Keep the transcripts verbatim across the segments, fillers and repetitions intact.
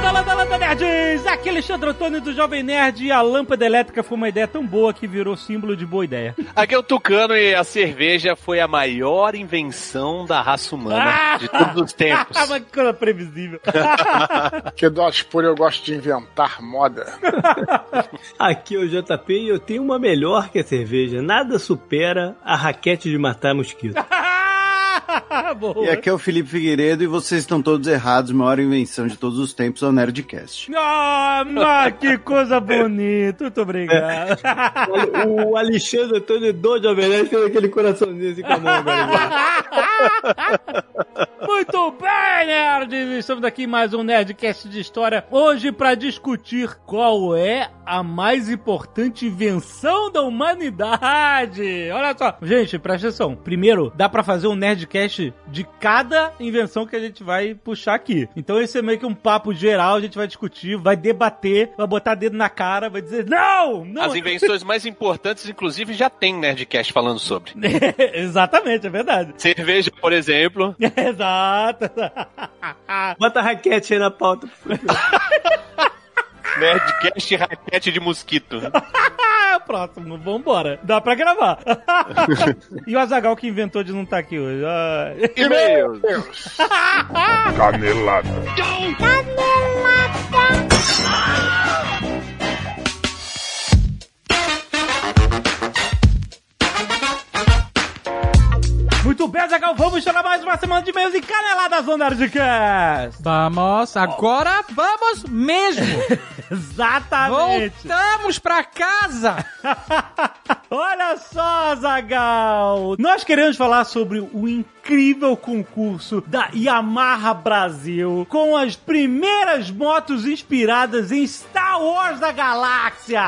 Landa, landa, landa, nerds! Aqui é Alexandre Antônio do Jovem Nerd e a lâmpada elétrica foi uma ideia tão boa que virou símbolo de boa ideia. Aqui é o Tucano e a cerveja foi a maior invenção da raça humana ah! de todos os tempos. Ah, mas que coisa previsível. Que dose pura, eu gosto de inventar moda. Aqui é o J P e eu tenho uma melhor que a cerveja. Nada supera a raquete de matar mosquito. Boa. E aqui é o Felipe Figueiredo e vocês estão todos errados, maior invenção de todos os tempos é o Nerdcast. Ah, oh, que coisa bonita, muito obrigado. O Alexandre Antônio do Jovem Nerd tem aquele coraçãozinho assim com a mão. Muito bem, nerds, estamos aqui em mais um Nerdcast de História, hoje para discutir qual é a mais importante invenção da humanidade. Olha só, gente, presta atenção, primeiro dá para fazer um Nerdcast de cada invenção que a gente vai puxar aqui. Então esse é meio que um papo geral, a gente vai discutir, vai debater, vai botar dedo na cara, vai dizer não! não! As invenções mais importantes, inclusive, já tem Nerdcast falando sobre. Exatamente, é verdade. Cerveja, por exemplo. Exato. Bota a raquete aí na pauta. Nerdcast e raquete de mosquito. Próximo, vambora. Dá pra gravar. E o Azaghal que inventou de não estar aqui hoje. Ah... E meu Deus. Canelada. Canelada. Muito bem, Azaghal, vamos chegar mais uma semana de e-mails e caneladas no Nerdcast. Vamos, agora vamos mesmo. Exatamente. Voltamos pra casa. Olha só, Azaghal. Nós queremos falar sobre o incrível concurso da Yamaha Brasil com as primeiras motos inspiradas em Star Wars da galáxia.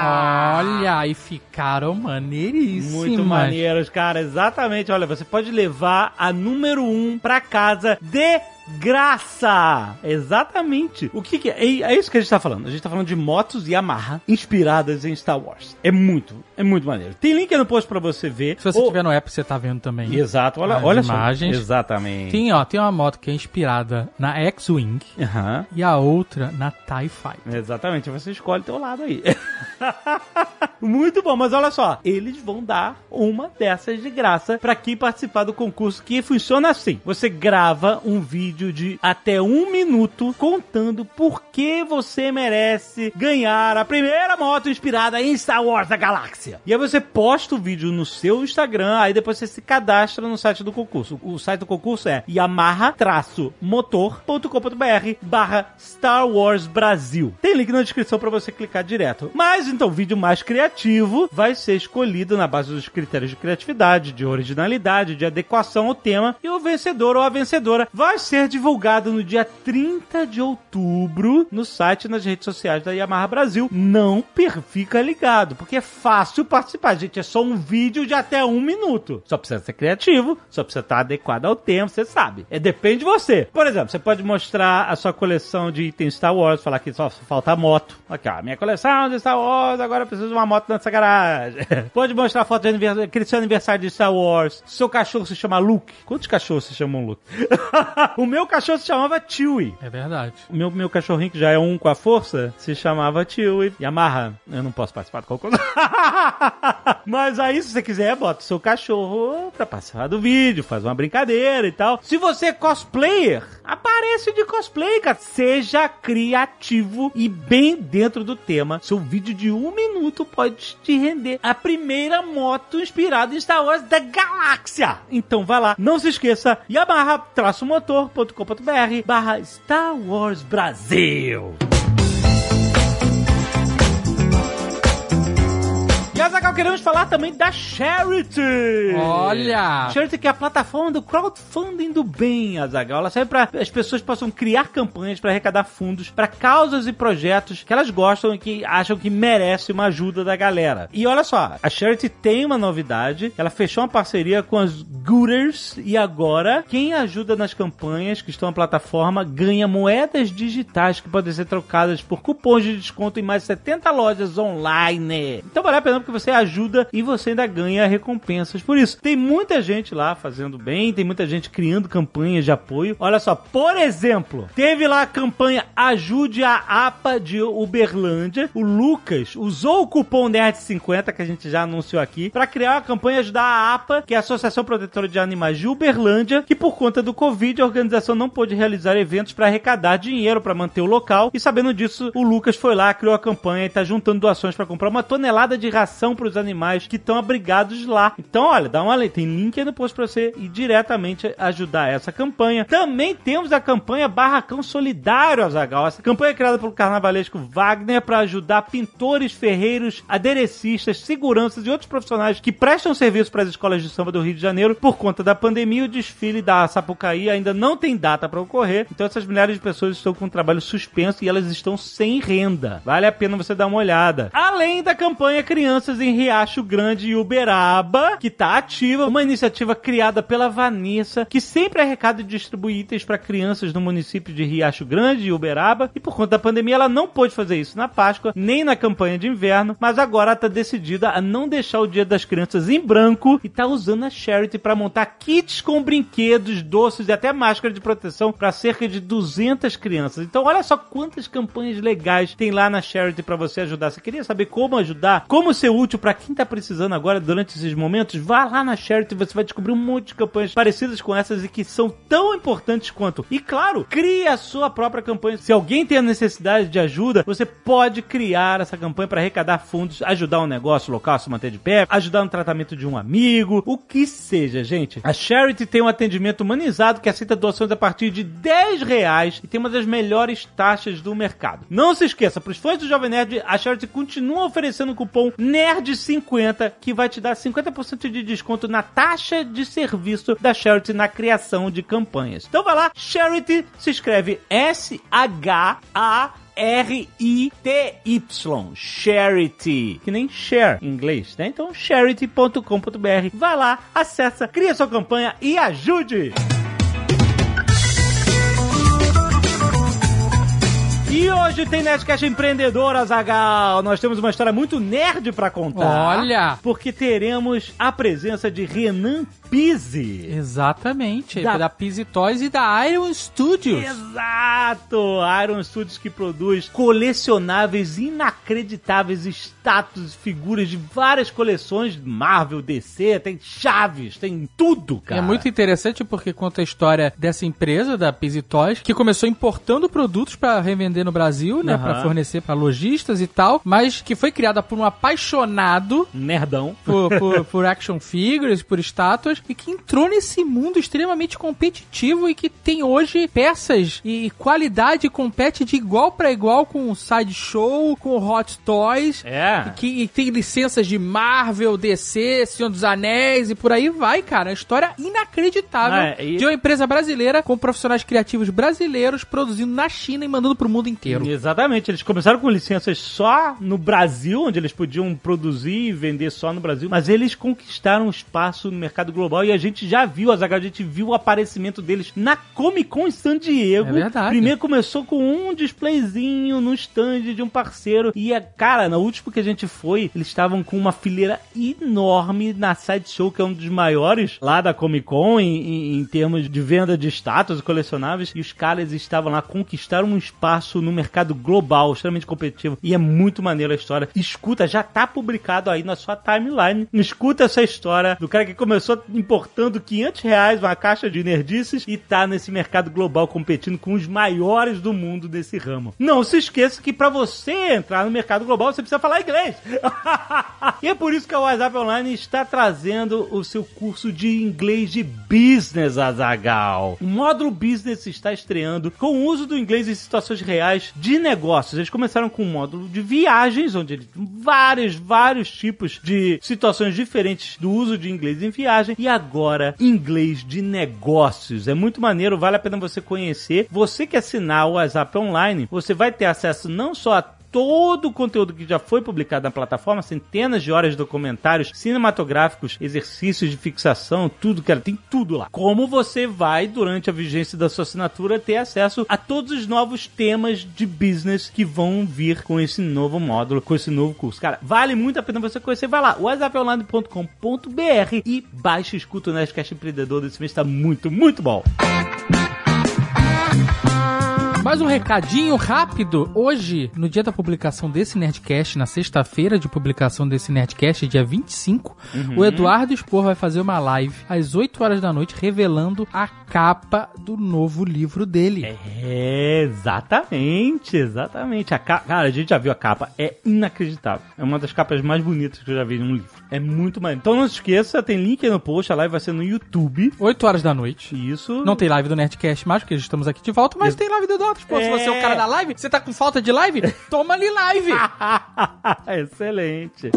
Olha, e ficaram maneiríssimas. Muito maneiras, cara. Exatamente. Olha, você pode ler levar a número um pra casa de graça! Exatamente. O que, que é? É isso que a gente tá falando. A gente tá falando de motos Yamaha inspiradas em Star Wars. É muito, é muito maneiro. Tem link aí no post pra você ver. Se você Ou... tiver no app, você tá vendo também. Exato. Olha, as olha imagens. Só. Exatamente. Tem, ó, tem uma moto que é inspirada na X-Wing uhum. e a outra na TIE Fighter. Exatamente. Você escolhe teu lado aí. Muito bom. Mas olha só. Eles vão dar uma dessas de graça pra quem participar do concurso, que funciona assim. Você grava um vídeo de até um minuto contando por que você merece ganhar a primeira moto inspirada em Star Wars da galáxia. E aí você posta o vídeo no seu Instagram, aí depois você se cadastra no site do concurso. O site do concurso é yamaha-motor.com.br barra Star Wars Brasil. Tem link na descrição pra você clicar direto. Mas então o vídeo mais criativo vai ser escolhido na base dos critérios de criatividade, de originalidade, de adequação ao tema, e o vencedor ou a vencedora vai ser divulgado no dia trinta de outubro no site e nas redes sociais da Yamaha Brasil. Não fica ligado, porque é fácil participar, gente. É só um vídeo de até um minuto. Só precisa ser criativo, só precisa estar adequado ao tempo, você sabe. É, depende de você. Por exemplo, você pode mostrar a sua coleção de itens Star Wars, falar que só falta moto. Aqui, ó, minha coleção de Star Wars, agora eu preciso de uma moto nessa garagem. Pode mostrar a foto do seu aniversário de Star Wars. Seu cachorro se chama Luke. Quantos cachorros se chamam Luke? O meu cachorro se chamava Chewie. É verdade. O meu, meu cachorrinho, que já é um com a força, se chamava Chewie. Yamaha. Eu não posso participar de qualquer coisa. Mas aí, se você quiser, bota o seu cachorro pra participar do vídeo, faz uma brincadeira e tal. Se você é cosplayer, aparece de cosplay, cara. Seja criativo e bem dentro do tema. Seu vídeo de um minuto pode te render a primeira moto inspirada em Star Wars da galáxia. Então, vai lá. Não se esqueça. Yamaha-motor .com.br barra Star Wars Brasil. E legal, queremos falar também da Sharity. Olha! Sharity, que é a plataforma do crowdfunding do bem, Azaghal. Ela serve para as pessoas possam criar campanhas para arrecadar fundos para causas e projetos que elas gostam e que acham que merece uma ajuda da galera. E olha só, a Sharity tem uma novidade. Ela fechou uma parceria com as Gooders e agora quem ajuda nas campanhas que estão na plataforma ganha moedas digitais que podem ser trocadas por cupons de desconto em mais de setenta lojas online. Então vale a pena porque você ajuda e você ainda ganha recompensas. Por isso, tem muita gente lá fazendo bem, tem muita gente criando campanhas de apoio. Olha só, por exemplo, teve lá a campanha Ajude a A P A de Uberlândia. O Lucas usou o cupom Nerd cinquenta, que a gente já anunciou aqui, para criar uma campanha Ajudar a A P A, que é a Associação Protetora de Animais de Uberlândia, que por conta do Covid a organização não pôde realizar eventos para arrecadar dinheiro para manter o local. E sabendo disso, o Lucas foi lá, criou a campanha e tá juntando doações para comprar uma tonelada de ração para os animais que estão abrigados lá. Então, olha, dá uma olhada, tem link aí no post para você ir diretamente ajudar essa campanha. Também temos a campanha Barracão Solidário, Azaghal. Essa campanha é criada pelo carnavalesco Wagner para ajudar pintores, ferreiros, aderecistas, seguranças e outros profissionais que prestam serviço para as escolas de samba do Rio de Janeiro. Por conta da pandemia, o desfile da Sapucaí ainda não tem data para ocorrer, então essas milhares de pessoas estão com o trabalho suspenso e elas estão sem renda. Vale a pena você dar uma olhada. Além da campanha Crianças em Riacho Grande e Uberaba, que está ativa, uma iniciativa criada pela Vanessa, que sempre arrecada e distribui itens para crianças no município de Riacho Grande e Uberaba, e por conta da pandemia ela não pôde fazer isso na Páscoa, nem na campanha de inverno, mas agora está decidida a não deixar o Dia das Crianças em branco e está usando a Sharity para montar kits com brinquedos, doces e até máscara de proteção para cerca de duzentas crianças. Então olha só quantas campanhas legais tem lá na Sharity para você ajudar. Você queria saber como ajudar, como ser útil para quem tá precisando agora durante esses momentos? Vá lá na Sharity, você vai descobrir um monte de campanhas parecidas com essas e que são tão importantes quanto. E claro, crie a sua própria campanha. Se alguém tem a necessidade de ajuda, você pode criar essa campanha para arrecadar fundos, ajudar um negócio local a se manter de pé, ajudar no tratamento de um amigo, o que seja, gente. A Sharity tem um atendimento humanizado que aceita doações a partir de dez reais e tem uma das melhores taxas do mercado. Não se esqueça, para os fãs do Jovem Nerd, a Sharity continua oferecendo o cupom Nerd cinquenta, que vai te dar cinquenta por cento de desconto na taxa de serviço da Sharity na criação de campanhas. Então vai lá, Sharity se escreve S H A R I T Y, Sharity, que nem share em inglês, né? Então, sharity ponto com ponto b r. Vai lá, acessa, cria sua campanha e ajude! E hoje tem Nerdcast Empreendedor, Azaghal. Nós temos uma história muito nerd pra contar. Olha! Porque teremos a presença de Renan Pizzi. Exatamente. Da, da Pizzi Toys e da Iron Studios. Exato! A Iron Studios, que produz colecionáveis inacreditáveis, estátuas, figuras de várias coleções. Marvel, D C, tem chaves, tem tudo, cara. É muito interessante porque conta a história dessa empresa, da Pizzi Toys, que começou importando produtos pra revender no Brasil, né, uhum. pra fornecer pra lojistas e tal, mas que foi criada por um apaixonado nerdão por, por, por action figures, por estátuas, e que entrou nesse mundo extremamente competitivo e que tem hoje peças e qualidade, compete de igual pra igual com o Sideshow, com o Hot Toys, é. e que e tem licenças de Marvel, D C, Senhor dos Anéis e por aí vai, cara. Uma história inacreditável ah, e... de uma empresa brasileira com profissionais criativos brasileiros produzindo na China e mandando pro mundo inteiro. Exatamente, eles começaram com licenças só no Brasil, onde eles podiam produzir e vender só no Brasil, mas eles conquistaram espaço no mercado global e a gente já viu, Azaghal, a gente viu o aparecimento deles na Comic Con em San Diego. É verdade. Primeiro começou com um displayzinho no stand de um parceiro e, cara, na última que a gente foi, eles estavam com uma fileira enorme na Sideshow, que é um dos maiores lá da Comic Con em, em, em termos de venda de estátuas e colecionáveis, e os caras estavam lá, conquistaram um espaço no mercado global, extremamente competitivo, e é muito maneiro a história. Escuta, já tá publicado aí na sua timeline. Escuta essa história do cara que começou importando quinhentos reais uma caixa de nerdices e tá nesse mercado global competindo com os maiores do mundo desse ramo. Não se esqueça que pra você entrar no mercado global, você precisa falar inglês. E é por isso que a WhatsApp Online está trazendo o seu curso de inglês de business, Azaghal. O módulo business está estreando com o uso do inglês em situações reais atrás de negócios. Eles começaram com um módulo de viagens, onde eles vários, vários tipos de situações diferentes do uso de inglês em viagem. E agora, inglês de negócios. É muito maneiro, vale a pena você conhecer. Você que assinar o WhatsApp Online, você vai ter acesso não só a todo o conteúdo que já foi publicado na plataforma, centenas de horas de documentários cinematográficos, exercícios de fixação, tudo, cara, tem tudo lá. Como você vai, durante a vigência da sua assinatura, ter acesso a todos os novos temas de business que vão vir com esse novo módulo, com esse novo curso. Cara, vale muito a pena você conhecer. Vai lá, whatsapp online ponto com ponto b r e baixa e escuta o Nerdcast Empreendedor desse mês. Tá muito, muito bom. Mais um recadinho rápido. Hoje, no dia da publicação desse Nerdcast, na sexta-feira de publicação desse Nerdcast, dia vinte e cinco, uhum. o Eduardo Spor vai fazer uma live às oito horas da noite, revelando a capa do novo livro dele. É, exatamente, exatamente. A capa, cara, a gente já viu a capa, é inacreditável. É uma das capas mais bonitas que eu já vi em um livro. É muito maneiro. Então não se esqueça, tem link aí no post, a live vai ser no YouTube. oito horas da noite. Isso. Não tem live do Nerdcast mais, porque estamos aqui de volta, mas eu... tem live do Eduardo. Pô, é. Se você é o cara da live, você tá com falta de live? Toma ali live! Excelente!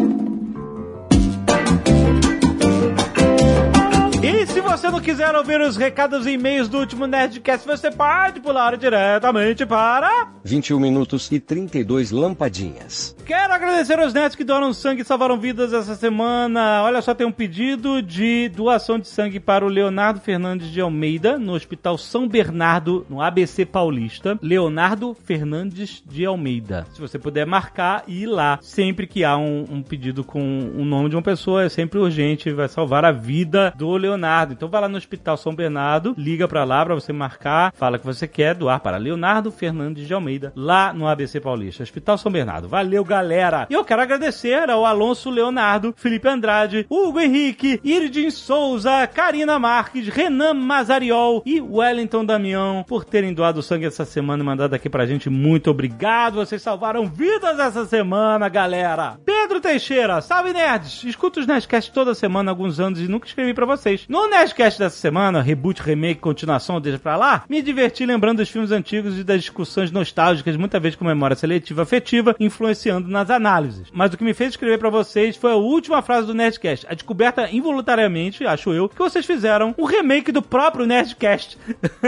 E se você não quiser ouvir os recados e e-mails do último Nerdcast, você pode pular diretamente para... vinte e um minutos e trinta e duas lampadinhas. Quero agradecer aos nerds que doaram sangue e salvaram vidas essa semana. Olha só, tem um pedido de doação de sangue para o Leonardo Fernandes de Almeida, no Hospital São Bernardo, no A B C Paulista. Leonardo Fernandes de Almeida. Se você puder marcar e ir lá. Sempre que há um, um pedido com o nome de uma pessoa, é sempre urgente, vai salvar a vida do Leonardo. Leonardo. Então vai lá no Hospital São Bernardo, liga pra lá pra você marcar, fala que você quer doar para Leonardo Fernandes de Almeida, lá no A B C Paulista, Hospital São Bernardo. Valeu, galera! E eu quero agradecer ao Alonso Leonardo, Felipe Andrade, Hugo Henrique, Iridin Souza, Karina Marques, Renan Mazariol e Wellington Damião por terem doado sangue essa semana e mandado aqui pra gente. Muito obrigado! Vocês salvaram vidas essa semana, galera! Pedro Teixeira, salve nerds! Escuto os Nerdcast toda semana há alguns anos e nunca escrevi pra vocês. No Nerdcast dessa semana, reboot, remake, continuação, deixa pra lá, me diverti lembrando dos filmes antigos e das discussões nostálgicas, muita vez com memória seletiva afetiva, influenciando nas análises. Mas o que me fez escrever pra vocês foi a última frase do Nerdcast, a descoberta involuntariamente, acho eu, que vocês fizeram um remake do próprio Nerdcast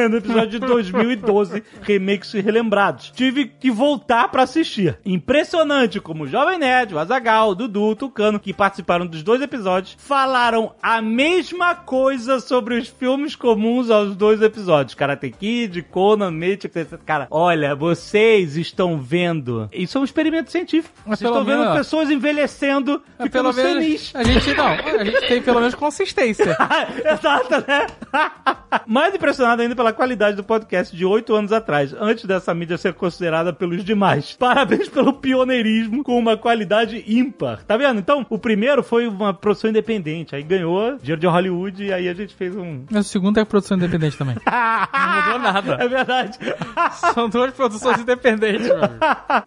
no episódio de dois mil e doze, Remakes Relembrados. Tive que voltar pra assistir. Impressionante como o Jovem Nerd, o Azaghal, o Dudu, o Tucano, que participaram dos dois episódios, falaram a mesma coisa coisa sobre os filmes comuns aos dois episódios. Karate Kid, Conan, Matrix, etcétera. Cara, olha, vocês estão vendo... Isso é um experimento científico. Mas vocês estão vendo menos... pessoas envelhecendo é, ficando senis. A gente não. A gente tem pelo menos consistência. Exato, né? Mais impressionado ainda pela qualidade do podcast de oito anos atrás, antes dessa mídia ser considerada pelos demais. Parabéns pelo pioneirismo com uma qualidade ímpar. Tá vendo? Então, o primeiro foi uma produção independente. Aí ganhou dinheiro de Hollywood e aí a gente fez um... O segundo é produção independente também. Não mudou nada. É verdade. São duas produções independentes, meu amigo.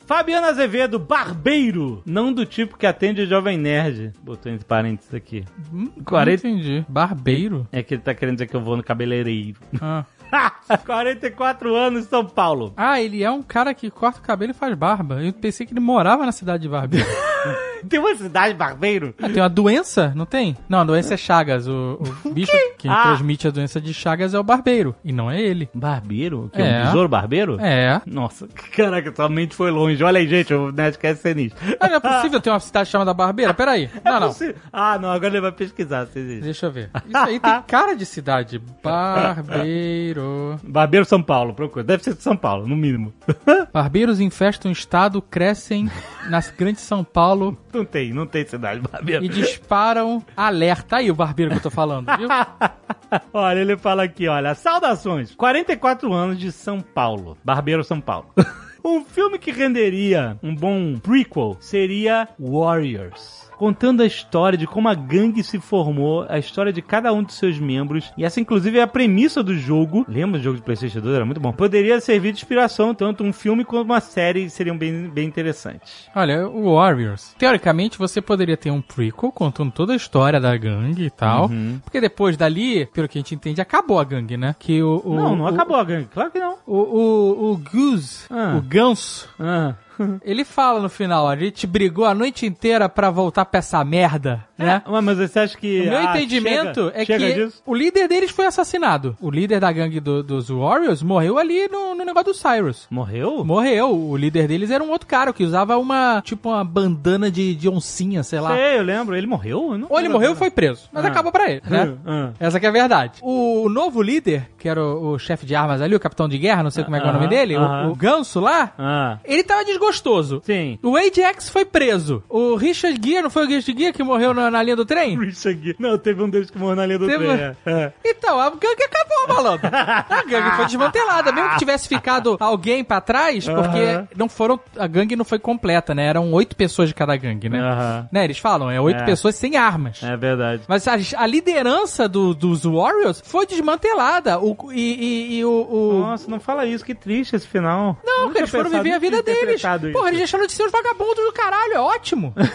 Fabiana Azevedo, barbeiro. Não do tipo que atende o Jovem Nerd. Botou entre parênteses aqui. Hum, quarenta... Não entendi. Barbeiro? É que ele tá querendo dizer que eu vou no cabeleireiro. Ah. quarenta e quatro anos, São Paulo. Ah, ele é um cara que corta o cabelo e faz barba. Eu pensei que ele morava na cidade de Barbeiro. Tem uma cidade barbeiro? Ah, tem uma doença, não tem? Não, a doença é Chagas. O, o bicho que ah. transmite a doença de Chagas é o barbeiro. E não é ele. Barbeiro? Que é, é um besouro barbeiro? É. Nossa, caraca, sua mente foi longe. Olha aí, gente, o Nerdcast Senis. Ah, não é possível ter uma cidade chamada Barbeira? Peraí. Não, é não. Ah, não, agora ele vai pesquisar se existe. Deixa eu ver. Isso aí tem cara de cidade. Barbeiro. Barbeiro São Paulo, procura. Deve ser de São Paulo, no mínimo. Barbeiros infestam o estado, crescem na grande São Paulo. Não tem, não tem cidade barbeiro. E disparam alerta. Aí o barbeiro que eu tô falando, viu? Olha, ele fala aqui, olha. Saudações. quarenta e quatro anos de São Paulo. Barbeiro São Paulo. Um filme que renderia um bom prequel seria Warriors. contando a história de como a gangue se formou, a história de cada um de seus membros, e essa inclusive é a premissa do jogo. Lembra do jogo de PlayStation dois? Era muito bom. Poderia servir de inspiração, tanto um filme quanto uma série seriam bem, bem interessantes. Olha, o Warriors, teoricamente você poderia ter um prequel contando toda a história da gangue e tal, uhum. porque depois dali, pelo que a gente entende, acabou a gangue, né? Que o, o, não, não o, acabou a gangue, claro que não. O, o, o Goose, ah. o Ganso, ah. ele fala no final, a gente brigou a noite inteira pra voltar pra essa merda, né? É, mas você acha que... O meu ah, entendimento chega, é chega que disso? O líder deles foi assassinado. O líder da gangue do, dos Warriors morreu ali no, no negócio do Cyrus. Morreu? Morreu. O líder deles era um outro cara que usava uma, tipo, uma bandana de, de oncinha, sei lá. Sei, eu lembro. Ele morreu? Não, ou ele morreu ou foi preso. Mas ah. acabou pra ele, né? Ah. Essa que é a verdade. O novo líder, que era o, o chefe de armas ali, o capitão de guerra, não sei como é que ah. é o nome dele, ah. o, o Ganso lá, ah. ele tava desgostoso. Gostoso. Sim. O Ajax foi preso. O Richard Gere, não foi o Richard Gere que morreu na, na linha do trem? Richard Gere. Não, teve um deles que morreu na linha do teve... trem. É. Então, a gangue acabou, malandro. A gangue foi desmantelada. Mesmo que tivesse ficado alguém pra trás, porque uh-huh. não foram... A gangue não foi completa, né? Eram oito pessoas de cada gangue, né? Uh-huh. né? Eles falam, é oito é. pessoas sem armas. É verdade. Mas a, a liderança do, dos Warriors foi desmantelada. O, e, e, e o, o... Nossa, não fala isso. Que triste esse final. Não, nunca eles foram viver a vida deles. Porra, eles deixaram de ser os vagabundos do caralho, é ótimo. Porra,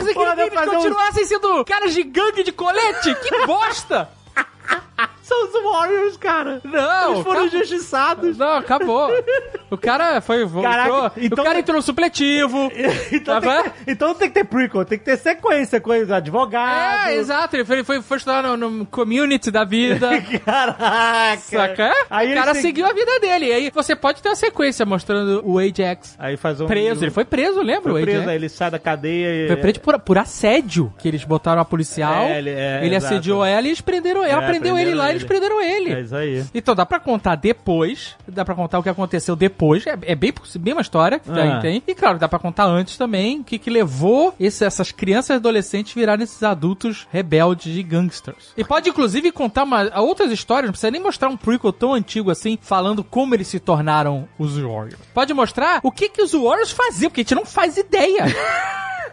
você queria que eles continuassem um... sendo caras de gangue de colete? Que bosta! São os Warriors, cara. Não. Eles foram injustiçados. Não, acabou. O cara foi... Caraca, entrou, então o cara tem... entrou no supletivo. então, tá tem que, então tem que ter prequel, tem que ter sequência com advogado. É, exato. Ele foi, foi, foi estudar no, no community da vida. Caraca. Saca? Aí o cara segui... seguiu a vida dele. E aí você pode ter a sequência mostrando o Ajax. Aí faz um... Preso. Ele foi preso, lembra? Foi preso, aí ele sai da cadeia. E... Foi preso por, por assédio, que eles botaram a policial. É, ele é, ele assediou ela e eles prenderam ela. É, prenderam ele lá e eles prenderam ele. É isso aí. Então dá pra contar depois, dá pra contar o que aconteceu depois, é, é bem, bem uma história que ah. tem. E claro, dá pra contar antes também o que, que levou esse, essas crianças e adolescentes virarem esses adultos rebeldes e gangsters. E pode inclusive contar uma, outras histórias, não precisa nem mostrar um prequel tão antigo assim, falando como eles se tornaram os Warriors. Pode mostrar o que, que os Warriors faziam, porque a gente não faz ideia.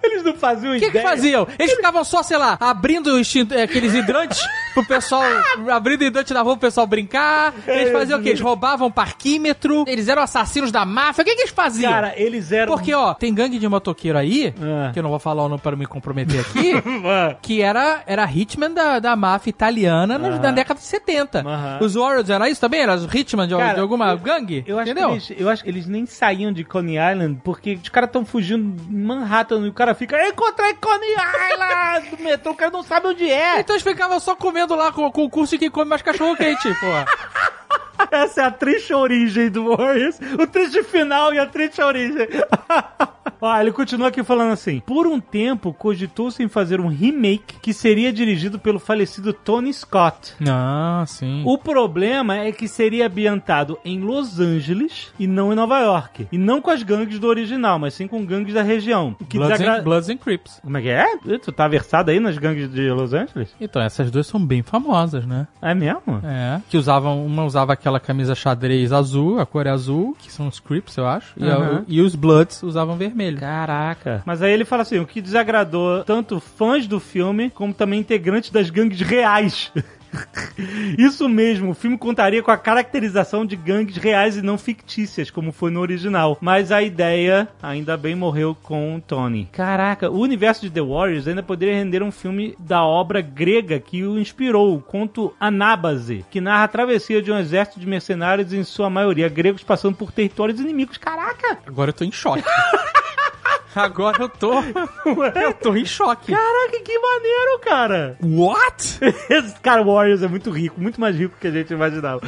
Eles não faziam o ideia. O que faziam? Eles ficavam só, sei lá, abrindo extinto, é, aqueles hidrantes pro pessoal... Abrindo hidrante da rua pro pessoal brincar. Eles faziam o quê? Eles roubavam parquímetro. Eles eram assassinos da máfia. O que, que eles faziam? Cara, eles eram... Porque, ó, tem gangue de motoqueiro aí, ah. que eu não vou falar o nome pra não me comprometer aqui, que era, era hitman da, da máfia italiana nos, ah. na década de setenta. Ah. Os Warriors eram isso também? Eram os hitman de, cara, de alguma eu, gangue? Eu acho, entendeu? Eles, eu acho que eles nem saíam de Coney Island porque os caras tão fugindo de Manhattan e o cara fica, encontrei Coney Island, metrô, o cara não sabe onde é. Então eles ficavam só comendo lá com o concurso de quem come mais cachorro quente, porra. Essa é a triste origem do Warriors. O triste final e a triste origem. Ó, ele continua aqui falando assim. Por um tempo, cogitou-se em fazer um remake que seria dirigido pelo falecido Tony Scott. Ah, sim. O problema é que seria ambientado em Los Angeles e não em Nova York. E não com as gangues do original, mas sim com gangues da região. O que Bloods, desagra... and, Bloods and Crips. Como é que é? Tu tá versado aí nas gangues de Los Angeles? Então, essas duas são bem famosas, né? É mesmo? É. Que usavam... Uma usava aquela camisa xadrez azul, a cor é azul, que são os Crips, eu acho. Uhum. E, a, e os Bloods usavam vermelho. Caraca. Mas aí ele fala assim, o que desagradou tanto fãs do filme, como também integrantes das gangues reais. Isso mesmo, o filme contaria com a caracterização de gangues reais e não fictícias, como foi no original. Mas a ideia, ainda bem, morreu com o Tony. Caraca, o universo de The Warriors ainda poderia render um filme da obra grega que o inspirou, o conto Anábase, que narra a travessia de um exército de mercenários, em sua maioria gregos, passando por territórios inimigos. Caraca! Agora eu tô em choque. Agora eu tô... eu tô em choque. Caraca, que maneiro, cara. What? Esse cara, Warriors é muito rico, muito mais rico que a gente imaginava.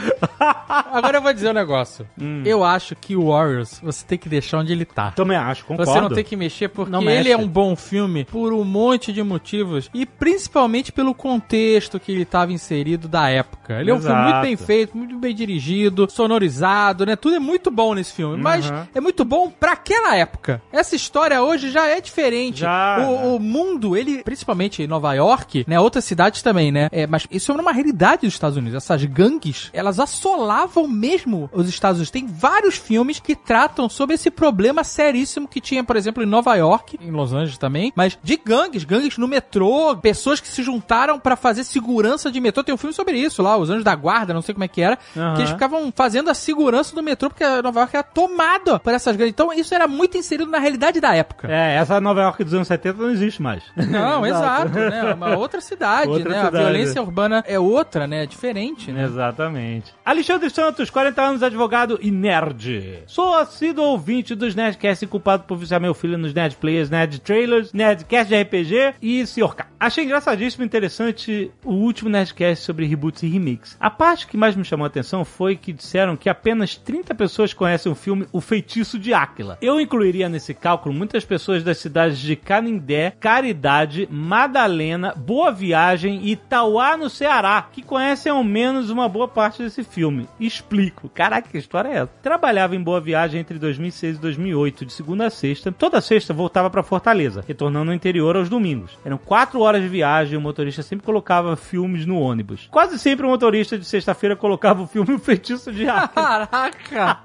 Agora eu vou dizer um negócio. Hum. Eu acho que o Warriors, você tem que deixar onde ele tá. Também acho, concordo. Você não tem que mexer, porque ele é um bom filme por um monte de motivos e principalmente pelo contexto que ele tava inserido da época. Ele é um Exato. filme muito bem feito, muito bem dirigido, sonorizado, né? Tudo é muito bom nesse filme, mas uhum. é muito bom pra aquela época. Essa história história hoje já é diferente. Já, o, né? o mundo, ele, principalmente em Nova York, né? Outras cidades também, né? É, mas isso é uma realidade dos Estados Unidos. Essas gangues, elas assolavam mesmo os Estados Unidos. Tem vários filmes que tratam sobre esse problema seríssimo que tinha, por exemplo, em Nova York, em Los Angeles também, mas de gangues, gangues no metrô, pessoas que se juntaram pra fazer segurança de metrô. Tem um filme sobre isso lá, Os Anjos da Guarda, não sei como é que era, uhum. que eles ficavam fazendo a segurança do metrô, porque Nova York era tomada por essas gangues. Então, isso era muito inserido na realidade da época. É, essa Nova York dos anos setenta não existe mais. Não, exato, né? Uma outra cidade, outra né? Cidade. A violência urbana é outra, né? É diferente, né? Exatamente. Alexandre Santos, quarenta anos, advogado e nerd. Sou assíduo ouvinte dos Nerdcast e culpado por viciar meu filho nos Nerd Players, Nerd Trailers, Nerdcast de R P G e senhor K. Achei engraçadíssimo e interessante o último Nerdcast sobre reboots e remix. A parte que mais me chamou a atenção foi que disseram que apenas trinta pessoas conhecem o filme O Feitiço de Áquila. Eu incluiria nesse cálculo muitas pessoas das cidades de Canindé, Caridade, Madalena, Boa Viagem e Itauá, no Ceará, que conhecem ao menos uma boa parte desse filme. Explico. Caraca, que história é essa? Trabalhava em Boa Viagem entre dois mil e seis e dois mil e oito, de segunda a sexta. Toda sexta voltava para Fortaleza, retornando ao interior aos domingos. Eram quatro horas de viagem e o motorista sempre colocava filmes no ônibus. Quase sempre o motorista de sexta-feira colocava o filme O Feitiço de Áquila. Caraca!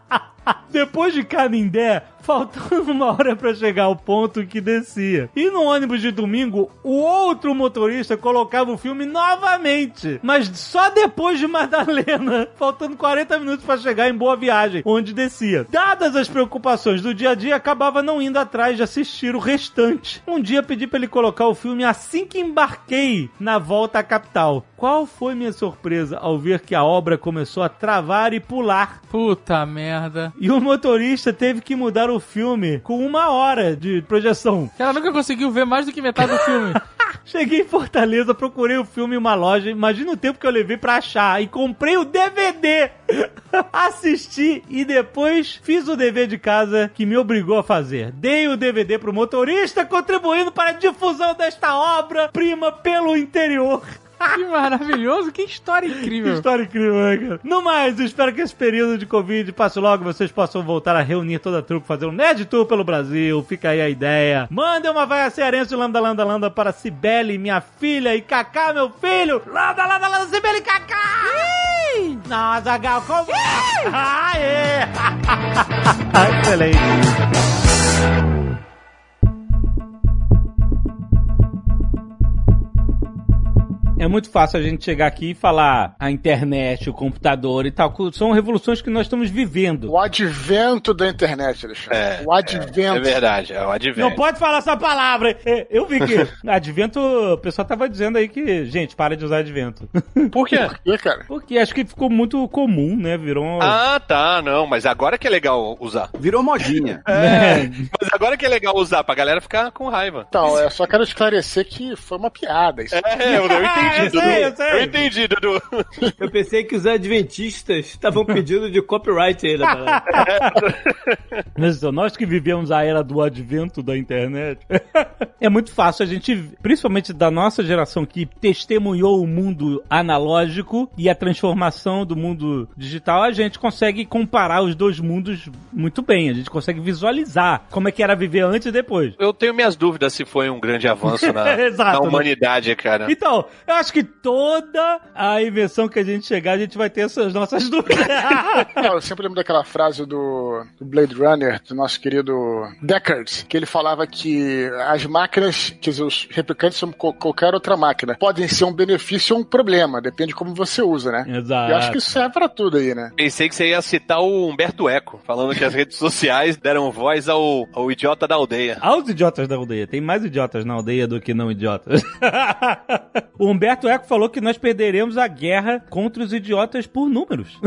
Depois de Canindé, faltando uma hora pra chegar ao ponto que descia. E no ônibus de domingo, o outro motorista colocava o filme novamente, mas só depois de Madalena, faltando quarenta minutos pra chegar em Boa Viagem, onde descia. Dadas as preocupações do dia a dia, acabava não indo atrás de assistir o restante. Um dia pedi pra ele colocar o filme assim que embarquei na volta à capital. Qual foi minha surpresa ao ver que a obra começou a travar e pular? Puta merda. E o motorista teve que mudar o filme com uma hora de projeção. Ela nunca conseguiu ver mais do que metade do filme. Cheguei em Fortaleza, procurei o filme em uma loja, imagina o tempo que eu levei pra achar, e comprei o D V D. Assisti e depois fiz o dever de casa que me obrigou a fazer. Dei o D V D pro motorista, contribuindo para a difusão desta obra-prima pelo interior. Que maravilhoso, que história incrível. Que história incrível, né, cara? No mais, espero que esse período de Covid passe logo, vocês possam voltar a reunir toda a trupe, fazer um Nerd Tour pelo Brasil, fica aí a ideia. Mandem uma vaia cearense, lambda, lambda, lambda, para Cibele, minha filha, e Cacá, meu filho. Lambda, lambda, lambda, Cibele, Cacá. Ih! Não, Azaghal, como... Aê! Excelente. É muito fácil a gente chegar aqui e falar a internet, o computador e tal. São revoluções que nós estamos vivendo. O advento da internet, Alexandre. É, o advento. É, é verdade, é o advento. Não pode falar essa palavra. Eu vi que advento, o pessoal tava dizendo aí que, gente, para de usar advento. Por quê? Por quê, cara? Porque acho que ficou muito comum, né? Virou... Um... Ah, tá, não. Mas agora que é legal usar. Virou modinha. É, mas agora que é legal usar, pra galera ficar com raiva. Então, eu só quero esclarecer que foi uma piada. Isso. É, eu não entendi. Eu, sei, eu, sei. eu entendi, Dudu. Eu pensei que os adventistas estavam pedindo de copyright aí, né? Mas nós que vivemos a era do advento da internet, é muito fácil a gente, principalmente da nossa geração que testemunhou o mundo analógico e a transformação do mundo digital, a gente consegue comparar os dois mundos muito bem. A gente consegue visualizar como é que era viver antes e depois. Eu tenho minhas dúvidas se foi um grande avanço na, Exato, na humanidade, né? Cara. Então, eu acho que toda a invenção que a gente chegar, a gente vai ter essas nossas dúvidas. Eu sempre lembro daquela frase do Blade Runner, do nosso querido Deckard, que ele falava que as máquinas, quer dizer, os replicantes são qualquer outra máquina. Podem ser um benefício ou um problema, depende de como você usa, né? Exato. Eu acho que isso serve pra tudo aí, né? Pensei que você ia citar o Humberto Eco, falando que as redes sociais deram voz ao, ao idiota da aldeia. Aos idiotas da aldeia. Tem mais idiotas na aldeia do que não idiotas. O Humberto Eco falou que nós perderemos a guerra contra os idiotas por números.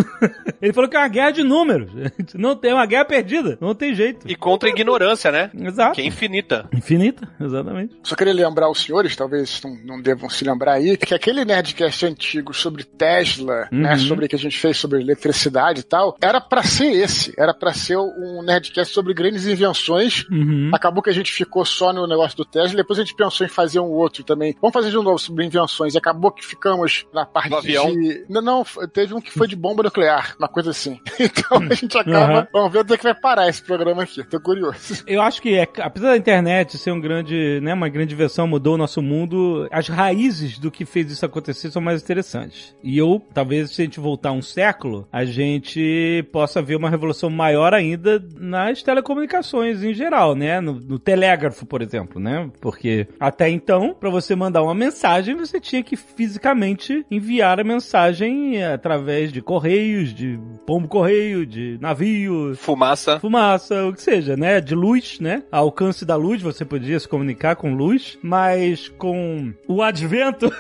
Ele falou que é uma guerra de números. Não tem uma guerra perdida. Não tem jeito. E contra a ignorância, né? Exato. Que é infinita. Infinita, exato. exatamente. Só queria lembrar os senhores, talvez não, não devam se lembrar aí, que aquele Nerdcast antigo sobre Tesla, uhum. né, sobre o que a gente fez sobre eletricidade e tal, era pra ser esse, era pra ser um Nerdcast sobre grandes invenções, uhum. acabou que a gente ficou só no negócio do Tesla, depois a gente pensou em fazer um outro também, vamos fazer de novo sobre invenções, e acabou que ficamos na parte do avião. De... Não, não, teve um que foi de bomba nuclear, uma coisa assim. Então a gente acaba, uhum. vamos ver onde é que vai parar esse programa aqui, tô curioso. Eu acho que, é, apesar da internet ser um grande, né, uma grande invenção, mudou o nosso mundo, as raízes do que fez isso acontecer são mais interessantes. E eu, talvez, se a gente voltar um século, a gente possa ver uma revolução maior ainda nas telecomunicações em geral, né? No, no telégrafo, por exemplo, né? Porque até então, para você mandar uma mensagem, você tinha que fisicamente enviar a mensagem através de correios, de pombo-correio, de navio... Fumaça. Fumaça, o que seja, né? De luz, né? A alcance da luz, você podia se comunicar com luz, mas com o advento...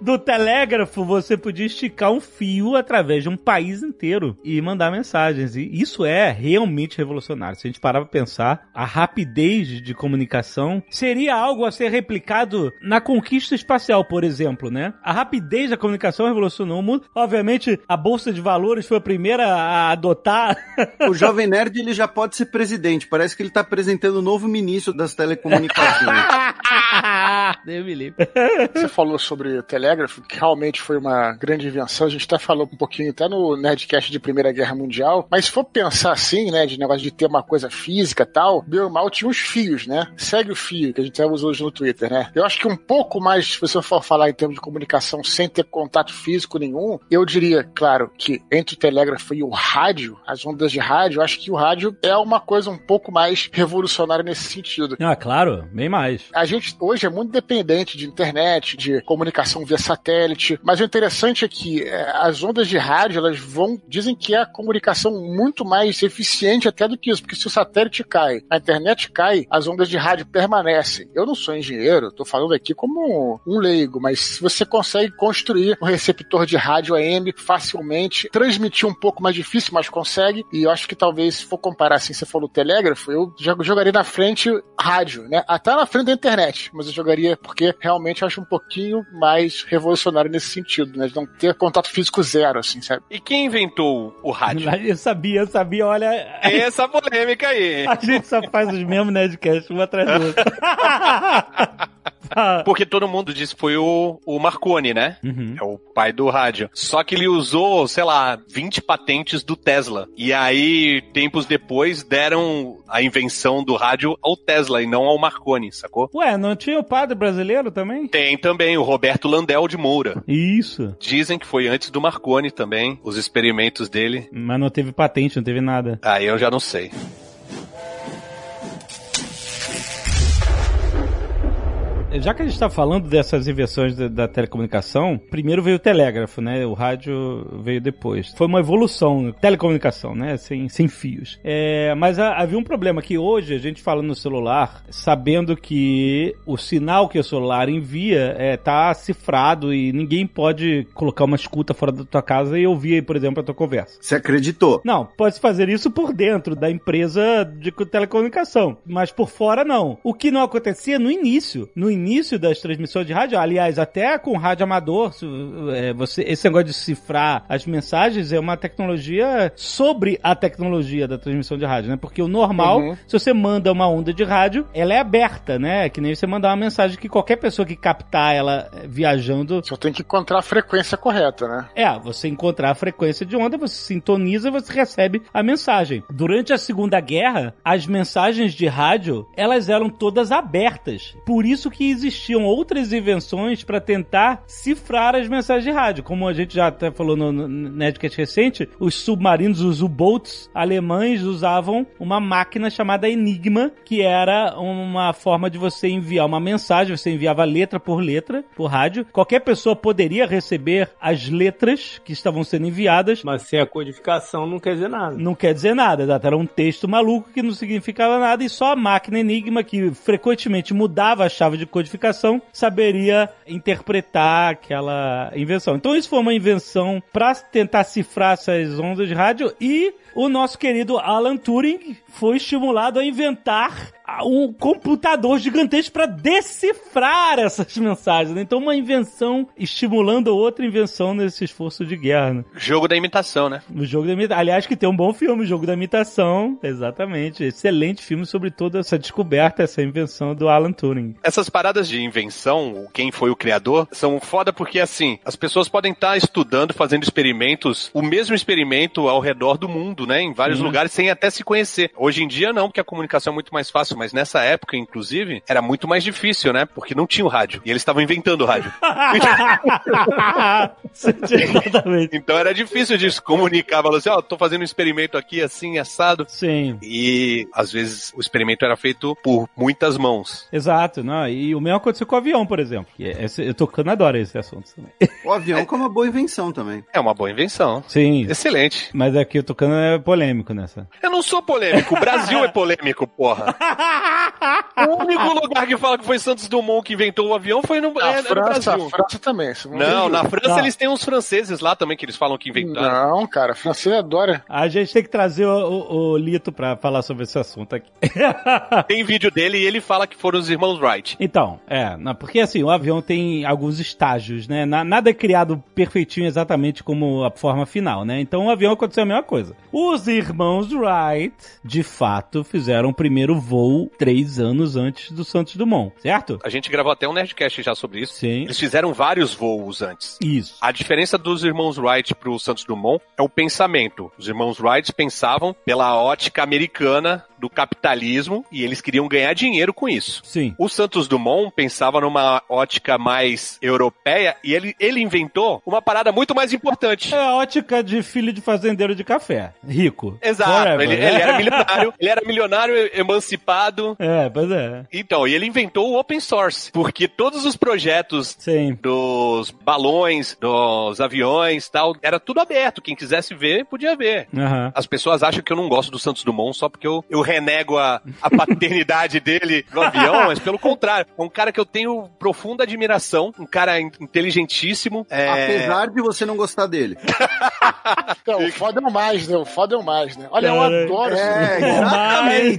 do telégrafo, você podia esticar um fio através de um país inteiro e mandar mensagens. E isso é realmente revolucionário. Se a gente parar pra pensar, a rapidez de comunicação seria algo a ser replicado na conquista espacial, por exemplo, né? A rapidez da comunicação revolucionou o mundo. Obviamente, a Bolsa de Valores foi a primeira a adotar. O Jovem Nerd, ele já pode ser presidente. Parece que ele tá apresentando o novo ministro das telecomunicações. Você falou sobre o telégrafo, que realmente foi uma grande invenção. A gente até falou um pouquinho até no Nerdcast de Primeira Guerra Mundial. Mas se for pensar assim, né, de negócio de ter uma coisa física e tal, bem ou mal tinha uns fios, né? Segue o fio, que a gente até usa hoje no Twitter, né? Eu acho que um pouco mais, se você for falar em termos de comunicação sem ter contato físico nenhum, eu diria, claro, que entre o telégrafo e o rádio, as ondas de rádio, eu acho que o rádio é uma coisa um pouco mais revolucionária nesse sentido. Ah, claro, bem mais. A gente hoje é muito dependente de internet, de comunicação via satélite, mas o interessante é que é, as ondas de rádio, elas vão, dizem que é a comunicação muito mais eficiente até do que isso, porque se o satélite cai, a internet cai, as ondas de rádio permanecem. Eu não sou engenheiro, tô falando aqui como um, um leigo, mas se você consegue construir um receptor de rádio A M facilmente, transmitir um pouco mais difícil, mas consegue, e eu acho que talvez se for comparar assim, você falou telégrafo, eu jogaria na frente rádio, né? Até na frente da internet, mas eu jogaria porque realmente eu acho um pouquinho mais revolucionário nesse sentido, né? De não ter contato físico zero, assim, sabe? E quem inventou o rádio? Eu sabia, eu sabia, olha... Tem essa polêmica aí. A gente só faz os mesmos Nerdcasts, um atrás do outro. Porque todo mundo disse que foi o, o Marconi, né? Uhum. É o pai do rádio. Só que ele usou, sei lá, vinte patentes do Tesla. E aí, tempos depois, deram a invenção do rádio ao Tesla e não ao Marconi, sacou? Ué, não tinha o padre brasileiro também? Tem também, o Roberto Landel de Moura. Isso. Dizem que foi antes do Marconi também, os experimentos dele. Mas não teve patente, não teve nada. Aí eu já não sei. Já que a gente está falando dessas invenções da, da telecomunicação, primeiro veio o telégrafo, né? O rádio veio depois. Foi uma evolução, telecomunicação, né? Sem, sem fios. É, mas a, havia um problema que hoje a gente fala no celular, sabendo que o sinal que o celular envia está é, cifrado e ninguém pode colocar uma escuta fora da tua casa e ouvir, por exemplo, a tua conversa. Você acreditou? Não, pode fazer isso por dentro da empresa de telecomunicação, mas por fora não. O que não acontecia no início. No início início das transmissões de rádio, aliás, até com rádio amador, você, esse negócio de cifrar as mensagens é uma tecnologia sobre a tecnologia da transmissão de rádio, né? Porque o normal, uhum. se você manda uma onda de rádio, ela é aberta, né? Que nem você mandar uma mensagem que qualquer pessoa que captar ela viajando... Só tem que encontrar a frequência correta, né? É, você encontrar a frequência de onda, você sintoniza e você recebe a mensagem. Durante a Segunda Guerra, as mensagens de rádio, elas eram todas abertas. Por isso que existiam outras invenções para tentar cifrar as mensagens de rádio. Como a gente já até falou no, no Nerdcast recente, os submarinos, os U-Boats alemães usavam uma máquina chamada Enigma, que era uma forma de você enviar uma mensagem, você enviava letra por letra, por rádio. Qualquer pessoa poderia receber as letras que estavam sendo enviadas. Mas sem a codificação não quer dizer nada. Não quer dizer nada, exato. Era um texto maluco que não significava nada e só a máquina Enigma, que frequentemente mudava a chave de codificação codificação, saberia interpretar aquela invenção. Então isso foi uma invenção para tentar cifrar essas ondas de rádio, e o nosso querido Alan Turing foi estimulado a inventar um computador gigantesco para decifrar essas mensagens, né? Então uma invenção estimulando outra invenção nesse esforço de guerra, né? Jogo da Imitação, né? O Jogo da Imitação. Aliás, que tem um bom filme, Jogo da Imitação. Exatamente. Excelente filme sobre toda essa descoberta, essa invenção do Alan Turing. Essas paradas de invenção, quem foi o criador, são foda porque, assim, as pessoas podem estar estudando, fazendo experimentos, o mesmo experimento ao redor do mundo, né? Em vários uhum. lugares, sem até se conhecer. Hoje em dia, não, porque a comunicação é muito mais fácil, mas nessa época, inclusive, era muito mais difícil, né? Porque não tinha o rádio. E eles estavam inventando o rádio. Então era difícil de se comunicar. Falou assim, ó, oh, tô fazendo um experimento aqui, assim, assado. Sim. E, às vezes, o experimento era feito por muitas mãos. Exato, né? E o mesmo aconteceu com o avião, por exemplo. Que é, eu tocando adoro esse assunto também. O avião é, que é uma boa invenção também. É uma boa invenção. Sim. Excelente. Mas aqui o tocando é polêmico nessa. Eu não sou polêmico. O Brasil é polêmico, porra. O único lugar que fala que foi Santos Dumont que inventou o avião foi no, é, França, no Brasil. A França também. Não, na França não. Eles têm uns franceses lá também que eles falam que inventaram. Não, cara, francês adora. A gente tem que trazer o, o, o Lito pra falar sobre esse assunto aqui. Tem vídeo dele e ele fala que foram os irmãos Wright. Então, é, não, porque assim, o avião tem alguns estágios, né? Nada é criado perfeitinho exatamente como a forma final, né? Então o avião aconteceu a mesma coisa. Os irmãos Wright, de fato, fizeram o primeiro voo três anos antes do Santos Dumont, certo? A gente gravou até um Nerdcast já sobre isso. Sim. Eles fizeram vários voos antes. Isso. A diferença dos irmãos Wright pro Santos Dumont é o pensamento. Os irmãos Wright pensavam pela ótica americana do capitalismo e eles queriam ganhar dinheiro com isso. Sim. O Santos Dumont pensava numa ótica mais europeia e ele, ele inventou uma parada muito mais importante. É a ótica de filho de fazendeiro de café. Rico. Exato. Ele, ele era milionário. Ele era milionário emancipado. É, pois é. Então, e ele inventou o open source, porque todos os projetos Sim. dos balões, dos aviões e tal, era tudo aberto. Quem quisesse ver, podia ver. Uhum. As pessoas acham que eu não gosto do Santos Dumont só porque eu, eu renego a, a paternidade dele no avião, mas pelo contrário. É um cara que eu tenho profunda admiração, um cara inteligentíssimo. É... Apesar de você não gostar dele. Então, o foda é o mais, né? O foda é o mais, né? Olha, Caraca. eu adoro isso. É, exatamente.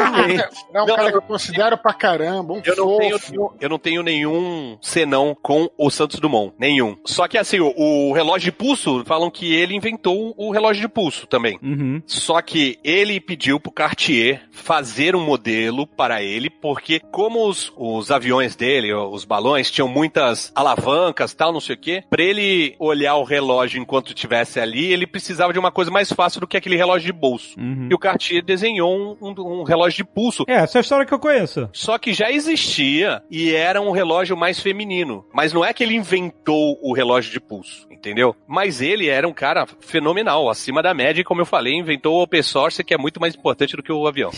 Exatamente. É um não, cara que eu considero pra caramba. Um eu, não tenho, eu não tenho nenhum senão com o Santos Dumont. Nenhum. Só que assim, o, o relógio de pulso, falam que ele inventou o relógio de pulso também. Uhum. Só que ele pediu pro Cartier fazer um modelo para ele, porque como os, os aviões dele, os balões, tinham muitas alavancas, tal, não sei o quê, pra ele olhar o relógio enquanto estivesse ali, ele precisava de uma coisa mais fácil do que aquele relógio de bolso. Uhum. E o Cartier desenhou um, um, um relógio de pulso. É, essa é a história que eu conheço. Só que já existia e era um relógio mais feminino. Mas não é que ele inventou o relógio de pulso, entendeu? Mas ele era um cara fenomenal, acima da média, e como eu falei, inventou o open source, que é muito mais importante do que o avião.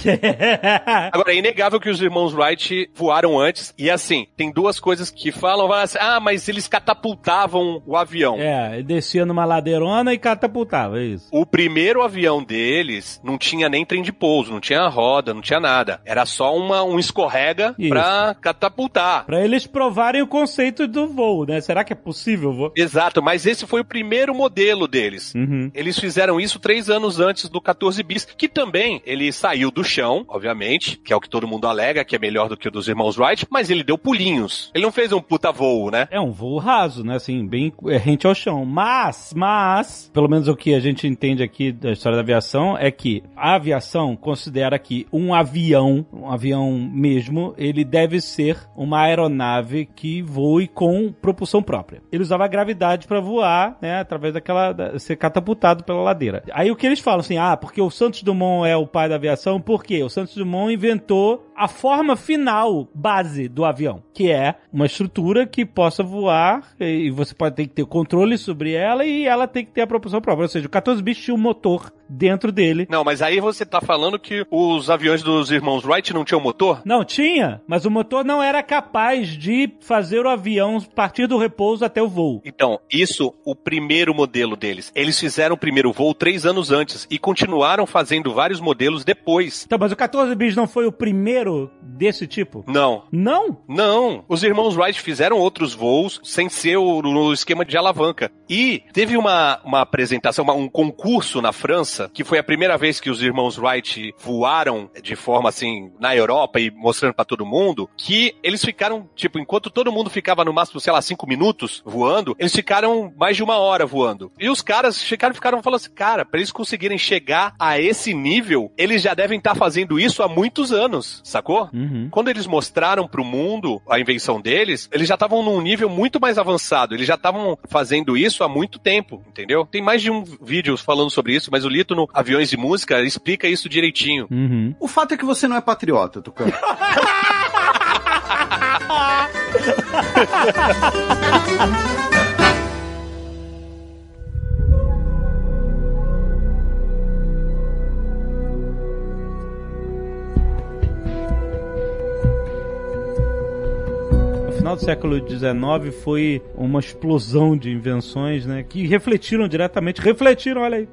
Agora, é inegável que os irmãos Wright voaram antes, e assim, tem duas coisas que falam, falam assim, ah, mas eles catapultavam o avião. É, descia numa ladeirona e catapultava, é isso. O primeiro avião deles não tinha nem trem de pouso, não tinha roda, não tinha nada. Era só uma, um escorrega Isso. pra catapultar. Pra eles provarem o conceito do voo, né? Será que é possível voo? Exato, mas esse foi o primeiro modelo deles. Uhum. Eles fizeram isso três anos antes do quatorze bis, que também ele saiu do chão, obviamente, que é o que todo mundo alega, que é melhor do que o dos irmãos Wright, mas ele deu pulinhos. Ele não fez um puta voo, né? É um voo raso, né? Assim, bem rente ao chão. Mas, mas, pelo menos o que a gente entende aqui da história da aviação é que a aviação considera que um Um avião, um avião mesmo, ele deve ser uma aeronave que voe com propulsão própria. Ele usava a gravidade para voar, né, através daquela, da, ser catapultado pela ladeira. Aí o que eles falam assim, ah, porque o Santos Dumont é o pai da aviação, por quê? O Santos Dumont inventou a forma final, base do avião, que é uma estrutura que possa voar e você pode ter que ter controle sobre ela e ela tem que ter a propulsão própria. Ou seja, o quatorze bis tinha um motor dentro dele. Não, mas aí você tá falando que os aviões dos irmãos Wright não tinham motor? Não, tinha, mas o motor não era capaz de fazer o avião partir do repouso até o voo. Então, isso, o primeiro modelo deles. Eles fizeram o primeiro voo três anos antes e continuaram fazendo vários modelos depois. Então, mas o quatorze bis não foi o primeiro primeiro desse tipo? Não. Não? Não. Os irmãos Wright fizeram outros voos sem ser o, no esquema de alavanca. E teve uma, uma apresentação, uma, um concurso na França, que foi a primeira vez que os irmãos Wright voaram de forma assim, na Europa e mostrando pra todo mundo, que eles ficaram, tipo, enquanto todo mundo ficava no máximo, sei lá, cinco minutos voando, eles ficaram mais de uma hora voando. E os caras ficaram, ficaram falando assim, cara, pra eles conseguirem chegar a esse nível, eles já devem estar tá fazendo isso há muitos anos, sacou? Uhum. Quando eles mostraram pro mundo a invenção deles, eles já estavam num nível muito mais avançado, eles já estavam fazendo isso há muito tempo, entendeu? Tem mais de um vídeo falando sobre isso, mas o Lito no Aviões de Música explica isso direitinho. Uhum. O fato é que você não é patriota, Tucano. No final do século dezenove foi uma explosão de invenções, né, que refletiram diretamente, refletiram, olha aí.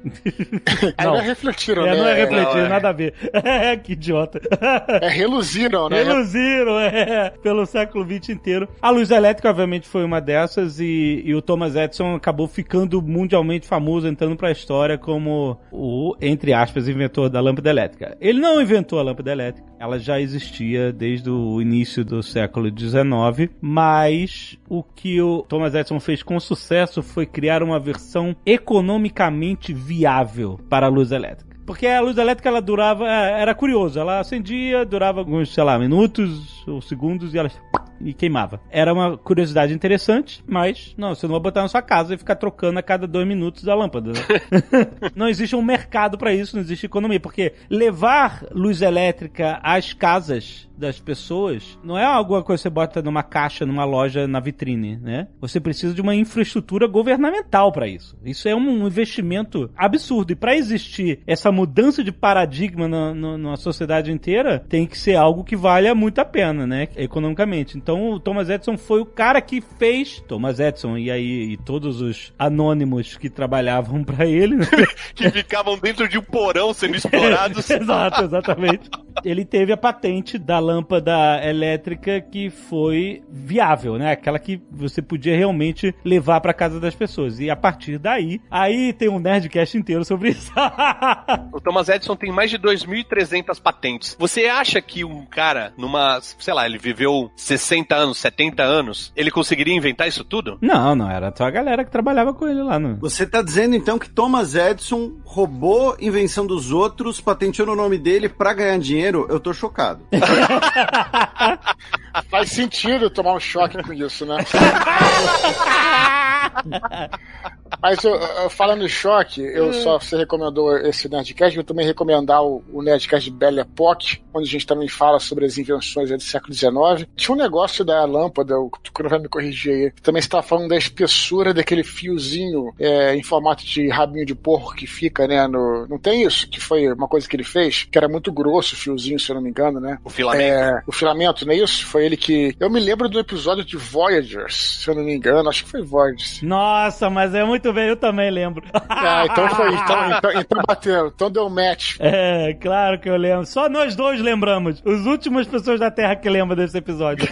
Não, não é refletiram, é, né? Não é refletir, nada a ver. É, que idiota. É reluziram, né? Reluziram, é, pelo século vinte inteiro. A luz elétrica, obviamente, foi uma dessas e, e o Thomas Edison acabou ficando mundialmente famoso, entrando pra história como o, entre aspas, inventor da lâmpada elétrica. Ele não inventou a lâmpada elétrica, ela já existia desde o início do século dezenove, mas o que o Thomas Edison fez com sucesso foi criar uma versão economicamente viável para a luz elétrica. Porque a luz elétrica, ela durava, era curioso, ela acendia, durava alguns, sei lá, minutos ou segundos e ela... e queimava. Era uma curiosidade interessante, mas, não, você não vai botar na sua casa e ficar trocando a cada dois minutos a lâmpada. Né? Não existe um mercado para isso, não existe economia, porque levar luz elétrica às casas das pessoas não é alguma coisa que você bota numa caixa, numa loja, na vitrine, né? Você precisa de uma infraestrutura governamental para isso. Isso é um investimento absurdo, e para existir essa mudança de paradigma na, na, na sociedade inteira, tem que ser algo que valha muito a pena, né? Economicamente. Então, Então o Thomas Edison foi o cara que fez... Thomas Edison e aí e todos os anônimos que trabalhavam pra ele... Né? Que ficavam dentro de um porão sendo explorados. Exato, exatamente. Ele teve a patente da lâmpada elétrica que foi viável, né? Aquela que você podia realmente levar pra casa das pessoas. E a partir daí... Aí tem um Nerdcast inteiro sobre isso. O Thomas Edison tem mais de dois mil e trezentas patentes. Você acha que um cara numa... Sei lá, ele viveu sessenta anos, setenta anos, ele conseguiria inventar isso tudo? Não, não, era só a galera que trabalhava com ele lá. Não. Você tá dizendo, então, que Thomas Edison roubou invenção dos outros, patenteou no nome dele pra ganhar dinheiro? Eu tô chocado. Faz sentido tomar um choque com isso, né? Mas eu, eu, falando em choque, eu só você recomendou esse Nerdcast, eu também recomendar o, o Nerdcast de Belle Époque, onde a gente também fala sobre as invenções do século dezenove. Tinha um negócio da lâmpada, o Tucano vai me corrigir aí, também estava falando da espessura daquele fiozinho é, em formato de rabinho de porco que fica, né, no... Não tem isso? Que foi uma coisa que ele fez, que era muito grosso o fiozinho, se eu não me engano, né? O filamento. É, o filamento, não é isso? Foi ele que... Eu me lembro do episódio de Voyagers, se eu não me engano, acho que foi Voyagers. Nossa, mas é muito bem, eu também lembro. Ah, então foi, então, então, então bateu, então deu match. É, claro que eu lembro. Só nós dois lembramos. Os últimos pessoas da Terra que lembram desse episódio.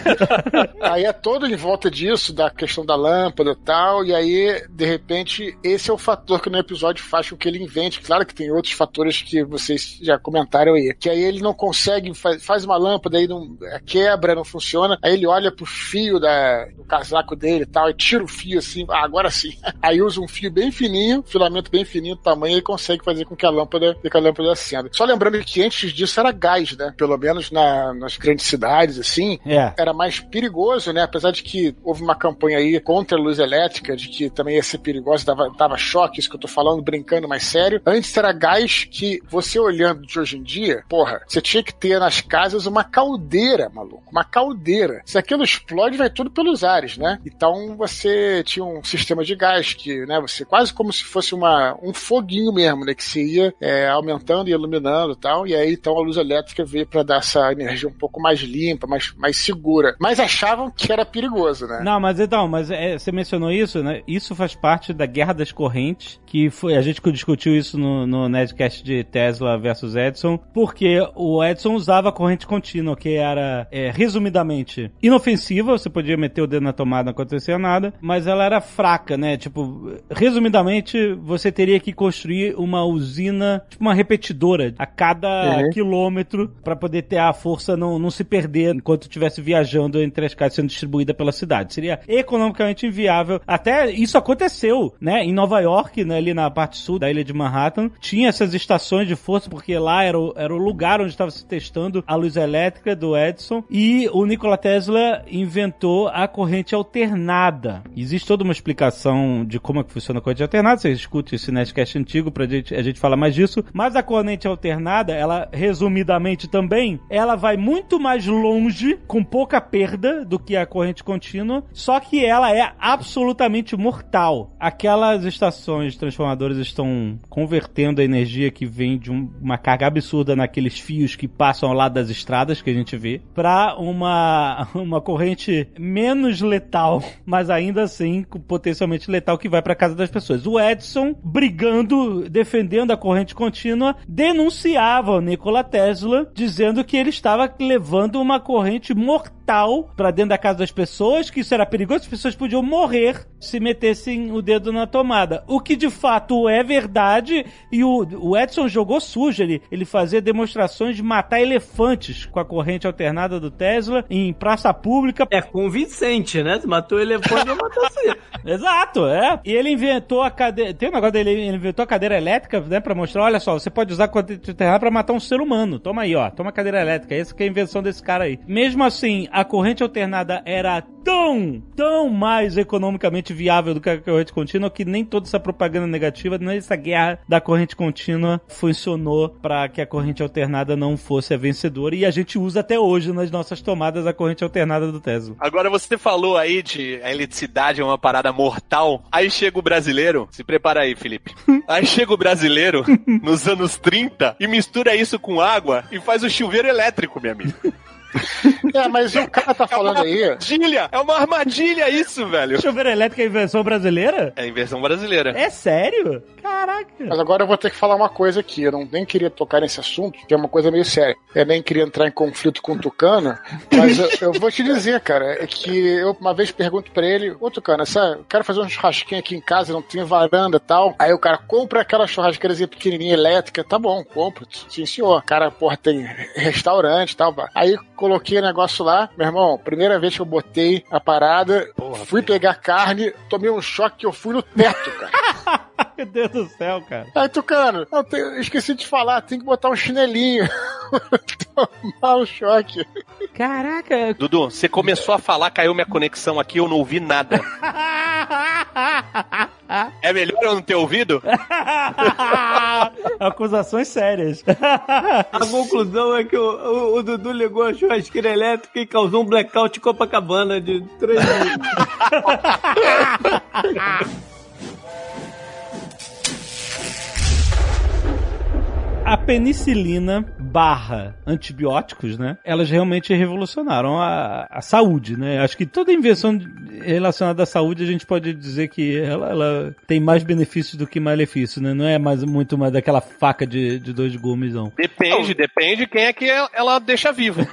Aí é todo em volta disso, da questão da lâmpada e tal, e aí, de repente, esse é o fator que no episódio faz com que ele invente. Claro que tem outros fatores que vocês já comentaram aí. Que aí ele não consegue, faz, faz uma lâmpada, aí não quebra, não funciona. Aí ele olha pro fio da, do casaco dele e tal, e tira o fio assim, ah, agora sim. Aí usa um fio bem fininho, filamento bem fininho do tamanho, e consegue fazer com que a lâmpada, que a lâmpada acenda. Só lembrando que antes disso era gás, né? Pelo menos na, nas grandes cidades, assim, é. Era mais perigoso, né? Apesar de que houve uma campanha aí contra a luz elétrica, de que também ia ser perigoso, dava, dava choque, isso que eu tô falando, brincando, mas sério. Antes era gás que, você olhando de hoje em dia, porra, você tinha que ter nas casas uma caldeira, maluco. Uma caldeira. Se aquilo explode, vai tudo pelos ares, né? Então você tinha um sistema de gás que né? Você quase como se fosse uma, um foguinho mesmo, né? Que se ia é, aumentando e iluminando e tal. E aí, então, a luz elétrica veio para dar essa energia um pouco mais limpa, mais, mais segura. Mas achavam que era perigoso, né? Não, mas então, mas é, você mencionou isso, né? Isso faz parte da Guerra das Correntes, que foi, a gente discutiu isso no, no Nerdcast de Tesla versus Edison, porque o Edison usava a corrente contínua, que era, é, resumidamente, inofensiva, você podia meter o dedo na tomada, não acontecia nada, mas ela era fraca, né? Tipo, resumidamente, você teria que construir uma usina, tipo uma repetidora, a cada uhum. quilômetro, para poder ter a força não, não se perder enquanto estivesse viajando entre as casas, sendo distribuída pela cidade. Seria economicamente inviável. Até isso aconteceu, né? Em Nova York, né, ali na parte sul da ilha de Manhattan, tinha essas estações de força, porque lá era o, era o lugar onde estava se testando a luz elétrica do Edison, e o Nikola Tesla inventou a corrente alternada. Existe toda uma explicação de como é que funciona a corrente alternada, você escuta esse Nerdcast antigo pra gente, a gente falar mais disso, mas a corrente alternada, ela, resumidamente também, ela vai muito mais longe, com pouca perda, do que a corrente contínua, só que ela é absolutamente mortal. Aquelas estações transformadoras estão convertendo a energia que vem de um, uma carga absurda naqueles fios que passam ao lado das estradas que a gente vê, para uma, uma corrente menos letal, mas ainda assim potencialmente letal, que vai para a casa das pessoas. O Edison, brigando, defendendo a corrente contínua, denunciava o Nikola Tesla, dizendo que ele estava levando uma corrente mortal para dentro da casa das pessoas, que isso era perigoso, as pessoas podiam morrer se metessem o dedo na tomada. O que de fato é verdade, e o, o Edison jogou sujo, ele, ele fazia demonstrações de matar elefantes com a corrente alternada do Tesla em praça pública. É convincente, né? Matou elefante, eu matou assim. Exato, é. E ele inventou a cadeira... Tem um negócio dele, ele inventou a cadeira elétrica, né? Pra mostrar, olha só, você pode usar a corrente alternada pra matar um ser humano. Toma aí, ó. Toma a cadeira elétrica. Essa que é a invenção desse cara aí. Mesmo assim, a corrente alternada era tão, tão mais economicamente viável do que a corrente contínua, que nem toda essa propaganda negativa, nem essa guerra da corrente contínua funcionou pra que a corrente alternada não fosse a vencedora, e a gente usa até hoje nas nossas tomadas a corrente alternada do Tesla. Agora, você falou aí de a eletricidade é uma parada mortal, aí chega o brasileiro, se prepara aí, Felipe, aí chega o brasileiro nos anos trinta e mistura isso com água e faz o chuveiro elétrico, meu amigo. É, mas o cara tá falando aí... É uma armadilha! É uma armadilha isso, velho! Chuveiro elétrico é invenção brasileira? É invenção brasileira. É sério? Caraca! Mas agora eu vou ter que falar uma coisa aqui. Eu não, nem queria tocar nesse assunto, que é uma coisa meio séria. Eu nem queria entrar em conflito com o Tucano, mas eu, eu vou te dizer, cara, é que eu uma vez pergunto pra ele, ô Tucano, eu quero fazer um churrasquinho aqui em casa, não tem varanda e tal. Aí o cara, compra aquela churrasqueirazinha pequenininha elétrica. Tá bom, compra. Sim, senhor. O cara, porra, tem restaurante e tal. Aí... Coloquei o negócio lá, meu irmão, primeira vez que eu botei a parada, porra, fui Deus. pegar carne, tomei um choque que eu fui no teto, cara. Meu Deus do céu, cara. Aí, Tucano, eu te, eu esqueci de falar, tem que botar um chinelinho. Tomar um choque. Caraca. Dudu, você começou a falar, caiu minha conexão aqui, eu não ouvi nada. É melhor eu não ter ouvido? Acusações sérias. A conclusão é que o, o, o Dudu ligou a churrasqueira elétrica e causou um blackout em Copacabana de três minutos. A penicilina barra antibióticos, né? Elas realmente revolucionaram a, a saúde, né? Acho que toda invenção relacionada à saúde, a gente pode dizer que ela, ela tem mais benefícios do que malefícios, né? Não é mais, muito mais daquela faca de, de dois gumes, não. Depende, não. depende quem é que ela deixa viva.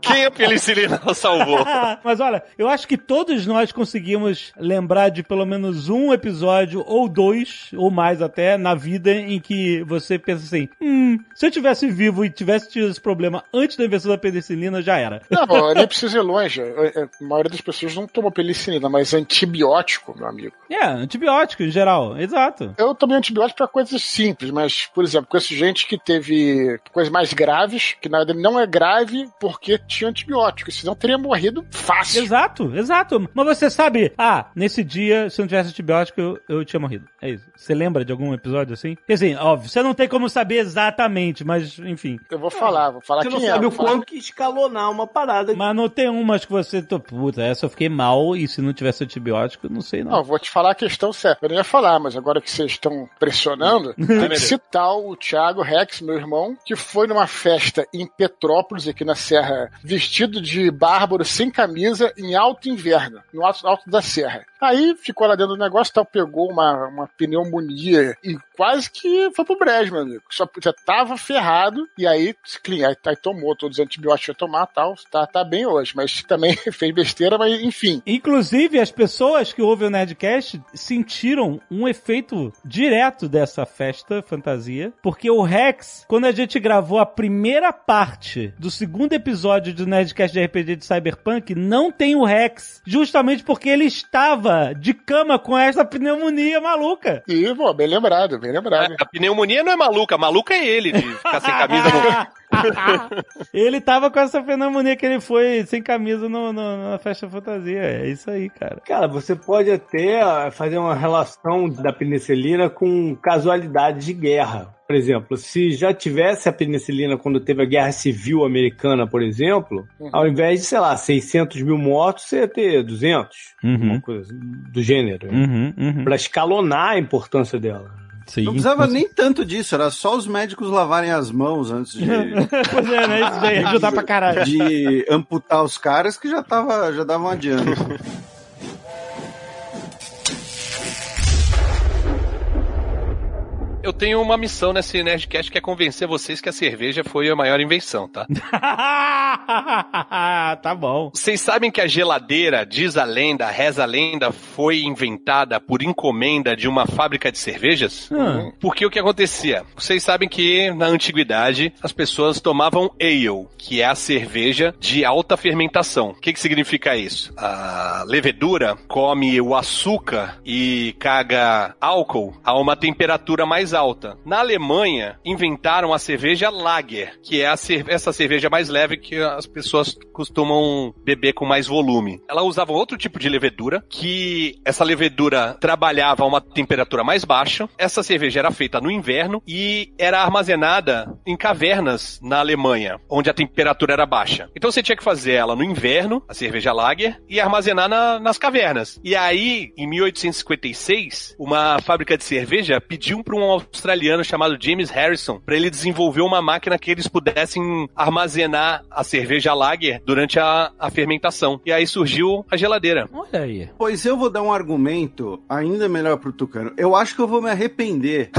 Quem a penicilina salvou? Mas olha, eu acho que todos nós conseguimos lembrar de pelo menos um episódio, ou dois, ou mais até, na vida em que você pensa assim, hum, se eu tivesse vivo e tivesse tido esse problema antes da invenção da penicilina, já era. Não, eu nem preciso ir longe. A maioria das pessoas não toma penicilina, mas antibiótico, meu amigo. É, antibiótico em geral, exato. Eu tomei antibiótico pra coisas simples, mas, por exemplo, conheço gente que teve coisas mais graves, que na verdade não é grave porque tinha antibiótico, senão teria morrido fácil. Exato, exato. Mas você sabe, ah, nesse dia, se não tivesse antibiótico, eu, eu tinha morrido. É isso. Você lembra de algum episódio assim? Assim, óbvio, você não tem como saber exatamente, mas enfim. Eu vou falar, vou falar que é. Você não sabe o quanto que escalonar uma parada. Mas não tem umas que você... Puta, essa eu fiquei mal e se não tivesse antibiótico, não sei não. Não, vou te falar a questão certa. Eu não ia falar, mas agora que vocês estão pressionando, tem que citar o Thiago Rex, meu irmão, que foi numa festa em Petrópolis, aqui na Serra, vestido de bárbaro, sem camisa, em alto inverno, no alto, alto da serra. Aí ficou lá dentro do negócio, tal, pegou uma, uma pneumonia e quase que foi pro brejo, meu amigo. Só já tava ferrado e aí, aí, aí tomou todos os antibióticos que ia tomar, tal, tá, tá bem hoje, mas também fez besteira, mas enfim. Inclusive, as pessoas que ouvem o Nerdcast sentiram um efeito direto dessa festa fantasia, porque o Rex, quando a gente gravou a primeira parte do segundo episódio do Nerdcast de R P G de Cyberpunk, não tem o Rex, justamente porque ele estava de cama com essa pneumonia maluca. E, pô, bem lembrado, bem lembrado. A, a pneumonia não é maluca, a maluca é ele, de ficar sem camisa no... Ele tava com essa pneumonia que ele foi sem camisa no, no, na festa fantasia. É isso aí, cara. Cara, você pode até fazer uma relação da penicilina com casualidade de guerra. Por exemplo, se já tivesse a penicilina quando teve a Guerra Civil Americana, por exemplo, uhum. ao invés de, sei lá, seiscentos mil mortos, você ia ter duzentos, uhum. uma coisa do gênero. Uhum, uhum. Pra escalonar a importância dela. Sim. Não precisava nem tanto disso, era só os médicos lavarem as mãos antes de... Pois é, né? Isso já ia ajudar pra caralho. De amputar os caras que já tava, já davam adiante. Eu tenho uma missão nesse Nerdcast que é convencer vocês que a cerveja foi a maior invenção, tá? Tá bom. Vocês sabem que a geladeira, diz a lenda, reza a lenda, foi inventada por encomenda de uma fábrica de cervejas? Hum. Porque o que acontecia? Vocês sabem que na antiguidade as pessoas tomavam ale, que é a cerveja de alta fermentação. O que, que significa isso? A levedura come o açúcar e caga álcool a uma temperatura mais alta. alta. Na Alemanha, inventaram a cerveja Lager, que é a cer- essa cerveja mais leve que as pessoas costumam beber com mais volume. Ela usava outro tipo de levedura, que essa levedura trabalhava a uma temperatura mais baixa. Essa cerveja era feita no inverno e era armazenada em cavernas na Alemanha, onde a temperatura era baixa. Então você tinha que fazer ela no inverno, a cerveja Lager, e armazenar na, nas cavernas. E aí, em mil oitocentos e cinquenta e seis, uma fábrica de cerveja pediu para um australiano chamado James Harrison para ele desenvolver uma máquina que eles pudessem armazenar a cerveja Lager durante a, a fermentação. E aí surgiu a geladeira. Olha aí. Pois eu vou dar um argumento ainda melhor pro Tucano. Eu acho que eu vou me arrepender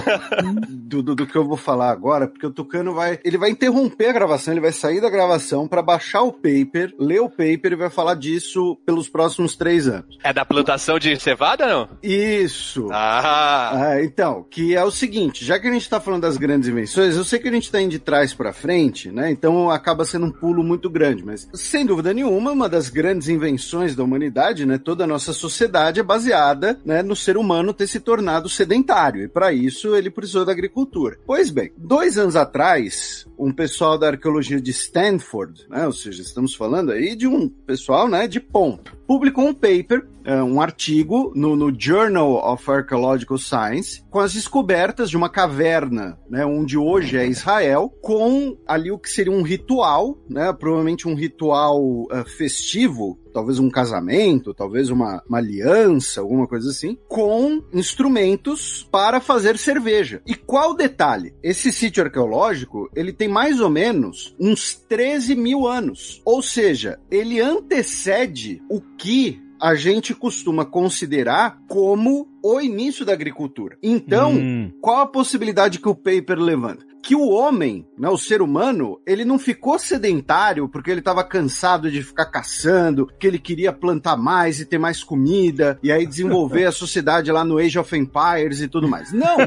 do, do, do que eu vou falar agora, porque o Tucano vai, ele vai interromper a gravação, ele vai sair da gravação para baixar o paper, ler o paper e vai falar disso pelos próximos três anos. É da plantação de cevada, não? Isso. Ah. É, então, que é o seguinte, já que a gente está falando das grandes invenções, eu sei que a gente está indo de trás para frente, né? Então acaba sendo um pulo muito grande, mas sem dúvida nenhuma, uma das grandes invenções da humanidade, né? Toda a nossa sociedade é baseada, né, no ser humano ter se tornado sedentário, e para isso ele precisou da agricultura. Pois bem, dois anos atrás, um pessoal da arqueologia de Stanford, né? Ou seja, estamos falando aí de um pessoal, né, de ponta, publicou um paper, um artigo no, no Journal of Archaeological Science, com as descobertas de uma caverna, né, onde hoje é Israel, com ali o que seria um ritual, né, provavelmente um ritual uh, festivo, talvez um casamento, talvez uma, uma aliança, alguma coisa assim, com instrumentos para fazer cerveja. E qual o detalhe? Esse sítio arqueológico, ele tem mais ou menos uns treze mil anos. Ou seja, ele antecede o que a gente costuma considerar como o início da agricultura. Então, hum. qual a possibilidade que o paper levanta? Que o homem, né, o ser humano, ele não ficou sedentário porque ele estava cansado de ficar caçando, que ele queria plantar mais e ter mais comida, e aí desenvolver a sociedade lá no Age of Empires e tudo mais. Não!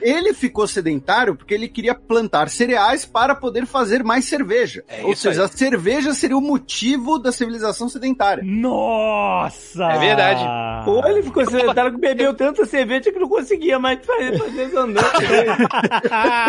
Ele ficou sedentário porque ele queria plantar cereais para poder fazer mais cerveja. É. Ou seja, aí, a cerveja seria o motivo da civilização sedentária. Nossa! É verdade. Ou ele ficou sedentário que bebeu tanta cerveja que não conseguia mais fazer, fazer andando.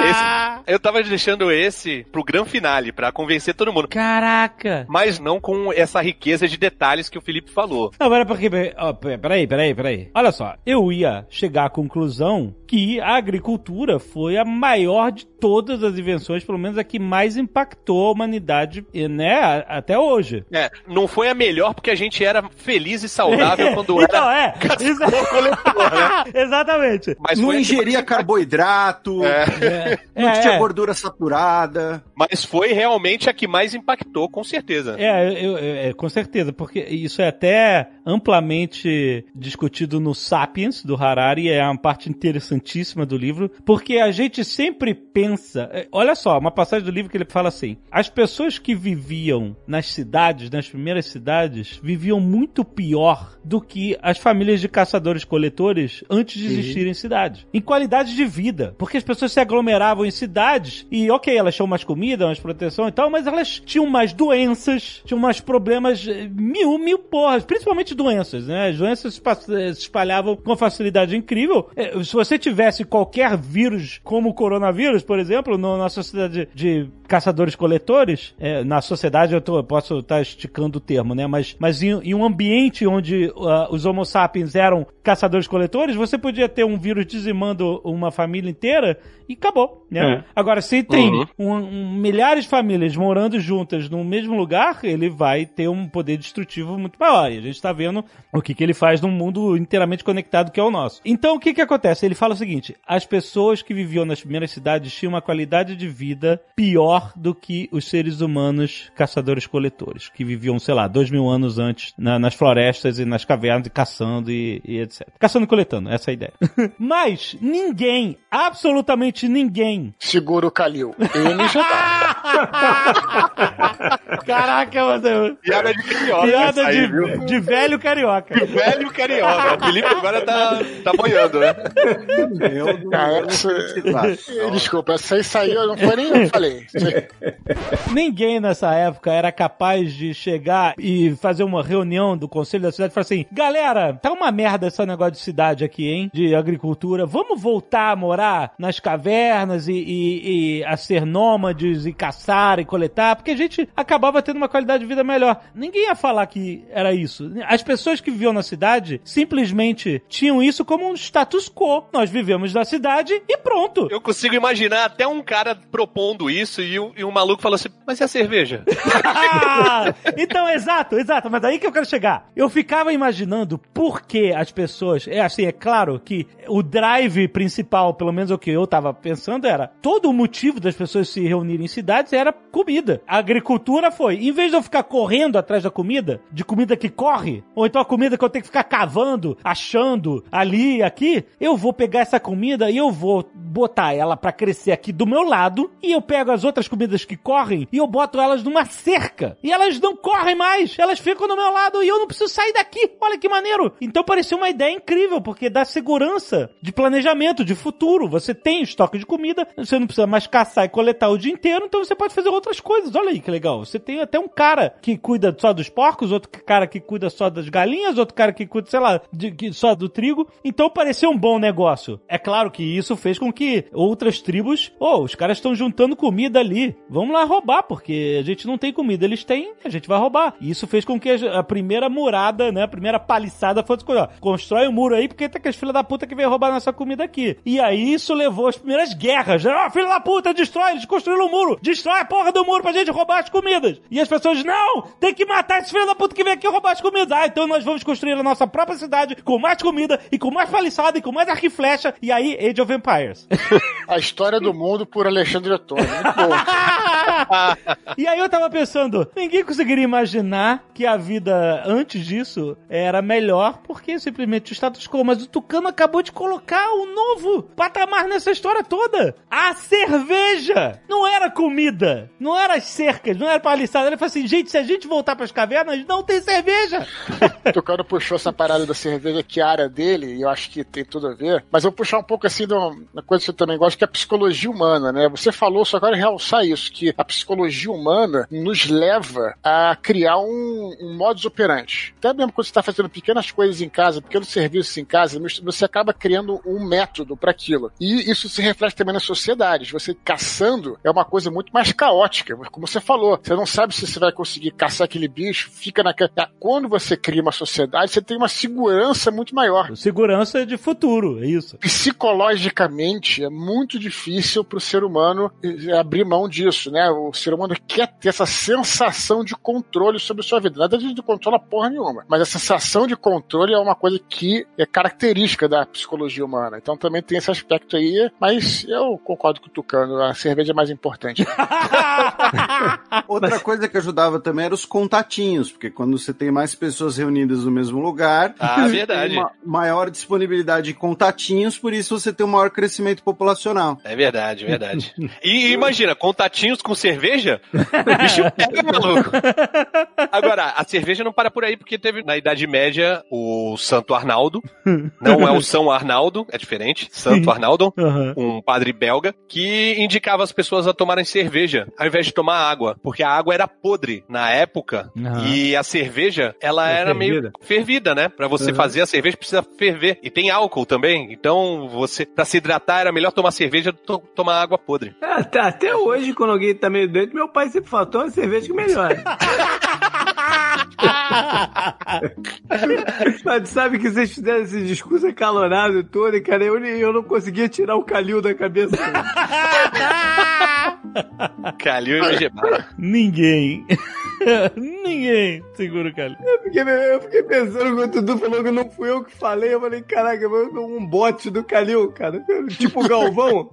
Esse Eu tava deixando esse pro grande finale, pra convencer todo mundo. Caraca! Mas não com essa riqueza de detalhes que o Felipe falou. Não, pera, porque, oh, peraí, peraí, peraí. Olha só, eu ia chegar à conclusão que a agricultura foi a maior de todas as invenções, pelo menos a que mais impactou a humanidade, né, até hoje. É, não foi a melhor porque a gente era feliz e saudável quando então, era é, caçador-coletor, né? Exatamente. Mas não ingeria que... carboidrato, é. É. não é, tinha é. gordura saturada. Mas foi realmente a que mais impactou, com certeza. É, eu, eu, é, com certeza, porque isso é até amplamente discutido no Sapiens, do Harari, é uma parte interessantíssima do livro, porque a gente sempre pensa... Olha só, uma passagem do livro que ele fala assim, as pessoas que viviam nas cidades, nas primeiras cidades, viviam muito pior do que as famílias de caçadores-coletores antes de existirem cidades. Em qualidade de vida, porque as pessoas se aglomeravam em cidades e, ok, elas tinham mais comida, mais proteção e tal, mas elas tinham mais doenças, tinham mais problemas mil, mil porras, principalmente doenças, né? As doenças se espalhavam com facilidade incrível. Se você tivesse qualquer vírus, como o coronavírus, por exemplo, na nossa sociedade de caçadores-coletores, é, na sociedade eu, tô, eu posso estar tá esticando o termo, né? Mas, mas em, em um ambiente onde uh, os homo sapiens eram caçadores-coletores, você podia ter um vírus dizimando uma família inteira e acabou, né? É. Agora, se tem uhum. um, um, milhares de famílias morando juntas no mesmo lugar, ele vai ter um poder destrutivo muito maior. E a gente está vendo o que, que ele faz num mundo inteiramente conectado que é o nosso. Então, o que, que acontece? Ele fala o seguinte, as pessoas que viviam nas primeiras cidades tinham uma qualidade de vida pior do que os seres humanos caçadores-coletores, que viviam, sei lá, dois mil anos antes na, nas florestas e nas cavernas, e caçando e, e etcétera. Caçando e coletando, essa é a ideia. Mas ninguém, absolutamente ninguém... Segura o Kalil. Ele já tá. Caraca, mano. Piada de carioca. Piada aí, de, de velho carioca. De velho carioca. O Felipe agora tá, tá boiando, né? Meu Deus. Cara, essa... Desculpa, essa aí saiu, não foi nem eu que falei. Ninguém nessa época era capaz de chegar e fazer uma reunião do Conselho da Cidade e falar assim, galera, tá uma merda esse negócio de cidade aqui, hein? De agricultura. Vamos voltar a morar nas cavernas e, e, e a ser nômades e caçar e coletar, porque a gente acabava tendo uma qualidade de vida melhor. Ninguém ia falar que era isso. As pessoas que viviam na cidade simplesmente tinham isso como um status quo. Nós vivemos na cidade e pronto. Eu consigo imaginar até um cara propondo isso e um, e um maluco falou assim, mas e a cerveja? Então, exato, exato. Mas daí que eu quero chegar. Eu ficava imaginando por que as pessoas... É assim, é claro que o drive principal, pelo menos o que eu tava pensando, era todo o motivo das pessoas se reunirem em cidades era comida. A agricultura foi, em vez de eu ficar correndo atrás da comida, de comida que corre, ou então a comida que eu tenho que ficar cavando, achando, ali e aqui, eu vou pegar essa comida e eu vou botar ela pra crescer aqui do meu lado, e eu pego as outras comidas que correm e eu boto elas numa cerca. E elas não correm mais, elas ficam do meu lado e eu não preciso sair daqui. Olha que maneiro! Então parecia uma ideia incrível, porque dá segurança de planejamento, de futuro. Você tem estoque de comida, você não precisa mais caçar e coletar o dia inteiro, então você pode fazer outras coisas. Olha aí que legal. Você tem até um cara que cuida só dos porcos, outro cara que cuida só das galinhas, outro cara que cuida, sei lá, de, que, só do trigo. Então parecia um bom negócio. É claro que isso fez com que outras tribos, oh, os caras estão juntando comida ali, vamos lá roubar, porque a gente não tem comida, eles têm, a gente vai roubar. E isso fez com que a primeira murada, né, a primeira paliçada fosse, ó, constrói um muro aí, porque tá aqueles filhos da puta que veio roubar nossa comida aqui. E aí isso levou às primeiras guerras. Ah, filho da puta, destrói, eles construíram o muro, destrói a porra do muro pra gente roubar as comidas. E as pessoas, não, tem que matar esse filho da puta que vem aqui roubar as comidas. Ah, então nós vamos construir a nossa própria cidade com mais comida e com mais paliçada e com mais arco e flecha. E aí, Age of Empires. A história do mundo por Alexandre Ottoni. Muito bom. E aí eu tava pensando, ninguém conseguiria imaginar que a vida antes disso era melhor, porque simplesmente o status quo, mas o Tucano acabou de colocar um novo patamar nessa história toda. A cerveja! Não era comida, não era as cercas, não era paliçada. Ele falou assim, gente, se a gente voltar pras cavernas, não tem cerveja! O Tucano puxou essa parada da cerveja que a área dele, e eu acho que tem tudo a ver, mas eu vou puxar um pouco assim de uma coisa que eu também gosto, que é a psicologia humana, né? Você falou, só agora realçar isso, que a psicologia humana nos leva a criar um, um modus operandi. Até mesmo quando você está fazendo pequenas coisas em casa, pequenos serviços em casa, você acaba criando um método para aquilo. E isso se reflete também nas sociedades. Você caçando é uma coisa muito mais caótica. Como você falou, você não sabe se você vai conseguir caçar aquele bicho, fica naquela... Quando você cria uma sociedade, você tem uma segurança muito maior. Segurança de futuro, é isso. Psicologicamente, é muito difícil para o ser humano abrir mão disso, né? O ser humano quer ter essa sensação de controle sobre a sua vida. Nada de controla porra nenhuma, mas a sensação de controle é uma coisa que é característica da psicologia humana. Então também tem esse aspecto aí, mas eu concordo com o Tucano, a cerveja é mais importante. Outra mas... coisa que ajudava também era os contatinhos, porque quando você tem mais pessoas reunidas no mesmo lugar, ah, verdade. Tem uma maior disponibilidade de contatinhos, por isso você tem um maior crescimento populacional. É verdade, verdade. E imagina, contatinhos com cerveja? O bicho pega, maluco. Agora, a cerveja não para por aí, porque teve na Idade Média o Santo Arnaldo, não é o São Arnaldo, é diferente, Santo Arnaldo, uhum. um padre belga, que indicava as pessoas a tomarem cerveja, ao invés de tomar água, porque a água era podre na época, uhum. e a cerveja, ela é era fervida. meio fervida, né? Pra você uhum. fazer a cerveja, precisa ferver. E tem álcool também, então você, pra se hidratar, era melhor tomar cerveja do que tomar água podre. Ah, tá. Até hoje, quando alguém tá meio doente, meu pai sempre fala, toma cerveja que melhora. Mas sabe que vocês fizeram esse discurso acalorado todo, cara, eu, eu não conseguia tirar o Calil da cabeça. Calil e Gebara. Ninguém. Ninguém segura o Calil. Eu fiquei, eu fiquei pensando quando o Dudu falou que não fui eu que falei, eu falei, caraca, um bote do Calil, cara. Tipo o Galvão.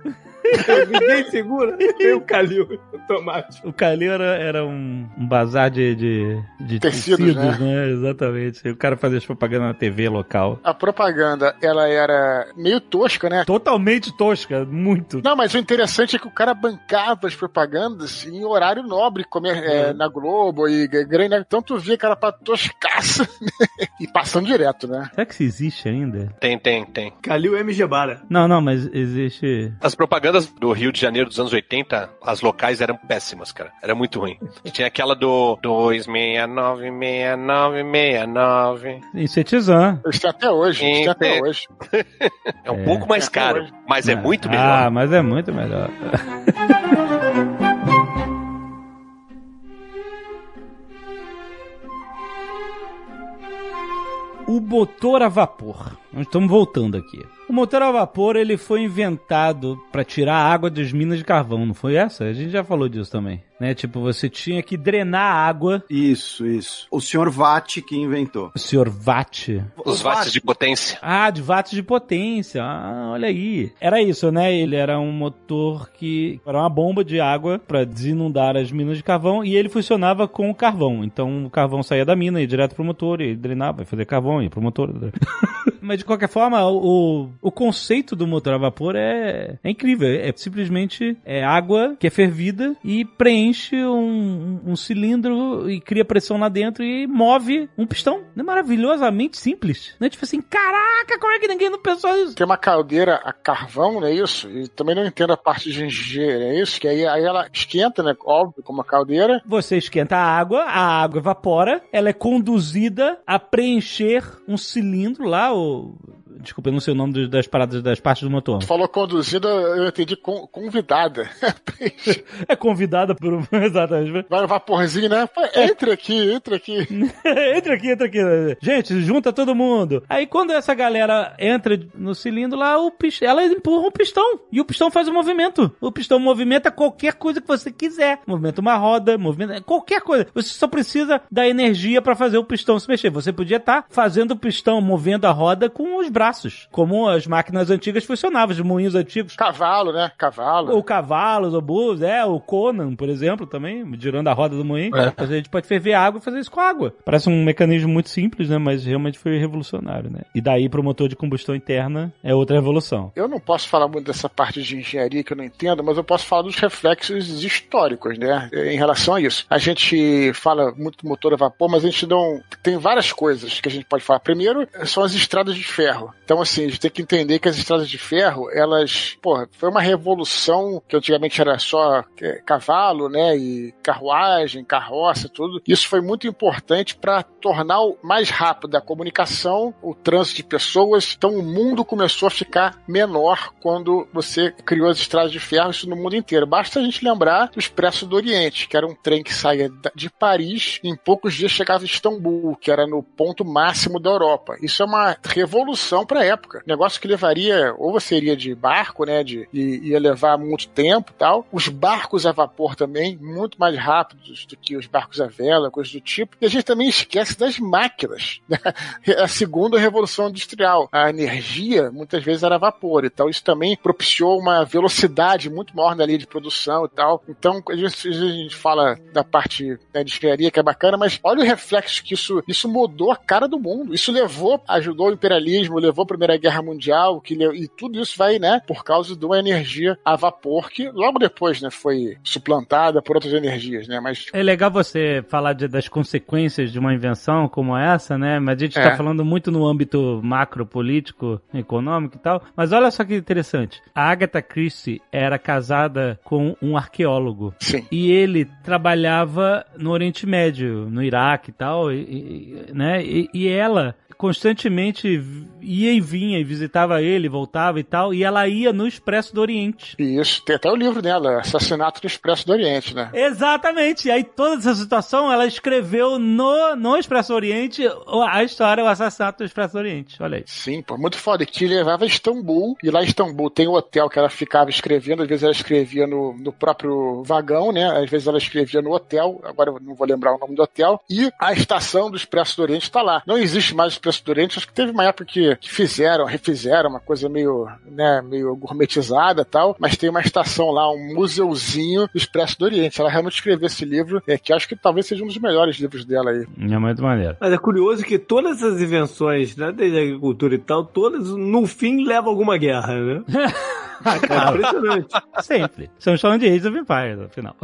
Ninguém segura, tem o Calil automático. O Calil era, era um, um bazar de, de, de tecidos, tecidos, né? né? Exatamente. O cara fazia as propagandas na T V local. A propaganda, ela era meio tosca, né? Totalmente tosca, muito. Não, mas o interessante é que o cara bancava as propagandas em horário nobre, como é, é. na Globo e grande. Então tu via aquela pra toscaça e passando direto, né? Será que isso existe ainda? Tem, tem, tem. Calil M. Gebara. Não, não, mas existe... As propagandas do Rio de Janeiro dos anos oitenta, as locais eram péssimas, cara. Era muito ruim. Tinha aquela do dois seis nove seis nove seis nove. Incetizan. Está até hoje. Está até hoje. É um é. pouco mais caro, mas é muito melhor. Ah, mas é muito melhor. O motor a vapor. Nós estamos voltando aqui. O motor a vapor, ele foi inventado para tirar a água das minas de carvão, não foi essa? A gente já falou disso também, né? Tipo, você tinha que drenar a água. Isso, isso. O senhor Watt que inventou. O senhor Watt? Os watts de potência. Ah, de watts de potência. Ah, olha aí. Era isso, né? Ele era um motor que era uma bomba de água para desinundar as minas de carvão e ele funcionava com o carvão. Então, o carvão saía da mina e ia direto pro motor e drenava, ia fazer carvão e pro motor. Mas, de qualquer forma, o... O conceito do motor a vapor é, é incrível. É simplesmente é água que é fervida e preenche um, um cilindro e cria pressão lá dentro e move um pistão. É maravilhosamente simples. Né? Tipo assim, caraca, como é que ninguém não pensou nisso? Tem uma caldeira a carvão, não é isso? E também não entendo a parte de engenharia, é isso? Que aí, aí ela esquenta, né? Óbvio, como a caldeira. Você esquenta a água, a água evapora, ela é conduzida a preencher um cilindro lá, o... Desculpa, eu não sei o nome das paradas, das partes do motor. Tu falou conduzida, eu entendi con, convidada. É convidada por um... Exatamente. Vai um vaporzinho, né? Entra aqui, entra aqui. entra aqui, entra aqui. Gente, junta todo mundo. Aí quando essa galera entra no cilindro lá, o pist... ela empurra um pistão. E o pistão faz o movimento. O pistão movimenta qualquer coisa que você quiser. Movimenta uma roda, movimenta qualquer coisa. Você só precisa da energia pra fazer o pistão se mexer. Você podia estar fazendo o pistão, movendo a roda com os braços. Como as máquinas antigas funcionavam, os moinhos antigos. Cavalo, né? Cavalo. O cavalo, o burro, é, o Conan, por exemplo, também, girando a roda do moinho. É. A gente pode ferver água e fazer isso com água. Parece um mecanismo muito simples, né? Mas realmente foi revolucionário, né? E daí pro motor de combustão interna é outra revolução. Eu não posso falar muito dessa parte de engenharia que eu não entendo, mas eu posso falar dos reflexos históricos, né? Em relação a isso. A gente fala muito do motor a vapor, mas a gente não... Tem várias coisas que a gente pode falar. Primeiro, são as estradas de ferro. Então, assim, a gente tem que entender que as estradas de ferro, elas, porra, foi uma revolução que antigamente era só cavalo, né, e carruagem, carroça, tudo. Isso foi muito importante para tornar mais rápida a comunicação, o trânsito de pessoas. Então, o mundo começou a ficar menor quando você criou as estradas de ferro, isso no mundo inteiro. Basta a gente lembrar do Expresso do Oriente, que era um trem que saía de Paris e em poucos dias chegava em Istambul, que era no ponto máximo da Europa. Isso é uma revolução para a época. Negócio que levaria, ou você iria de barco, né, de, e ia levar muito tempo e tal. Os barcos a vapor também, muito mais rápidos do que os barcos a vela, coisas do tipo. E a gente também esquece das máquinas, né? A segunda revolução industrial. A energia, muitas vezes, era a vapor e tal. Isso também propiciou uma velocidade muito maior na linha de produção e tal. Então, a gente, a gente fala da parte, né, de engenharia, que é bacana, mas olha o reflexo que isso, isso mudou a cara do mundo. Isso levou, ajudou o imperialismo, levou a Primeira Guerra Mundial, que, e tudo isso vai, né, por causa de uma energia a vapor, que logo depois, né, foi suplantada por outras energias, né, mas... É legal você falar de, das consequências de uma invenção como essa, né, mas a gente está é. falando muito no âmbito macro, político, econômico e tal, mas olha só que interessante. A Agatha Christie era casada com um arqueólogo. Sim. E ele trabalhava no Oriente Médio, no Iraque e tal, e, e, né, e, e ela... constantemente ia e vinha e visitava ele, voltava e tal, e ela ia no Expresso do Oriente. Isso, tem até o livro dela, Assassinato no Expresso do Oriente, né? Exatamente, e aí toda essa situação ela escreveu no, no Expresso do Oriente a história, o assassinato no Expresso do Oriente, olha aí. Sim, pô, muito foda, que levava a Istambul, e lá em Istambul tem um hotel que ela ficava escrevendo, às vezes ela escrevia no, no próprio vagão, né, às vezes ela escrevia no hotel, agora eu não vou lembrar o nome do hotel, e a estação do Expresso do Oriente está lá. Não existe mais Expresso Durante, acho que teve uma época que fizeram, refizeram, uma coisa meio, né, meio gourmetizada e tal, mas tem uma estação lá, um museuzinho do Expresso do Oriente. Ela realmente escreveu esse livro, é, que acho que talvez seja um dos melhores livros dela aí. É muito maneiro. Mas é curioso que todas as invenções, né, desde a agricultura e tal, todas, no fim, levam a alguma guerra, né? Ah, claro. Sempre. Estamos falando de Age of Empires, afinal.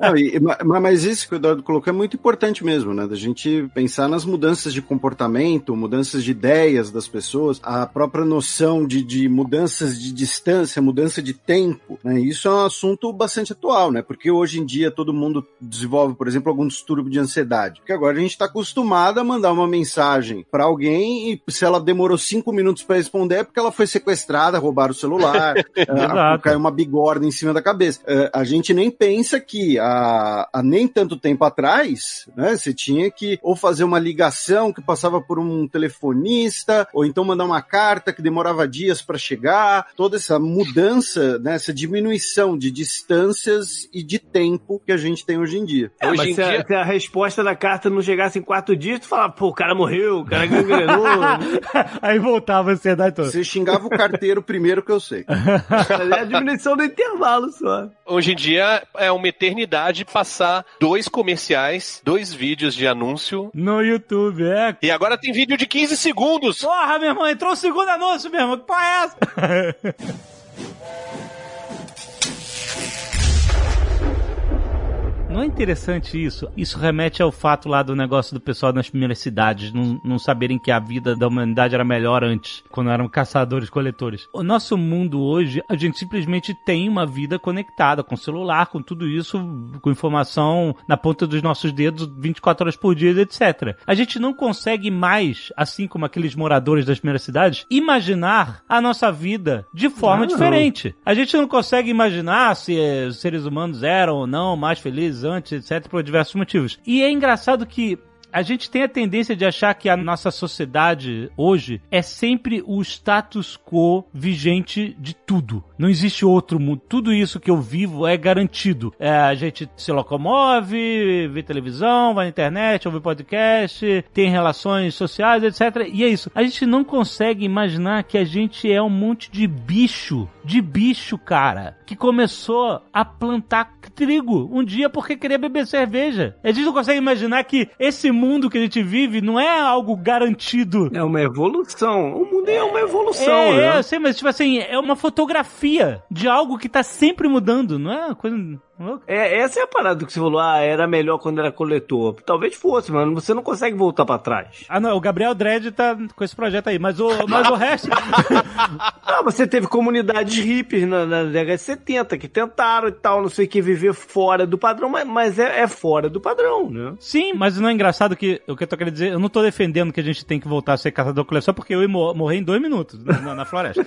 Não, e, mas isso que o Eduardo colocou é muito importante mesmo, né? Da gente pensar nas mudanças de comportamento, mudanças de ideias das pessoas, a própria noção de, de mudanças de distância, mudança de tempo, né? Isso é um assunto bastante atual, né? Porque hoje em dia todo mundo desenvolve, por exemplo, algum distúrbio de ansiedade. Porque agora a gente está acostumado a mandar uma mensagem para alguém e se ela demorou cinco minutos para responder é porque ela foi sequestrada, roubaram o celular, Uh, caiu uma bigorna em cima da cabeça. Uh, a gente nem pensa que há, há nem tanto tempo atrás, né, você tinha que ou fazer uma ligação que passava por um telefonista, ou então mandar uma carta que demorava dias para chegar. Toda essa mudança, né, essa diminuição de distâncias e de tempo que a gente tem hoje em dia. É, hoje em se, dia... A, se a resposta da carta não chegasse em quatro dias, tu falava, pô, o cara morreu, o cara gangrenou. Aí voltava a ansiedade toda. Você xingava o carteiro primeiro que eu sei. É a diminuição do intervalo só. Hoje em dia é uma eternidade passar dois comerciais, dois vídeos de anúncio no YouTube, é. E agora tem vídeo de quinze segundos. Porra, meu irmão, entrou o segundo anúncio, meu irmão. Que porra é essa? Não é interessante isso? Isso remete ao fato lá do negócio do pessoal nas primeiras cidades não, não saberem que a vida da humanidade era melhor antes, quando eram caçadores-coletores. O nosso mundo hoje, a gente simplesmente tem uma vida conectada com celular, com tudo isso, com informação na ponta dos nossos dedos, vinte e quatro horas por dia, etcétera. A gente não consegue mais, assim como aqueles moradores das primeiras cidades, imaginar a nossa vida de forma não. diferente. A gente não consegue imaginar se os seres humanos eram ou não mais felizes antes, etcétera, por diversos motivos. E é engraçado que a gente tem a tendência de achar que a nossa sociedade hoje é sempre o status quo vigente de tudo. Não existe outro mundo. Tudo isso que eu vivo é garantido. É, a gente se locomove, vê televisão, vai na internet, ouve podcast, tem relações sociais, etcétera. E é isso. A gente não consegue imaginar que a gente é um monte de bicho, de bicho, cara, que começou a plantar trigo um dia porque queria beber cerveja. A gente não consegue imaginar que esse mundo que a gente vive não é algo garantido. É uma evolução. O mundo é uma evolução, é, né? É, eu sei, mas tipo assim, é uma fotografia de algo que tá sempre mudando, não é uma coisa... É, essa é a parada que você falou, ah, era melhor quando era coletor. Talvez fosse, mano, você não consegue voltar pra trás. Ah, não, o Gabriel Dredd tá com esse projeto aí, mas o, mas o resto... Não, você teve comunidades hippies na, na década de setenta que tentaram e tal, não sei o que, viver fora do padrão, mas, mas é, é fora do padrão, né? Sim, mas não é engraçado que, o que eu tô querendo dizer, eu não tô defendendo que a gente tem que voltar a ser caçador-coletor, porque eu ia morrer em dois minutos na, na, na floresta.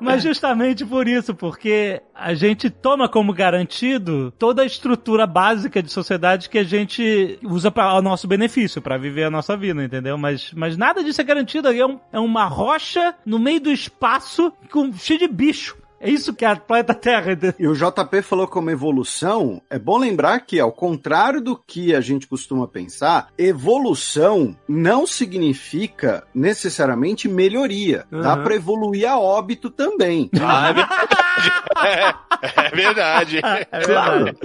Mas justamente por isso, porque a A gente toma como garantido toda a estrutura básica de sociedade que a gente usa para o nosso benefício, para viver a nossa vida, entendeu? Mas, mas nada disso é garantido. É, um, é uma rocha no meio do espaço com, cheio de bicho. É isso que é a planeta Terra. E o J P falou como evolução. É bom lembrar que, ao contrário do que a gente costuma pensar, evolução não significa necessariamente melhoria. Uhum. Dá pra evoluir a óbito também. Ah, é verdade. É, é verdade. Claro.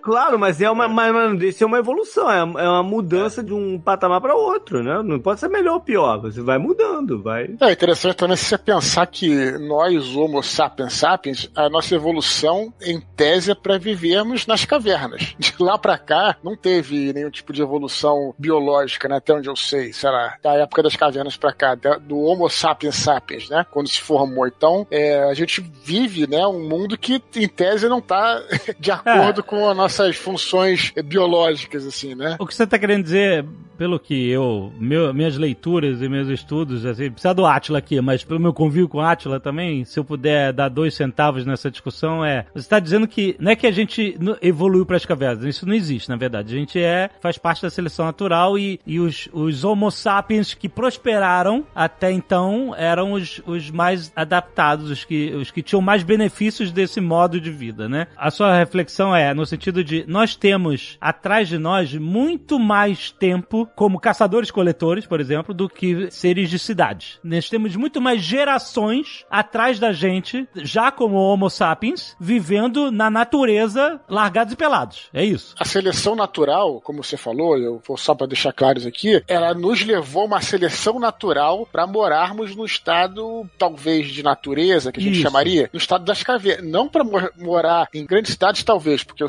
Claro, mas é uma, mas isso é uma evolução. É uma mudança de um patamar pra outro, né? Não pode ser melhor ou pior. Você vai mudando, vai... É interessante também se você pensar que nós, Homo sapiens, Sapiens, a nossa evolução em tese é para vivermos nas cavernas. De lá para cá não teve nenhum tipo de evolução biológica, né? Até onde eu sei, sei lá, da época das cavernas para cá, do Homo sapiens sapiens, né? Quando se formou. Então, é, a gente vive, né, um mundo que em tese não tá de acordo é. com as nossas funções biológicas, assim, né? O que você tá querendo dizer, pelo que eu, meu, minhas leituras e meus estudos, assim, precisa do Átila aqui, mas pelo meu convívio com o Átila também, se eu puder dar dois centavos nessa discussão, é... Você está dizendo que não é que a gente evoluiu para as cavernas, isso não existe, na verdade. A gente é, faz parte da seleção natural e, e os, os Homo sapiens que prosperaram até então eram os, os mais adaptados, os que, os que tinham mais benefícios desse modo de vida, né? A sua reflexão é no sentido de nós temos atrás de nós muito mais tempo como caçadores-coletores, por exemplo, do que seres de cidade. Nós temos muito mais gerações atrás da gente, já como Homo sapiens, vivendo na natureza, largados e pelados. É isso. A seleção natural, como você falou, eu vou só para deixar claros aqui, ela nos levou a uma seleção natural para morarmos no estado, talvez, de natureza, que a gente isso. chamaria, no estado das cavernas. Não para mor- morar em grandes cidades, talvez, porque a,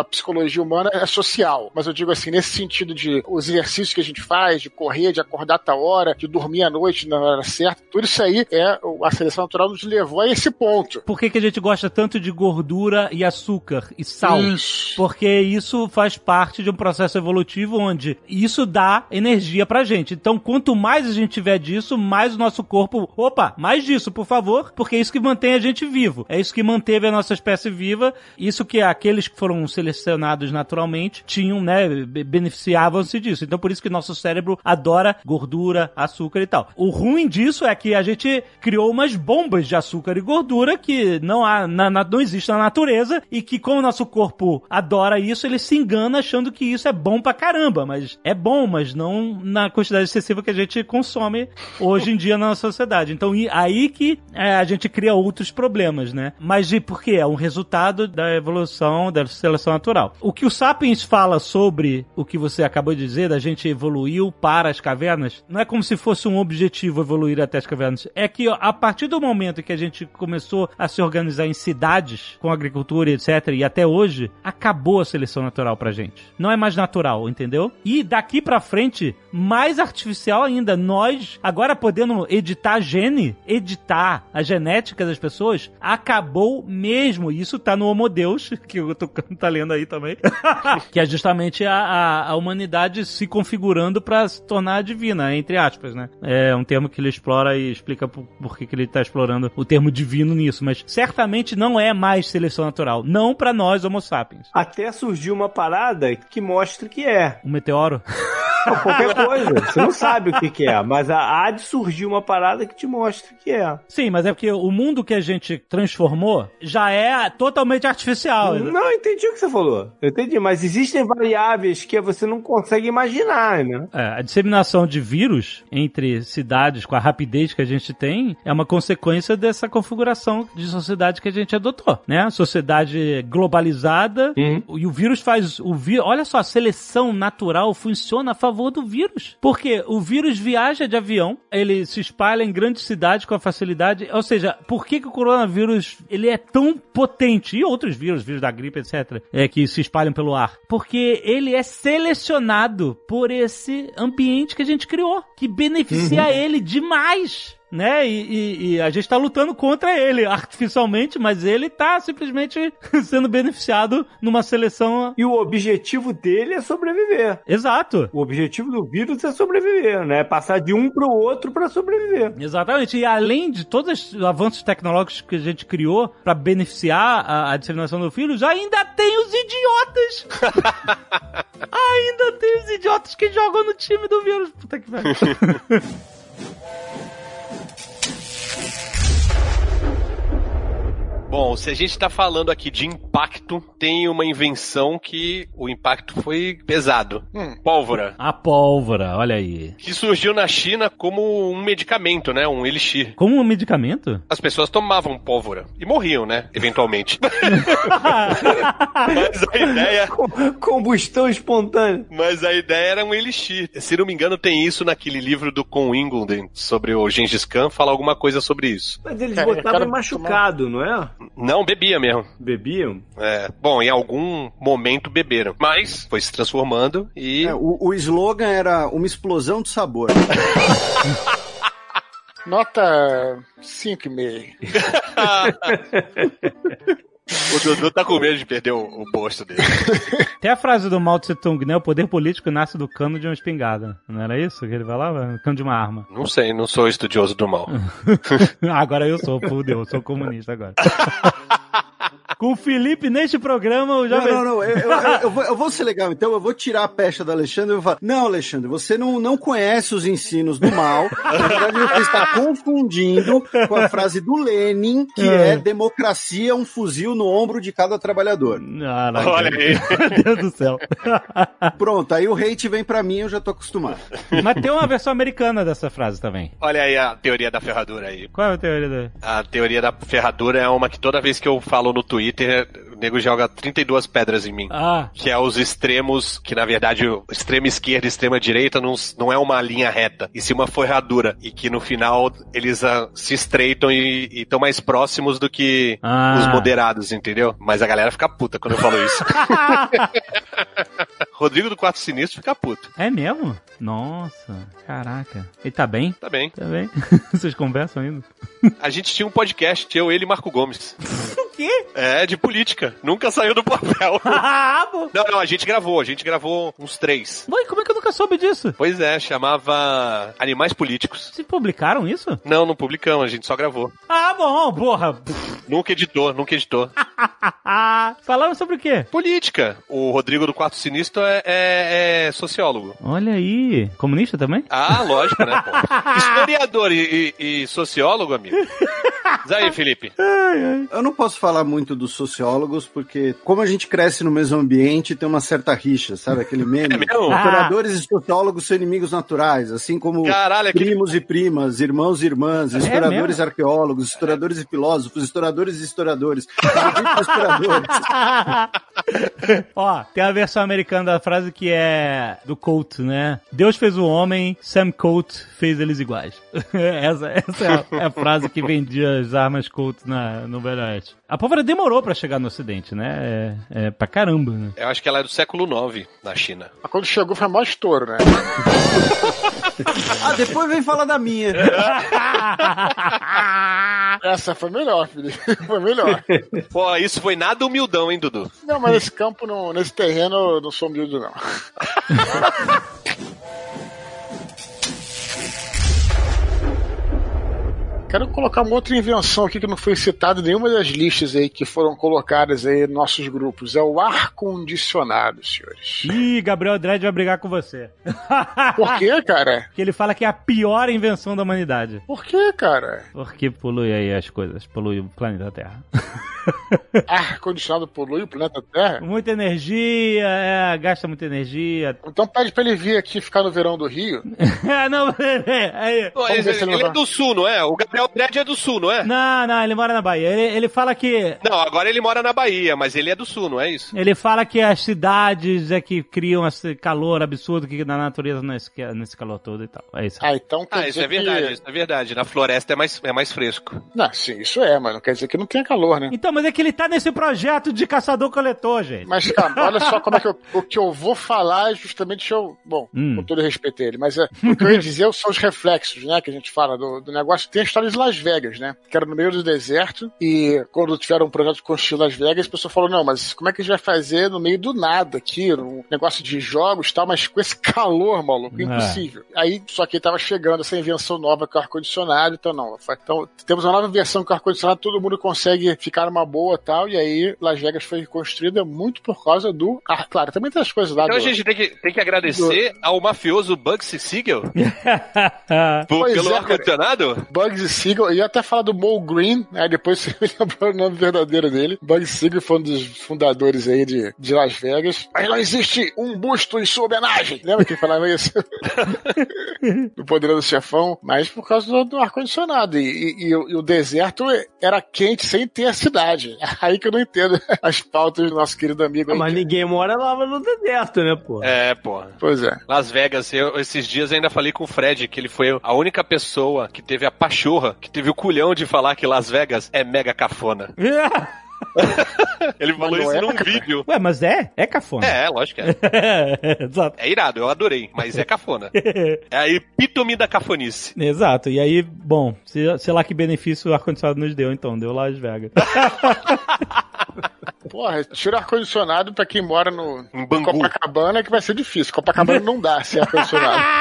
a psicologia humana é social. Mas eu digo assim, nesse sentido de os exercícios que a gente faz, de correr, de acordar a tal hora, de dormir à noite na hora certa, tudo isso aí, é, a seleção natural nos levou a esse ponto. Por que que a gente gosta tanto de gordura e açúcar e sal? Isso. Porque isso faz parte de um processo evolutivo onde isso dá energia pra gente. Então, quanto mais a gente tiver disso, mais o nosso corpo... Opa, mais disso, por favor, porque é isso que mantém a gente vivo. É isso que manteve a nossa espécie viva. Isso que aqueles que foram selecionados naturalmente tinham, né, beneficiavam-se disso. Então, por isso que nosso cérebro adora gordura, açúcar e tal. O ruim disso é que a gente criou umas bombas de açúcar e gordura que não, há, na, na, não existe na natureza e que, como o nosso corpo adora isso, ele se engana achando que isso é bom pra caramba, mas é bom, mas não na quantidade excessiva que a gente consome hoje em dia na nossa sociedade. Então, e, aí que é, a gente cria outros problemas, né? Mas e por quê? É um resultado da evolução, da seleção natural. O que o Sapiens fala sobre o que você acabou de dizer, da gente evoluiu para as cavernas, não é como se fosse um objetivo evoluir até as cavernas. É que, ó, a partir do momento que a gente começou começou a se organizar em cidades com agricultura, etcétera, e até hoje acabou a seleção natural pra gente. Não é mais natural, entendeu? E daqui pra frente, mais artificial ainda. Nós, agora podendo editar gene, editar a genética das pessoas, acabou mesmo. Isso tá no Homo Deus, que o Tucano tá lendo aí também, que é justamente a, a, a humanidade se configurando pra se tornar divina, entre aspas, né? É um termo que ele explora e explica por, por que, que ele tá explorando o termo divino nisso, mas certamente não é mais seleção natural. Não pra nós, Homo sapiens. Até surgiu uma parada que mostra que é. Um meteoro? Não, qualquer coisa. Você não sabe o que que é, mas há de surgir uma parada que te mostra que é. Sim, mas é porque o mundo que a gente transformou já é totalmente artificial. Não, eu entendi o que você falou. Eu entendi, mas existem variáveis que você não consegue imaginar, né? É, a disseminação de vírus entre cidades com a rapidez que a gente tem é uma consequência dessa configuração de sociedade que a gente adotou, né? Sociedade globalizada, uhum. E o vírus faz o vírus. Olha só, a seleção natural funciona a favor favor do vírus. Porque o vírus viaja de avião, ele se espalha em grandes cidades com a facilidade. Ou seja, por que, que o coronavírus ele é tão potente? E outros vírus, vírus da gripe, etcétera, é, que se espalham pelo ar. Porque ele é selecionado por esse ambiente que a gente criou, que beneficia uhum. ele demais. Né? E, e, e a gente tá lutando contra ele artificialmente, mas ele tá simplesmente sendo beneficiado numa seleção. E o objetivo dele é sobreviver. Exato. O objetivo do vírus é sobreviver, né? Passar de um pro outro pra sobreviver. Exatamente. E além de todos os avanços tecnológicos que a gente criou pra beneficiar a, a disseminação do vírus, ainda tem os idiotas. Ainda tem os idiotas que jogam no time do vírus. Puta que pariu. Bom, se a gente tá falando aqui de impacto, tem uma invenção que o impacto foi pesado. Hum. Pólvora. A pólvora, olha aí. Que surgiu na China como um medicamento, né? Um elixir. Como um medicamento? As pessoas tomavam pólvora e morriam, né? Eventualmente. Mas a ideia... Combustão espontânea. Mas a ideia era um elixir. Se não me engano, tem isso naquele livro do Con Ingold sobre o Gengis Khan, fala alguma coisa sobre isso. Mas eles Cara, botavam machucado, tomar... não é? Não, bebia mesmo. Bebiam? É. Bom, em algum momento beberam. Mas foi se transformando e... É, o, o slogan era uma explosão de sabor. Nota cinco e meio. O Dudu tá com medo de perder o, o posto dele. Tem a frase do Mao Tse Tung, né? O poder político nasce do cano de uma espingarda. Não era isso que ele falava? Cano de uma arma. Não sei, não sou estudioso do mal. Agora eu sou, fudeu, eu sou comunista agora. Com o Felipe neste programa, o Jovem... Não, não, não, eu, eu, eu, vou, eu vou ser legal, então eu vou tirar a pecha do Alexandre e vou falar, não, Alexandre, você não, não conhece os ensinos do mal, na verdade você está confundindo com a frase do Lenin, que é, é democracia, um fuzil no ombro de cada trabalhador. Ah, não, olha aí. Meu Deus do céu. Pronto, aí o hate vem pra mim, eu já tô acostumado. Mas tem uma versão americana dessa frase também. Olha aí a teoria da ferradura aí. Qual é a teoria da... A teoria da ferradura é uma que toda vez que eu falo no Twitter, o nego joga trinta e duas pedras em mim. Ah. Que é os extremos, que na verdade extrema esquerda e extrema direita não, não é uma linha reta, e sim uma ferradura. E que no final eles a, se estreitam e estão mais próximos do que ah. os moderados, entendeu? Mas a galera fica puta quando eu falo isso. Rodrigo do Quarto Sinistro fica puto. É mesmo? Nossa, caraca. Ele tá bem? Tá bem. Tá bem. Vocês conversam ainda? A gente tinha um podcast, eu, ele e Marco Gomes. O quê? É, de política. Nunca saiu do papel. Ah, não, não, a gente gravou. A gente gravou uns três. Mãe, como é que eu nunca soube disso? Pois é, chamava Animais Políticos. Vocês publicaram isso? Não, não publicamos, a gente só gravou. Ah, bom, porra. Nunca editou, nunca editou. Falaram sobre o quê? Política. O Rodrigo do Quarto Sinistro é, é, é sociólogo. Olha aí. Comunista também? Ah, lógico, né? Pô. Historiador e, e, e sociólogo, amigo. Mas aí, Felipe. Ai, ai. Eu não posso falar muito dos sociólogos, porque como a gente cresce no mesmo ambiente, tem uma certa rixa, sabe? Aquele meme. É historiadores ah. e sociólogos são inimigos naturais, assim como Caralho, primos que... e primas, irmãos e irmãs, historiadores e é arqueólogos, historiadores e filósofos, historiadores e historiadores. Ó, tem a versão americana da frase que é do Colt, né? Deus fez o homem, Sam Colt fez eles iguais. essa, essa é a, a frase que vendia as armas Colt na, no Velho Oeste. A pólvora demorou pra chegar no Ocidente, né? É, é pra caramba, né? Eu acho que ela é do século nove na China. Mas quando chegou foi mó estouro, né? Ah, depois vem falar da minha. Essa foi melhor, filho. Foi melhor. Pô, isso foi nada humildão, hein, Dudu? Não, mas nesse campo, não, nesse terreno, eu não sou humilde, não. Quero colocar uma outra invenção aqui que não foi citada em nenhuma das listas aí que foram colocadas aí nos nossos grupos. É o ar-condicionado, senhores. Ih, Gabriel Dredd vai brigar com você. Por quê, cara? Porque ele fala que é a pior invenção da humanidade. Por quê, cara? Porque polui aí as coisas, polui o planeta Terra. Ar-condicionado polui o planeta Terra? Muita energia, é, gasta muita energia. Então pede pra ele vir aqui ficar no verão do Rio. É, não, é, é, é. Pô, ele, ele é do sul, não é? O Gabriel Gabriel Dredd é do Sul, não é? Não, não, ele mora na Bahia. Ele, ele fala que... Não, agora ele mora na Bahia, mas ele é do Sul, não é isso? Ele fala que as cidades é que criam esse calor absurdo que na natureza não é nesse calor todo e tal. É isso. Ah, então quer ah, dizer isso é verdade, que... isso é verdade. Na floresta é mais, é mais fresco. Não, sim, isso é, mas não quer dizer que não tenha calor, né? Então, mas é que ele tá nesse projeto de caçador-coletor, gente. Mas, cara, olha só como é que eu, o que eu vou falar é justamente eu... Bom, hum. com todo respeito a ele, mas é, o que eu ia dizer são os reflexos, né, que a gente fala do, do negócio. Tem a história de Las Vegas, né? Que era no meio do deserto, e quando tiveram um projeto de construir Las Vegas, a pessoa falou, não, mas como é que a gente vai fazer no meio do nada aqui, um negócio de jogos e tal, mas com esse calor, maluco, impossível. É. Aí, só que tava chegando essa invenção nova que é o ar-condicionado, então não. Então, temos uma nova versão com ar-condicionado, todo mundo consegue ficar numa boa e tal, e aí Las Vegas foi reconstruída muito por causa do ar. Ah, claro, também tem as coisas lá. Então do... a gente tem que, tem que agradecer do... ao mafioso Bugsy Siegel por, pelo é, ar-condicionado? Bugsy Siegel, eu ia até falar do Mo Green, aí depois você me lembrou o nome verdadeiro dele. Bugsy Siegel foi um dos fundadores aí de, de Las Vegas. Mas não existe um busto em sua homenagem. Lembra que falava isso? Do Poderoso Chefão. Mas por causa do, do ar-condicionado. E, e, e, o, e o deserto era quente sem ter a cidade. Aí que eu não entendo as pautas do nosso querido amigo. Aí. Mas ninguém mora lá no deserto, né, pô? É, pô. Pois é. Las Vegas, eu, esses dias ainda falei com o Fred que ele foi a única pessoa que teve a pachorra, que teve o culhão de falar que Las Vegas é mega cafona. Ele falou isso é, num cara. vídeo. Ué, mas é? É cafona. É, lógico que é. Exato. É irado, eu adorei, mas é cafona. É a epítome da cafonice. Exato, e aí, bom, sei lá que benefício o ar-condicionado nos deu, então, deu Las Vegas. Porra, tira ar-condicionado pra quem mora no em Copacabana que vai ser difícil. Copacabana não dá sem ar-condicionado.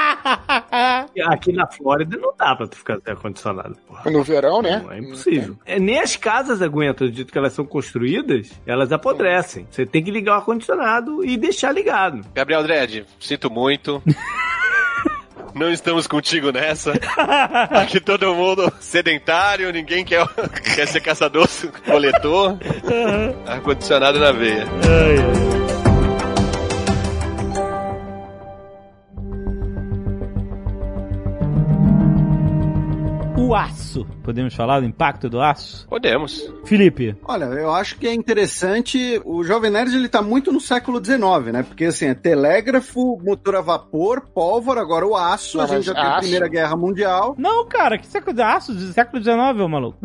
Aqui na Flórida não dá pra tu ficar sem ar-condicionado. No verão, né? Não, é impossível. É, nem as casas aguentam, do jeito que elas são construídas, elas apodrecem. Você tem que ligar o ar-condicionado e deixar ligado. Gabriel Dredd, sinto muito. Não estamos contigo nessa. Aqui todo mundo sedentário, ninguém quer, quer ser caçador, coletor. Ar-condicionado na veia. Ai, ai. O aço. Podemos falar do impacto do aço? Podemos. Felipe. Olha, eu acho que é interessante, o Jovem Nerd ele tá muito no século dezenove, né? Porque assim, é telégrafo, motor a vapor, pólvora, agora o aço, não, a gente já aço. Tem a Primeira Guerra Mundial. Não, cara, que século de aço? Do século dezenove, ô maluco.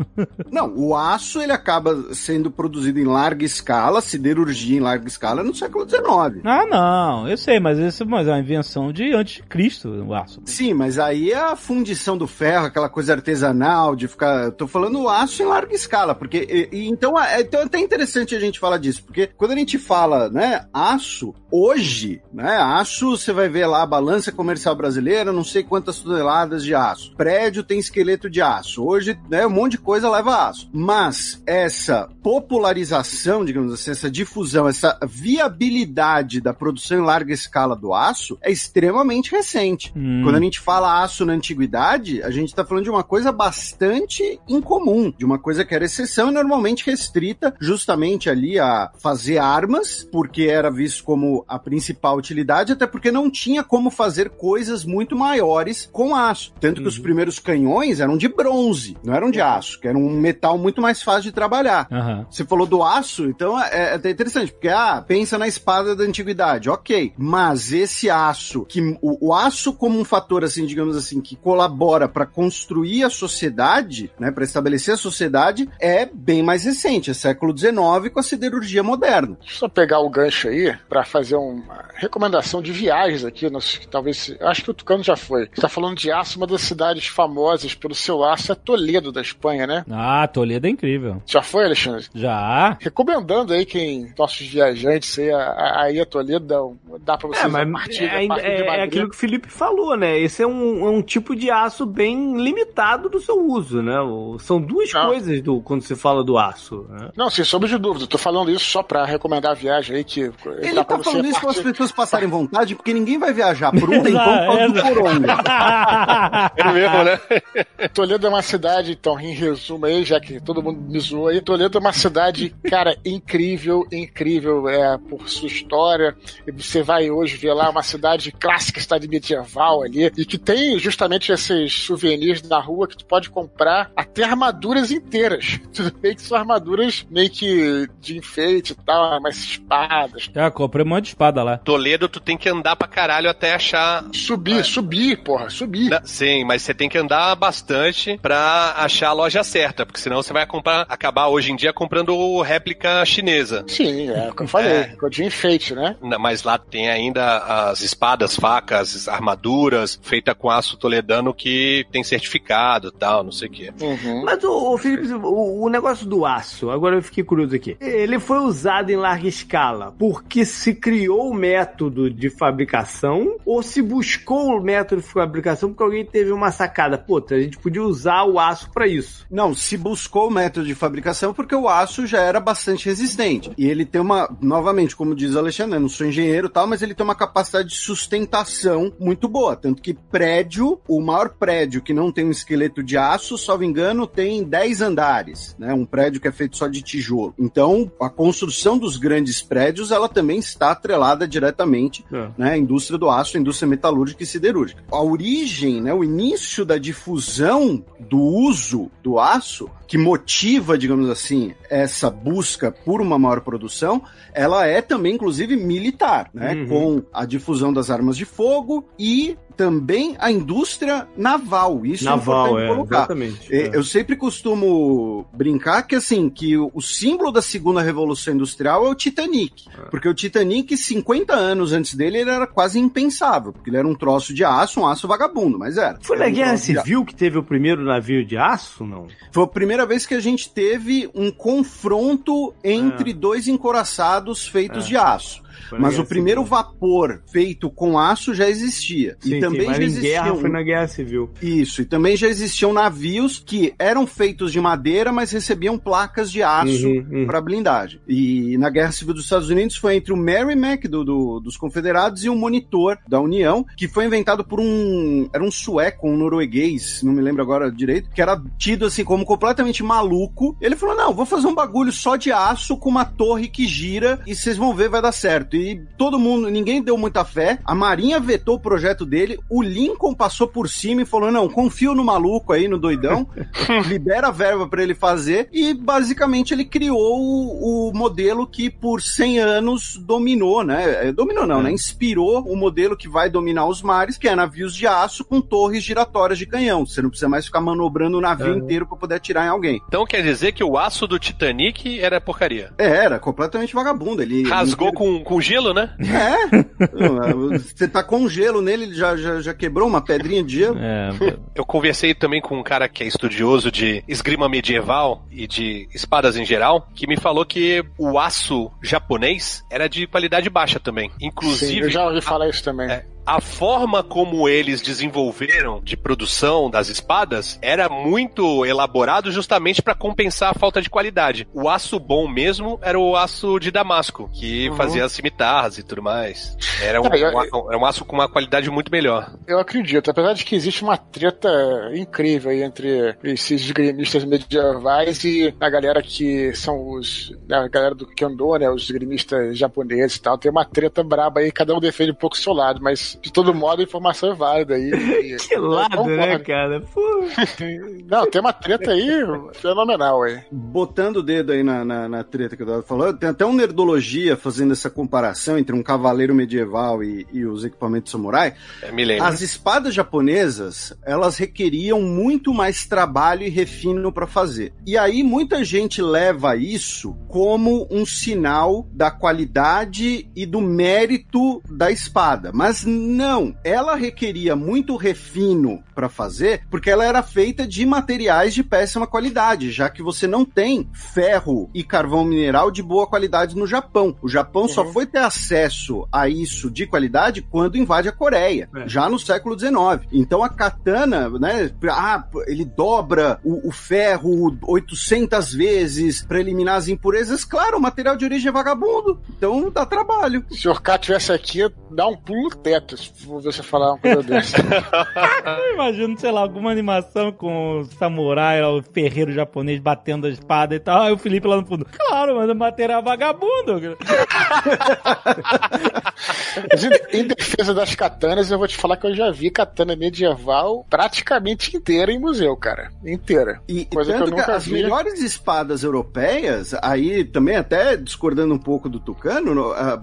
Não, o aço ele acaba sendo produzido em larga escala, siderurgia em larga escala no século dezenove. Ah, não, eu sei, mas isso mas é uma invenção de antes de Cristo, o aço. Sim, mas aí a fundição do ferro, aquela coisa artesanal, artesanal, de ficar... Tô falando aço em larga escala, porque... E, então, é, então é até interessante a gente falar disso, porque quando a gente fala, né, aço, hoje, né, aço, você vai ver lá a balança comercial brasileira, não sei quantas toneladas de aço. Prédio tem esqueleto de aço. Hoje, né, um monte de coisa leva aço. Mas essa popularização, digamos assim, essa difusão, essa viabilidade da produção em larga escala do aço é extremamente recente. Hum. Quando a gente fala aço na antiguidade, a gente tá falando de uma coisa coisa bastante incomum, de uma coisa que era exceção e normalmente restrita justamente ali a fazer armas, porque era visto como a principal utilidade, até porque não tinha como fazer coisas muito maiores com aço, tanto uhum. que os primeiros canhões eram de bronze, não eram de aço, que era um metal muito mais fácil de trabalhar. Uhum. Você falou do aço, então é até interessante, porque ah, pensa na espada da antiguidade, ok, mas esse aço, que o, o aço como um fator assim, digamos assim, que colabora para construir a sociedade, né, para estabelecer a sociedade, é bem mais recente, é século dezenove com a siderurgia moderna. Deixa eu só pegar o gancho aí para fazer uma recomendação de viagens aqui, nós, talvez, acho que o Tucano já foi. Você tá falando de aço, uma das cidades famosas pelo seu aço é Toledo, da Espanha, né? Ah, Toledo é incrível. Já foi, Alexandre? Já. Recomendando aí quem, nossos viajantes aí, aí a Toledo, dá, dá para vocês... É, mas partilha, é, partilha é, é, é aquilo que o Felipe falou, né? Esse é um, um tipo de aço bem limitado do seu uso, né? São duas não. coisas do, quando se fala do aço. Né? Não, sem sombra de dúvida. Tô falando isso só pra recomendar a viagem aí que... Ele tá falando isso pra as pessoas passarem vontade, porque ninguém vai viajar pro um tempão por causa do coronga. É mesmo, né? Toledo é uma cidade, então, em resumo aí, já que todo mundo me zoou aí, Toledo é uma cidade, cara, incrível, incrível, é, por sua história. Você vai hoje ver lá uma cidade clássica, cidade medieval ali, e que tem justamente esses souvenirs da rua que tu pode comprar comprar até armaduras inteiras. Tudo meio que são armaduras meio que de enfeite e tal, mas espadas. Ah, comprei um monte de espada lá. Toledo, tu tem que andar pra caralho até achar... Subir, é. subir, porra, subir. Na... Sim, mas você tem que andar bastante pra achar a loja certa, porque senão você vai comprar, acabar hoje em dia comprando réplica chinesa. Sim, é o que eu falei, é. É de enfeite, né? Não, mas lá tem ainda as espadas, facas, armaduras, feita com aço toledano que tem certificado e tal, não sei o quê. Uhum. Mas o, o Felipe, o, o negócio do aço, agora eu fiquei curioso aqui, ele foi usado em larga escala porque se criou o método de fabricação ou se buscou o método de fabricação porque alguém teve uma sacada, pô, a gente podia usar o aço pra isso? Não, se buscou o método de fabricação porque o aço já era bastante resistente e ele tem uma, novamente, como diz o Alexandre, eu não sou engenheiro e tal, mas ele tem uma capacidade de sustentação muito boa, tanto que prédio, o maior prédio que não tem um esqueleto de aço, salvo engano, tem dez andares, né? Um prédio que é feito só de tijolo. Então, a construção dos grandes prédios, ela também está atrelada diretamente, é. né? A indústria do aço, a indústria metalúrgica e siderúrgica. A origem, né? O início da difusão do uso do aço, que motiva, digamos assim, essa busca por uma maior produção, ela é também, inclusive, militar, né? Uhum. Com a difusão das armas de fogo e... também a indústria naval. Isso naval, é importante colocar. É, exatamente, é. Eu sempre costumo brincar que, assim, que o símbolo da segunda revolução industrial é o Titanic. É. Porque o Titanic, cinquenta anos antes dele, ele era quase impensável. Porque ele era um troço de aço, um aço vagabundo, mas era. Foi na um Guerra Civil que teve o primeiro navio de aço, não? Foi a primeira vez que a gente teve um confronto entre é. dois encoraçados feitos é. de aço. Mas o primeiro civil. vapor feito com aço já existia. Sim, e também sim, mas já existiam... guerra foi na Guerra Civil. Isso, e também já existiam navios que eram feitos de madeira, mas recebiam placas de aço uhum, uhum. para blindagem. E na Guerra Civil dos Estados Unidos foi entre o Merrimack do, do, dos Confederados e o Monitor da União, que foi inventado por um... era um sueco, um norueguês, não me lembro agora direito, que era tido assim como completamente maluco. Ele falou, não, vou fazer um bagulho só de aço com uma torre que gira e vocês vão ver, vai dar certo. E todo mundo, ninguém deu muita fé. A Marinha vetou o projeto dele. O Lincoln passou por cima e falou: não, confio no maluco aí, no doidão. Libera a verba pra ele fazer. E basicamente ele criou o, o modelo que por cem anos dominou, né? Dominou não, é. né? Inspirou o modelo que vai dominar os mares, que é navios de aço com torres giratórias de canhão. Você não precisa mais ficar manobrando o navio é. inteiro pra poder atirar em alguém. Então quer dizer que o aço do Titanic era porcaria? É, era completamente vagabundo. Ele rasgou ele... com, com gelo, né? É. Você tá com gelo nele, ele já, já, já quebrou uma pedrinha de gelo. É. Eu conversei também com um cara que é estudioso de esgrima medieval e de espadas em geral, que me falou que o aço japonês era de qualidade baixa também. Inclusive... Sim, eu já ouvi falar isso também. É, a forma como eles desenvolveram de produção das espadas era muito elaborado justamente para compensar a falta de qualidade. O aço bom mesmo era o aço de Damasco, que uhum. fazia as cimitarras e tudo mais. Era um, é, um, um, um aço com uma qualidade muito melhor. Eu acredito, apesar de que existe uma treta incrível aí entre esses esgrimistas medievais e a galera que são os... a galera do Kendo, né, os esgrimistas japoneses e tal, tem uma treta braba aí, cada um defende um pouco o seu lado, mas de todo modo, a informação é válida aí. Que lado, né, cara? Pô. Não, tem uma treta aí fenomenal aí. Botando o dedo aí na, na, na treta que o Eduardo falou, tem até um Nerdologia fazendo essa comparação entre um cavaleiro medieval e, e os equipamentos samurai. É, me lembro. As espadas japonesas, elas requeriam muito mais trabalho e refino pra fazer. E aí, muita gente leva isso como um sinal da qualidade e do mérito da espada. Mas não, ela requeria muito refino para fazer, porque ela era feita de materiais de péssima qualidade, já que você não tem ferro e carvão mineral de boa qualidade no Japão. O Japão uhum. só foi ter acesso a isso de qualidade quando invade a Coreia, é. já no século dezenove. Então a katana, né, ah, ele dobra o, o ferro oitocentas vezes para eliminar as impurezas. Claro, o material de origem é vagabundo, então dá trabalho. Se o Orcá tivesse aqui, dá um pulo no teto. idiota se for você falar uma coisa dessa. Eu imagino, sei lá, alguma animação com o samurai, o ferreiro japonês batendo a espada e tal. Aí o Felipe lá no fundo, claro, mano, baterá vagabundo. Em defesa das katanas, eu vou te falar que eu já vi katana medieval praticamente inteira em museu, cara. Inteira. E, coisa tanto que eu nunca que as vi. Melhores espadas europeias, aí também até discordando um pouco do Tucano,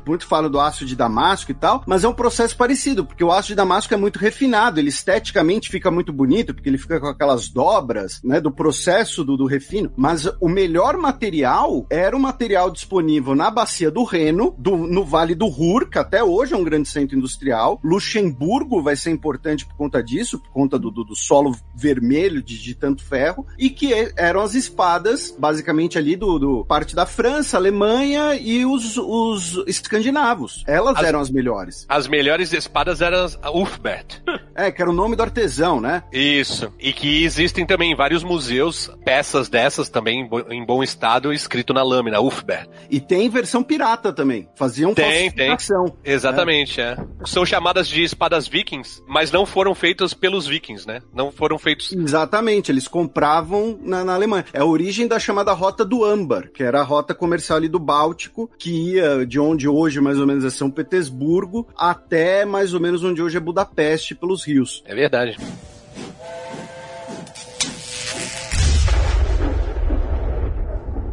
muito fala do aço de damasco e tal, mas é um processo parecido, porque o aço de damasco é muito refinado, ele esteticamente fica muito bonito, porque ele fica com aquelas dobras, né, do processo do, do refino, mas o melhor material era o material disponível na Bacia do Reno, do, no Vale do Ruhr, que até hoje é um grande centro industrial. Luxemburgo vai ser importante por conta disso, por conta do, do, do solo vermelho de, de tanto ferro, e que eram as espadas, basicamente ali do, do parte da França, Alemanha e os, os escandinavos. Elas as, eram as melhores. As melhores espadas eram as Ulfbert. É, que era o nome do artesão, né? Isso. E que existem também em vários museus peças dessas também em bom, em bom estado, escrito na lâmina, Ulfbert. E tem versão pirata também. Faziam falsificação. Tem, tem. Exatamente, é. é. São chamadas de espadas vikings, mas não foram feitas pelos vikings, né? Não foram feitos... Exatamente, eles compravam na, na Alemanha. É a origem da chamada Rota do Âmbar, que era a rota comercial ali do Báltico, que ia de onde hoje mais ou menos é São Petersburgo até mais ou menos onde hoje é Budapeste, pelos rios. É verdade.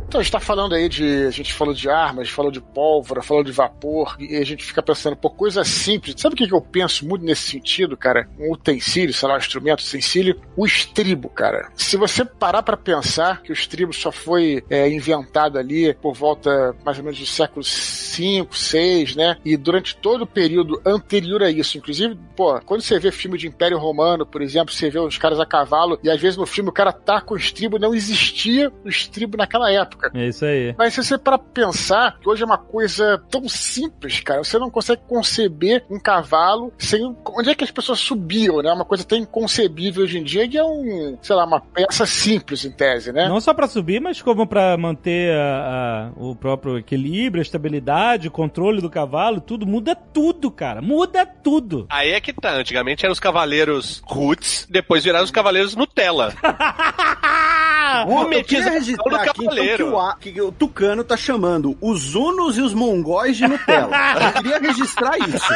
Então, a gente tá falando aí de... A gente falou de armas, falou de pólvora, falou de vapor, e a gente fica pensando, pô, coisa simples. Sabe o que eu penso muito nesse sentido, cara? Um utensílio, sei lá, um instrumento, utensílio, o estribo, cara. Se você parar pra pensar que o estribo só foi é, inventado ali por volta, mais ou menos, do século cinco, seis, né? E durante todo o período anterior a isso, inclusive, pô, quando você vê filme de Império Romano, por exemplo, você vê os caras a cavalo, e às vezes no filme o cara tá com o estribo, não existia o estribo naquela época. É isso aí. Mas se você para pensar que hoje é uma coisa tão simples, cara, você não consegue conceber um cavalo sem... Onde é que as pessoas subiam, né? Uma coisa até inconcebível hoje em dia, que é um, sei lá, uma peça simples em tese, né? Não só para subir, mas como para manter a, a, o próprio equilíbrio, a estabilidade, o controle do cavalo, tudo. Muda tudo, cara. Muda tudo. Aí é que tá. Antigamente eram os cavaleiros roots, depois viraram os cavaleiros Nutella. Bom, eu queria registrar aqui então, que, o, que o Tucano tá chamando os hunos e os mongóis de Nutella. Eu queria registrar isso.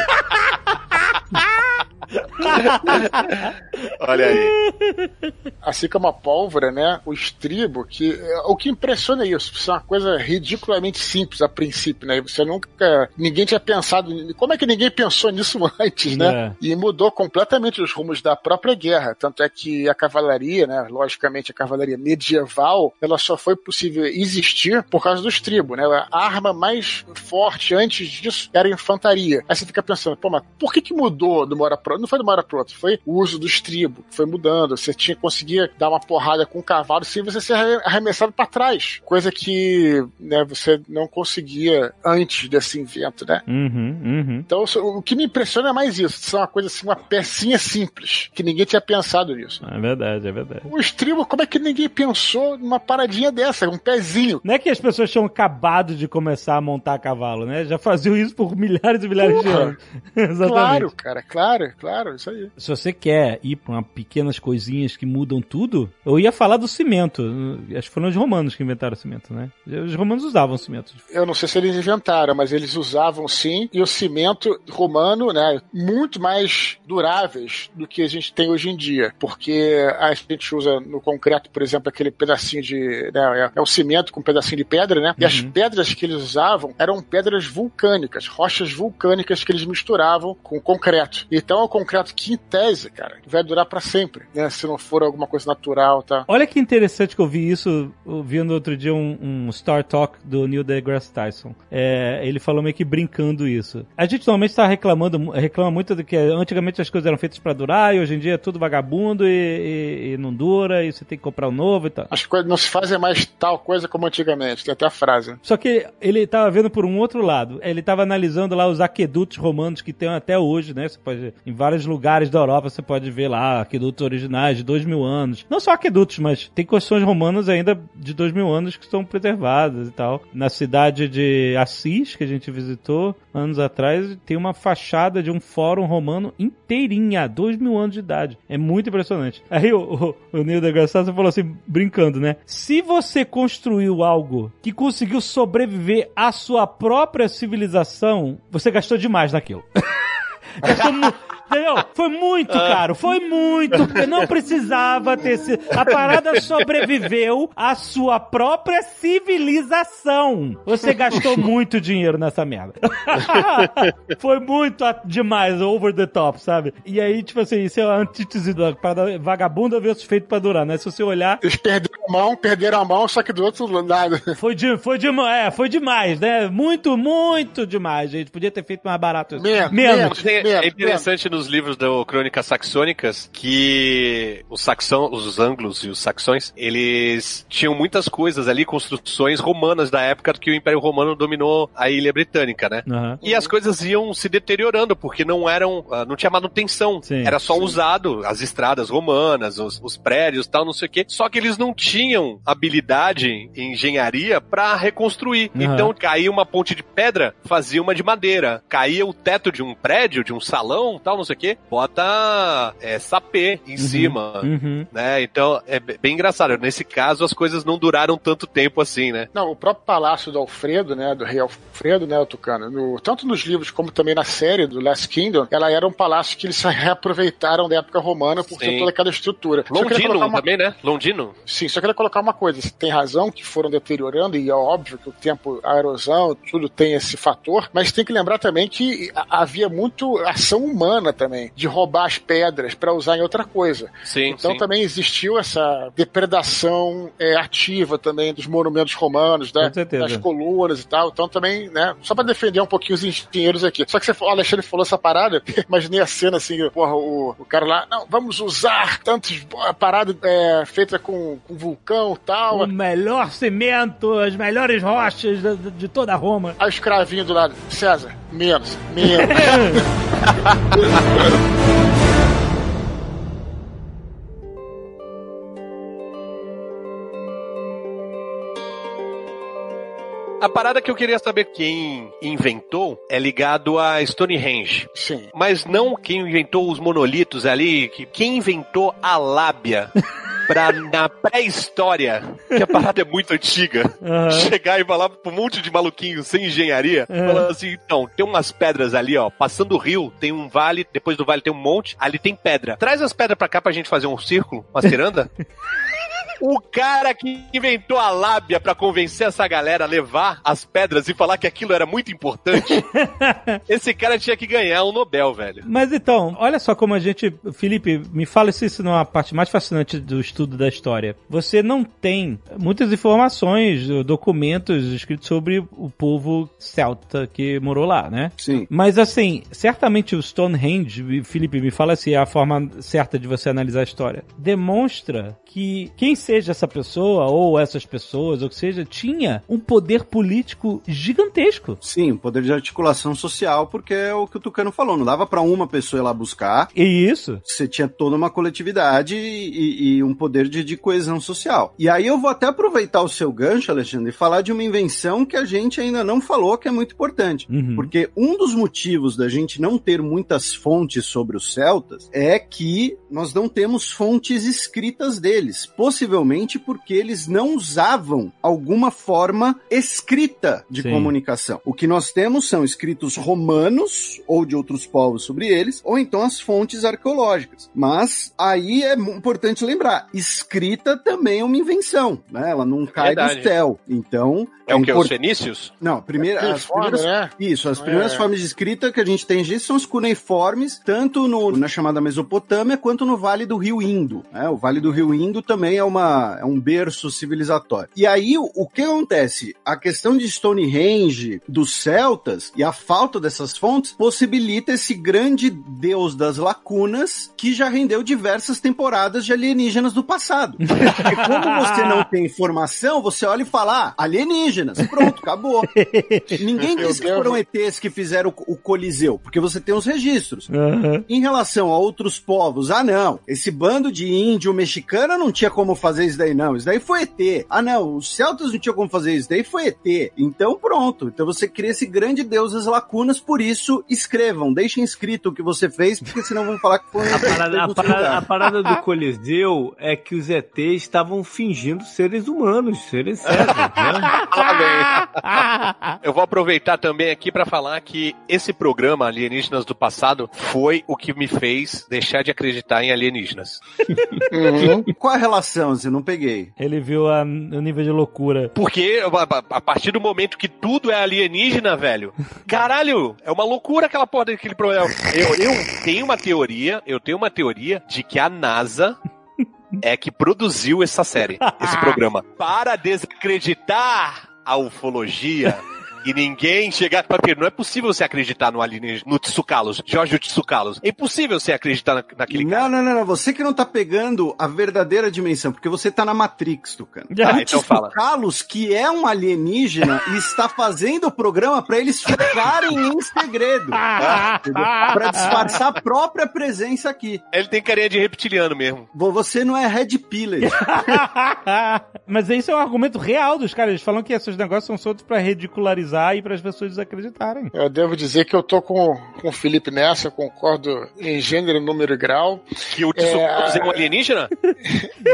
Olha aí. Assim como a pólvora, né? O estribo, que, o que impressiona é isso. Isso é uma coisa ridiculamente simples a princípio, né? Você nunca... Ninguém tinha pensado... Como é que ninguém pensou nisso antes, né? É. E mudou completamente os rumos da própria guerra. Tanto é que a cavalaria, né? Logicamente, a cavalaria medieval, ela só foi possível existir por causa do estribo, né? A arma mais forte antes disso era a infantaria. Aí você fica pensando, pô, mas por que que mudou de uma hora pra outra? Não foi de uma hora para outra, foi o uso do estribo, foi mudando. Você tinha conseguia dar uma porrada com o cavalo sem você ser arremessado para trás, coisa que, né, você não conseguia antes desse invento, né? Uhum, uhum. Então, o que me impressiona é mais isso, isso é uma coisa assim, uma pecinha simples, que ninguém tinha pensado nisso. É verdade, é verdade. O estribo, como é que ninguém pensou numa paradinha dessa, um pezinho? Não é que as pessoas tinham acabado de começar a montar cavalo, né? Já faziam isso por milhares e milhares Porra. de anos. Exatamente. Claro, cara, claro, claro. Claro, isso aí. Se você quer ir para pequenas coisinhas que mudam tudo, eu ia falar do cimento. Acho que foram os romanos que inventaram o cimento, né? Os romanos usavam cimento. Eu não sei se eles inventaram, mas eles usavam sim. E o cimento romano, né? Muito mais duráveis do que a gente tem hoje em dia. Porque a gente usa no concreto, por exemplo, aquele pedacinho de... Né, é o cimento com um pedacinho de pedra, né? E uhum. as pedras que eles usavam eram pedras vulcânicas, rochas vulcânicas que eles misturavam com concreto. Então, concreto que, em tese, cara, vai durar pra sempre, né? Se não for alguma coisa natural, tá? Olha que interessante que eu vi isso, ouvindo outro dia um, um Star Talk do Neil deGrasse Tyson. É, ele falou meio que brincando isso. A gente normalmente tá reclamando, reclama muito do que antigamente as coisas eram feitas pra durar e hoje em dia é tudo vagabundo e, e, e não dura e você tem que comprar um novo e tal. As coisas não se fazem mais tal coisa como antigamente, tem até a frase. Só que ele tava vendo por um outro lado, ele tava analisando lá os aquedutos romanos que tem até hoje, né? Você pode, em vários lugares lugares da Europa você pode ver lá aquedutos originais de dois mil anos. Não só aquedutos, mas tem construções romanas ainda de dois mil anos que estão preservadas e tal. Na cidade de Assis, que a gente visitou anos atrás, tem uma fachada de um fórum romano inteirinha, dois mil anos de idade. É muito impressionante. Aí o, o, o Neil deGrasse Tyson falou assim, brincando, né? Se você construiu algo que conseguiu sobreviver à sua própria civilização, você gastou demais naquilo. gastou mu- Entendeu? Foi muito caro, foi muito caro. Não precisava ter sido. A parada sobreviveu à sua própria civilização. Você gastou muito dinheiro nessa merda. Foi muito demais, over the top, sabe? E aí, tipo assim, isso é a antítese da parada vagabunda versus feito pra durar, né? Se você olhar... Eles perderam a mão, perderam a mão, só que do outro lado. Foi, de, foi, de, é, foi demais, né? Muito, muito demais, gente. Podia ter feito mais barato isso. Menos, menos, menos, menos. É interessante nos livros da Crônicas Saxônicas que os saxão, os anglos e os saxões, eles tinham muitas coisas ali, construções romanas da época que o Império Romano dominou a Ilha Britânica, né? Uhum. E as coisas iam se deteriorando porque não eram, não tinha manutenção. Sim, era só sim. usado, as estradas romanas, os, os prédios, tal, não sei o quê. Só que eles não tinham habilidade em engenharia pra reconstruir. Uhum. Então caía uma ponte de pedra, fazia uma de madeira. Caía o teto de um prédio, de um salão, tal, não sei o que, bota é, sapê em uhum, cima, uhum. né? Então, é bem engraçado. Nesse caso, as coisas não duraram tanto tempo assim, né? Não, o próprio palácio do Alfredo, né? Do rei Alfredo, né? O Tucano. No, tanto nos livros como também na série do Last Kingdom, ela era um palácio que eles reaproveitaram da época romana por toda aquela estrutura. Londino uma... também, né? Londino. Sim, só queria colocar uma coisa. Você tem razão que foram deteriorando e é óbvio que o tempo, a erosão, tudo tem esse fator, mas tem que lembrar também que havia muito ação humana também, de roubar as pedras para usar em outra coisa. Sim, então sim. também existiu essa depredação é, ativa também dos monumentos romanos, né, das colunas e tal. Então também, né, só para defender um pouquinho os engenheiros aqui. Só que você, o Alexandre falou essa parada, imaginei a cena assim, porra, o, o cara lá, não, vamos usar tantos parada é, feita com, com vulcão e tal. O melhor cimento, as melhores rochas de, de toda Roma. Aí os cravinhos do lado, César, menos, menos. A parada que eu queria saber quem inventou é ligado a Stonehenge. Sim. Mas não quem inventou os monolitos ali, quem inventou a lábia. Pra, na pré-história, que a parada é muito antiga, uhum. chegar e falar pra um monte de maluquinho sem engenharia, uhum. falar assim, então, tem umas pedras ali, ó, passando o rio, tem um vale, depois do vale tem um monte, ali tem pedra. Traz as pedras pra cá pra gente fazer um círculo, uma ciranda. O cara que inventou a lábia pra convencer essa galera a levar as pedras e falar que aquilo era muito importante, esse cara tinha que ganhar um Nobel, velho. Mas então, olha só como a gente... Felipe, me fala se isso não é a parte mais fascinante do estudo da história. Você não tem muitas informações, documentos escritos sobre o povo celta que morou lá, né? Sim. Mas assim, certamente o Stonehenge, Felipe, me fala se é a forma certa de você analisar a história, demonstra que quem se seja essa pessoa, ou essas pessoas, ou que seja, tinha um poder político gigantesco. Sim, um poder de articulação social, porque é o que o Tucano falou, não dava pra uma pessoa ir lá buscar. E isso. Você tinha toda uma coletividade e, e um poder de, de coesão social. E aí eu vou até aproveitar o seu gancho, Alexandre, e falar de uma invenção que a gente ainda não falou, que é muito importante. Uhum. Porque um dos motivos da gente não ter muitas fontes sobre os celtas é que nós não temos fontes escritas deles. Possivelmente porque eles não usavam alguma forma escrita de Sim. comunicação. O que nós temos são escritos romanos ou de outros povos sobre eles, ou então as fontes arqueológicas. Mas aí é importante lembrar, escrita também é uma invenção, né? Ela não cai Verdade. do céu. Então... É, é o que? Import... Os fenícios? Não, primeira, é as primeiras... Né? Isso, as primeiras é. formas de escrita que a gente tem são os cuneiformes, tanto no, na chamada Mesopotâmia, quanto no Vale do Rio Indo. Né? O Vale do Rio Indo também é uma uma, é um berço civilizatório. E aí, o, o que acontece? A questão de Stonehenge, dos celtas, e a falta dessas fontes, possibilita esse grande deus das lacunas que já rendeu diversas temporadas de alienígenas do passado. Porque quando você não tem informação, você olha e fala, ah, alienígenas, pronto, acabou. Ninguém disse que foram E Tês que fizeram o, o Coliseu, porque você tem os registros. Uhum. Em relação a outros povos, ah, não, esse bando de índio mexicano não tinha como fazer isso daí, não. Isso daí foi E Tê. Ah, não, os celtas não tinham como fazer isso daí, foi E Tê. Então, pronto. Então você cria esse grande deus das lacunas, por isso, escrevam, deixem escrito o que você fez, porque senão vão falar que foi um... A parada, a parada, a parada do Coliseu é que os E Tês estavam fingindo seres humanos, seres sérios, né? Eu vou aproveitar também aqui pra falar que esse programa Alienígenas do Passado foi o que me fez deixar de acreditar em alienígenas. Uhum. Qual a relação? Você não peguei. Ele viu a, o nível de loucura. Porque a, a partir do momento que tudo é alienígena, velho, caralho, é uma loucura aquela porra daquele problema. Eu, eu tenho uma teoria, eu tenho uma teoria de que a NASA é que produziu essa série, esse programa, para desacreditar a ufologia. E ninguém chegar... Porque não é possível você acreditar no alienígena, no Tsukalos, Jorge Tsukalos. É impossível você acreditar na, naquele não, cara. Não, não, não. Você que não tá pegando a verdadeira dimensão, porque você tá na Matrix, Tucano. Ah, o então fala. Tsukalos, que é um alienígena, e está fazendo o programa pra eles ficarem em segredo. Tá? Pra disfarçar a própria presença aqui. Ele tem carinha de reptiliano mesmo. Bom, você não é Red Pillar. Mas isso é um argumento real dos caras. Eles falam que esses negócios são soltos pra ridicularizar e para as pessoas desacreditarem. Eu devo dizer que eu tô com, com o Felipe nessa, eu concordo em gênero, número e grau. Que o Tsukalos é um alienígena?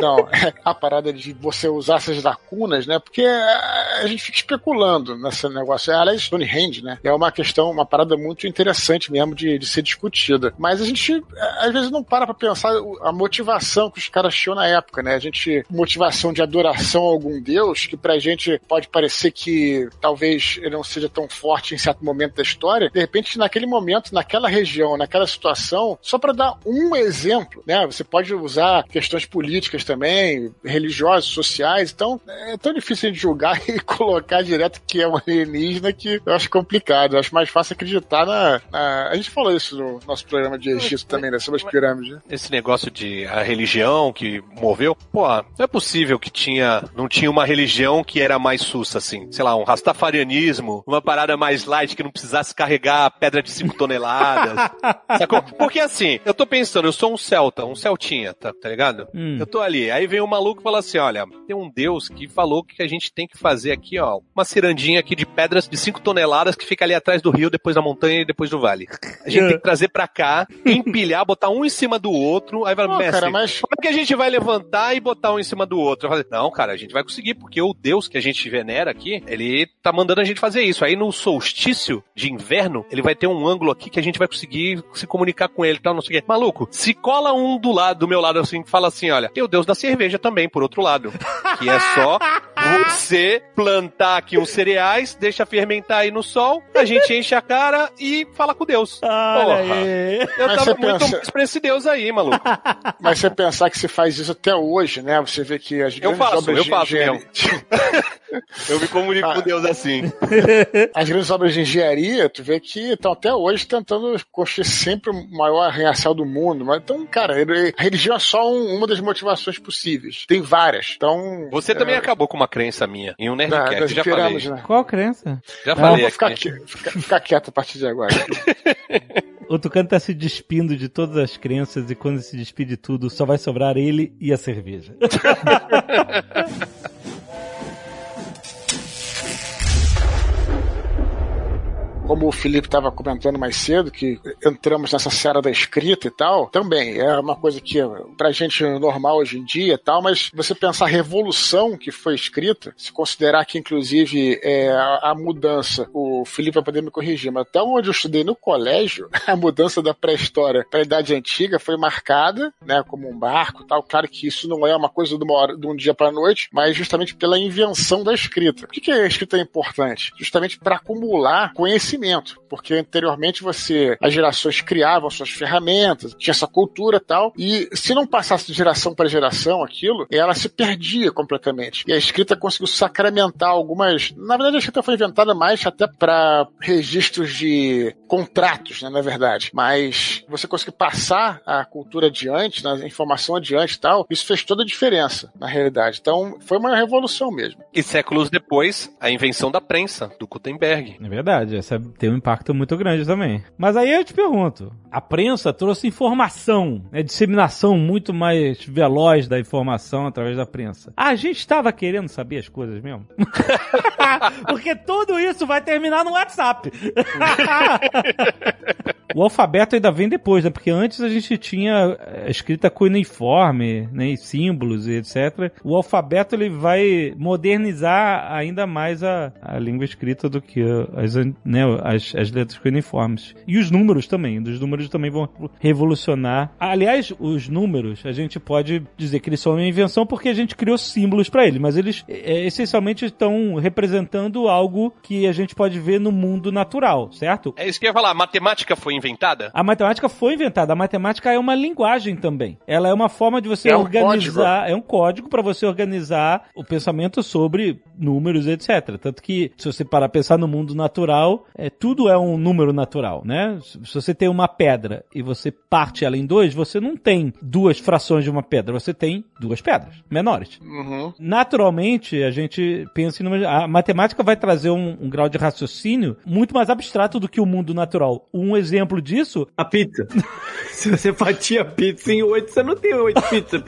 Não, a parada de você usar essas lacunas, né? Porque a gente fica especulando nesse negócio. Aliás, Stonehenge, né? É uma questão, uma parada muito interessante mesmo de, de ser discutida. Mas a gente, às vezes, não para pra pensar a motivação que os caras tinham na época, né? A gente, motivação de adoração a algum deus, que pra gente pode parecer que talvez não seja tão forte em certo momento da história, de repente, naquele momento, naquela região, naquela situação, só para dar um exemplo, né? Você pode usar questões políticas também, religiosas, sociais, então é tão difícil de julgar e colocar direto que é um alienígena que eu acho complicado, eu acho mais fácil acreditar na... na... A gente falou isso no nosso programa de Egito também, né? Sobre as pirâmides, né? Esse negócio de a religião que moveu, pô, não é possível que tinha, não tinha uma religião que era mais sussa, assim, sei lá, um rastafarianismo, uma parada mais light, que não precisasse carregar pedra de cinco toneladas. Sacou? Porque assim, eu tô pensando, eu sou um celta, um celtinha, tá, tá ligado? Hum. Eu tô ali, aí vem um maluco e fala assim, olha, tem um deus que falou que a gente tem que fazer aqui, ó, uma cirandinha aqui de pedras de cinco toneladas que fica ali atrás do rio, depois da montanha e depois do vale. A gente tem que trazer pra cá, empilhar, botar um em cima do outro, aí vai, oh, mestre, cara, mas... como é que a gente vai levantar e botar um em cima do outro? Eu falei, não, cara, a gente vai conseguir, porque o deus que a gente venera aqui, ele tá mandando a gente fazer isso. Aí no solstício de inverno, ele vai ter um ângulo aqui que a gente vai conseguir se comunicar com ele e tal, não sei o quê. Maluco, se cola um do lado, do meu lado assim, fala assim, olha, tem o deus da cerveja também, por outro lado, que é só você plantar aqui uns cereais, deixa fermentar aí no sol, a gente enche a cara e fala com Deus. Porra, eu tava muito pensa... pra esse deus aí, maluco. Mas você pensar que se faz isso até hoje, né? Você vê que as grandes obras de engenharia... Eu faço, eu faço mesmo. Eu me comunico ah. com Deus assim. As grandes obras de engenharia, tu vê que estão até hoje tentando construir sempre o maior arranha-céu do mundo. Mas, então, cara, a religião é só um, uma das motivações possíveis. Tem várias. Então, você é... também acabou com uma crença minha em um Nerdcast, eu já falei. Né? Qual crença? Já Não, falei. Vou ficar, que... ficar, ficar quieto a partir de agora. O Tucano tá se despindo de todas as crenças e quando se despide tudo, só vai sobrar ele e a cerveja. Como o Felipe estava comentando mais cedo, que entramos nessa seara da escrita e tal, também é uma coisa que pra gente é normal hoje em dia e tal, mas você pensar a revolução que foi escrita, se considerar que inclusive é, a, a mudança, o Felipe vai poder me corrigir, mas até onde eu estudei no colégio, a mudança da pré-história para a Idade Antiga foi marcada, né, como um barco e tal. Claro que isso não é uma coisa de, uma hora, de um dia pra noite, mas justamente pela invenção da escrita. Por que, que a escrita é importante? Justamente para acumular conhecimento. conhecimento, porque anteriormente você, as gerações criavam suas ferramentas, tinha essa cultura e tal, e se não passasse de geração para geração aquilo, ela se perdia completamente. E a escrita conseguiu sacramentar algumas... Na verdade, a escrita foi inventada mais até para registros de contratos, né, na verdade. Mas você conseguiu passar a cultura adiante, a informação adiante e tal, isso fez toda a diferença, na realidade. Então, foi uma revolução mesmo. E séculos depois, a invenção da prensa, do Gutenberg. É verdade, essa tem um impacto muito grande também. Mas aí eu te pergunto, a prensa trouxe informação, né, disseminação muito mais veloz da informação através da prensa. A gente estava querendo saber as coisas mesmo? Porque tudo isso vai terminar no WhatsApp. O alfabeto ainda vem depois, né? Porque antes a gente tinha escrita cuneiforme, né? E símbolos e etcétera. O alfabeto ele vai modernizar ainda mais a, a língua escrita do que as, né, as, as letras cuneiformes. E os números também. Os números também vão revolucionar. Aliás, os números, a gente pode dizer que eles são uma invenção porque a gente criou símbolos para eles. Mas eles é, essencialmente estão representando algo que a gente pode ver no mundo natural, certo? É isso que eu ia falar. A matemática foi inventada? A matemática foi inventada. A matemática é uma linguagem também. Ela é uma forma de você é um organizar... Código. É um código para você organizar o pensamento sobre números, etcétera. Tanto que, se você parar a pensar no mundo natural, é, tudo é um número natural, né? Se você tem uma pedra e você parte ela em dois, você não tem duas frações de uma pedra. Você tem duas pedras menores. Uhum. Naturalmente, a gente pensa em números... A matemática vai trazer um, um grau de raciocínio muito mais abstrato do que o mundo natural. Um exemplo exemplo disso... A pizza. Se você fatia pizza em oito, você não tem oito pizzas.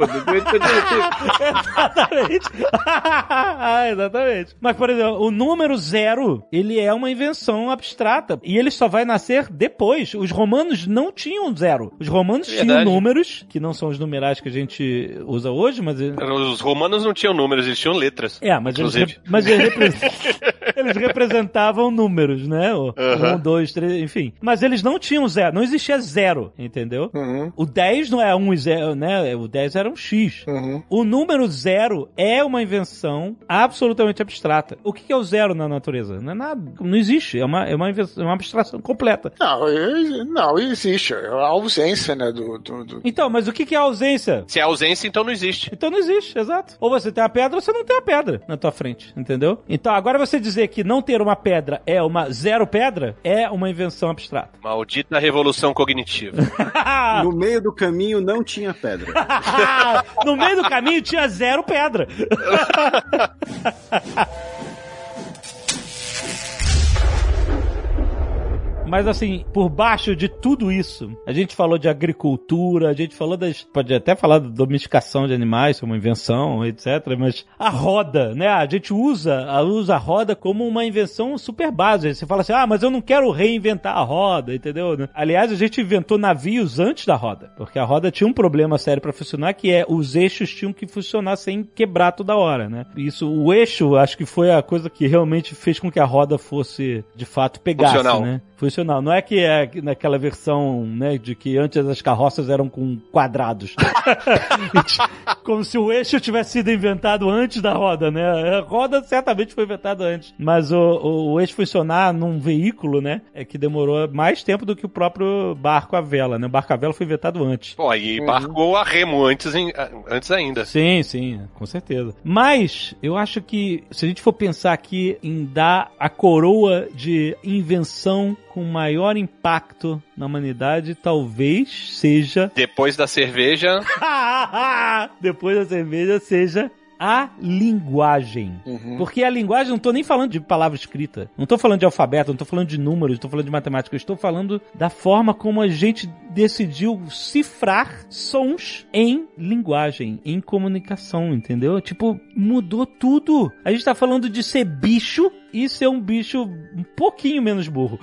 Exatamente. ah, exatamente. Mas, por exemplo, o número zero, ele é uma invenção abstrata. E ele só vai nascer depois. Os romanos não tinham zero. Os romanos Verdade. tinham números, que não são os numerais que a gente usa hoje, mas... Os romanos não tinham números, eles tinham letras. É, mas inclusive. eles... Mas eles representavam... Eles representavam números, né? O, uhum. Um, dois, três, enfim. Mas eles não tinham zero. Não existia zero, entendeu? Uhum. O dez não é um e zero, né? O dez era um X. Uhum. O número zero é uma invenção absolutamente abstrata. O que é o zero na natureza? Não é nada. Não existe. É uma, é uma, invenção, é uma abstração completa. Não, não existe. É a ausência, né? Do, do, do... Então, mas o que é a ausência? Se é ausência, então não existe. Então não existe, exato. Ou você tem a pedra ou você não tem a pedra na tua frente, entendeu? Então, agora você dizer que não ter uma pedra é uma zero pedra, é uma invenção abstrata. Maldita revolução cognitiva. No meio do caminho não tinha pedra. No meio do caminho tinha zero pedra. Mas assim, por baixo de tudo isso, a gente falou de agricultura, a gente falou das... Pode até falar da domesticação de animais, uma invenção, etcétera. Mas a roda, né? A gente usa, usa a roda como uma invenção super básica. Você fala assim, ah, mas eu não quero reinventar a roda, entendeu? Aliás, a gente inventou navios antes da roda, porque a roda tinha um problema sério pra funcionar, que é os eixos tinham que funcionar sem quebrar toda hora, né? Isso, o eixo, acho que foi a coisa que realmente fez com que a roda fosse, de fato, pegasse, Funcional. né? Funcional. Não, não é que é naquela versão, né, de que antes as carroças eram com quadrados. Como se o eixo tivesse sido inventado antes da roda, né? A roda certamente foi inventada antes. Mas o, o, o eixo funcionar num veículo, né, é que demorou mais tempo do que o próprio barco à vela, né? O barco à vela foi inventado antes. Pô, e barco uhum. a remo antes, em, antes ainda. Sim, sim, com certeza. Mas eu acho que se a gente for pensar aqui em dar a coroa de invenção com maior impacto na humanidade, talvez seja... Depois da cerveja... Depois da cerveja seja... a linguagem. Uhum. Porque a linguagem, não tô nem falando de palavra escrita, não tô falando de alfabeto, não tô falando de números, não tô falando de matemática, eu estou falando da forma como a gente decidiu cifrar sons em linguagem, em comunicação, entendeu? Tipo, mudou tudo. A gente tá falando de ser bicho e ser um bicho um pouquinho menos burro.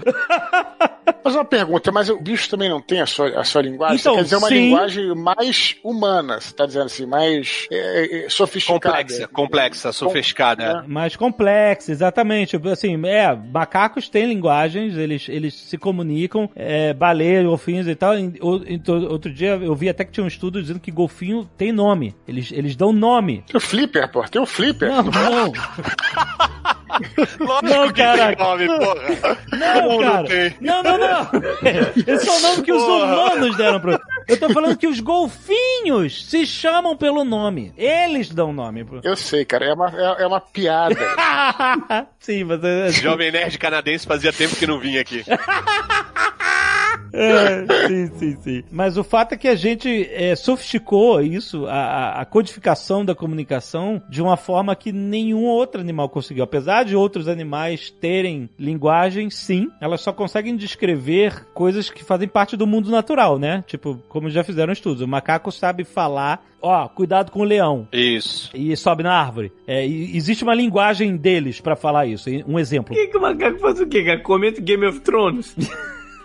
Mas uma pergunta, mas o bicho também não tem a sua, a sua linguagem? Então, quer dizer, uma sim. linguagem mais humana, você tá dizendo assim, mais é, é, sofisticada. Complexa, complexa, sofisticada. É. Mais complexa, exatamente. Assim, é, macacos têm linguagens, eles, eles se comunicam, é, baleia, golfinhos e tal. Outro dia eu vi até que tinha um estudo dizendo que golfinho tem nome. Eles, eles dão nome. Tem o flipper, pô. Tem o flipper. Não, não. Lógico não, que cara. Tem nome, porra. Não, não, cara. Não, tem. não, não, não. Esse é o nome que porra. Os humanos deram pro... Eu tô falando que os golfinhos se chamam pelo nome. Eles dão nome pro... Eu sei, cara. É uma, é, é uma piada. Sim, mas... É assim. Jovem Nerd canadense fazia tempo que não vinha aqui. É, sim, sim, sim. Mas o fato é que a gente é, sofisticou isso, a, a codificação da comunicação, de uma forma que nenhum outro animal conseguiu. Apesar de outros animais terem linguagem, sim, elas só conseguem descrever coisas que fazem parte do mundo natural, né? Tipo, como já fizeram estudos, o macaco sabe falar, ó, cuidado com o leão. Isso. E sobe na árvore. É, existe uma linguagem deles pra falar isso. Um exemplo. O que, que o macaco faz o quê, cara? Comenta Game of Thrones?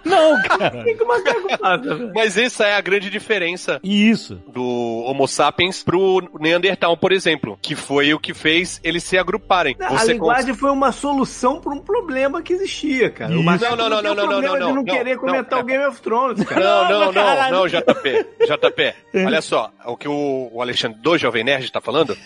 Não, cara. Tem que matar com nada. Mas essa é a grande diferença isso. do Homo sapiens pro Neandertal, por exemplo, que foi o que fez eles se agruparem. Não, a linguagem cons... foi uma solução para um problema que existia, cara. Não, não, não, não, não, não, não, não, não. não querer não, comentar não, o Game of Thrones, cara. Não, não, não, não, J P. J P, olha só, o que o Alexandre do Jovem Nerd tá falando,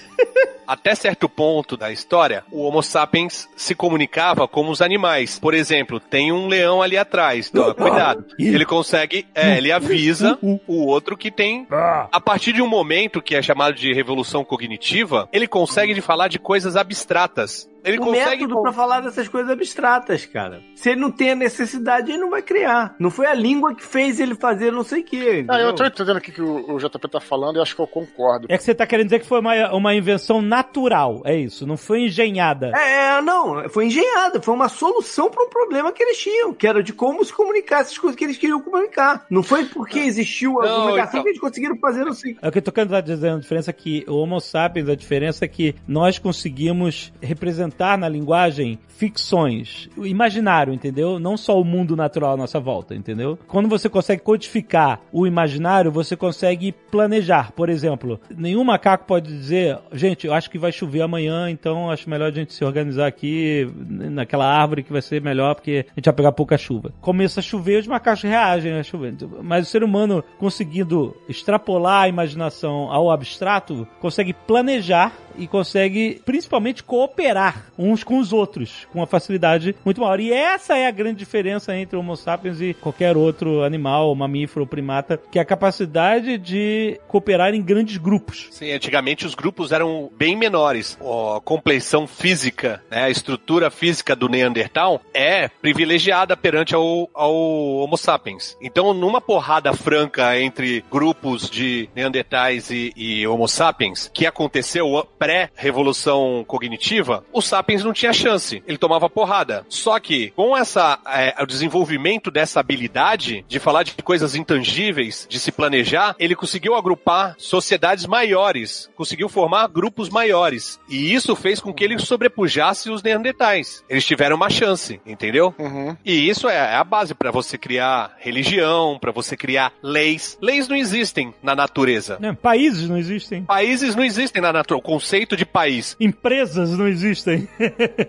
até certo ponto da história, o Homo sapiens se comunicava como os animais. Por exemplo, tem um leão ali atrás, então cuidado. Ele consegue, é, ele avisa o outro que tem... A partir de um momento que é chamado de revolução cognitiva, ele consegue de falar de coisas abstratas. Ele o consegue... método pra falar dessas coisas abstratas, cara. Se ele não tem a necessidade, ele não vai criar. Não foi a língua que fez ele fazer não sei o que. Ah, eu tô entendendo o que o J P tá falando e acho que eu concordo. É que você tá querendo dizer que foi uma, uma invenção natural, é isso? Não foi engenhada. É, não. Foi engenhada. Foi uma solução pra um problema que eles tinham, que era de como se comunicar essas coisas que eles queriam comunicar. Não foi porque existiu a não, comunicação então... que eles conseguiram fazer não sei o que. É o que eu tô querendo dizer, a diferença é que o Homo sapiens, a diferença é que nós conseguimos representar na linguagem ficções, o imaginário, entendeu? Não só o mundo natural à nossa volta, entendeu? Quando você consegue codificar o imaginário, você consegue planejar. Por exemplo, nenhum macaco pode dizer, gente, eu acho que vai chover amanhã, então acho melhor a gente se organizar aqui naquela árvore que vai ser melhor, porque a gente vai pegar pouca chuva. Começa a chover, os macacos reagem a chover. Mas o ser humano, conseguindo extrapolar a imaginação ao abstrato, consegue planejar e consegue, principalmente, cooperar uns com os outros, com uma facilidade muito maior. E essa é a grande diferença entre o Homo sapiens e qualquer outro animal, mamífero ou primata, que é a capacidade de cooperar em grandes grupos. Sim, antigamente os grupos eram bem menores. A compleição física, né, a estrutura física do Neandertal é privilegiada perante ao, ao Homo sapiens. Então, numa porrada franca entre grupos de Neandertais e, e Homo sapiens, que aconteceu... pré-revolução cognitiva, o Sapiens não tinha chance. Ele tomava porrada. Só que, com essa, é, o desenvolvimento dessa habilidade de falar de coisas intangíveis, de se planejar, ele conseguiu agrupar sociedades maiores, conseguiu formar grupos maiores. E isso fez com que ele sobrepujasse os Neandertais. Eles tiveram uma chance, entendeu? Uhum. E isso é a base para você criar religião, para você criar leis. Leis não existem na natureza. Não, países não existem. Países não existem na natureza. O conceito de país. Empresas não existem.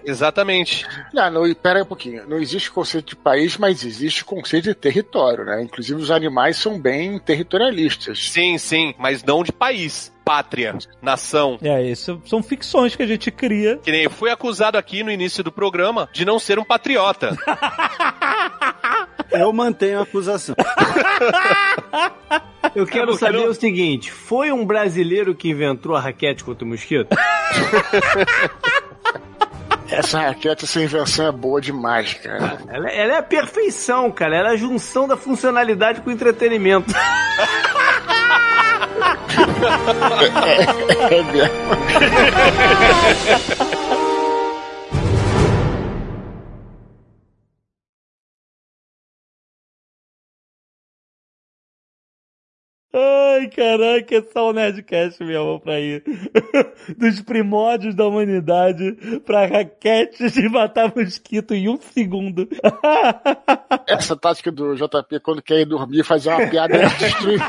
Exatamente. Não, não, pera aí um pouquinho. Não existe conceito de país, mas existe conceito de território, né? Inclusive os animais são bem territorialistas. Sim, sim, mas não de país. Pátria, nação. É, isso são ficções que a gente cria. Que nem eu fui acusado aqui no início do programa de não ser um patriota. Eu mantenho a acusação. Eu quero eu saber quero... o seguinte, foi um brasileiro que inventou a raquete contra o mosquito? Essa raquete, essa invenção é boa demais, cara. Ela, ela é a perfeição, cara. Ela é a junção da funcionalidade com o entretenimento. É mesmo. Ai, caraca, é só o Nerdcast mesmo pra ir dos primórdios da humanidade pra raquetes de matar mosquito em um segundo. Essa tática do J P, quando quer ir dormir, fazer uma piada e destruir.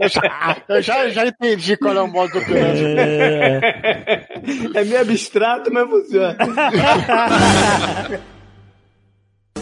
Eu, já, eu já, já entendi qual é o modo do pirâmide. É... é meio abstrato, mas funciona.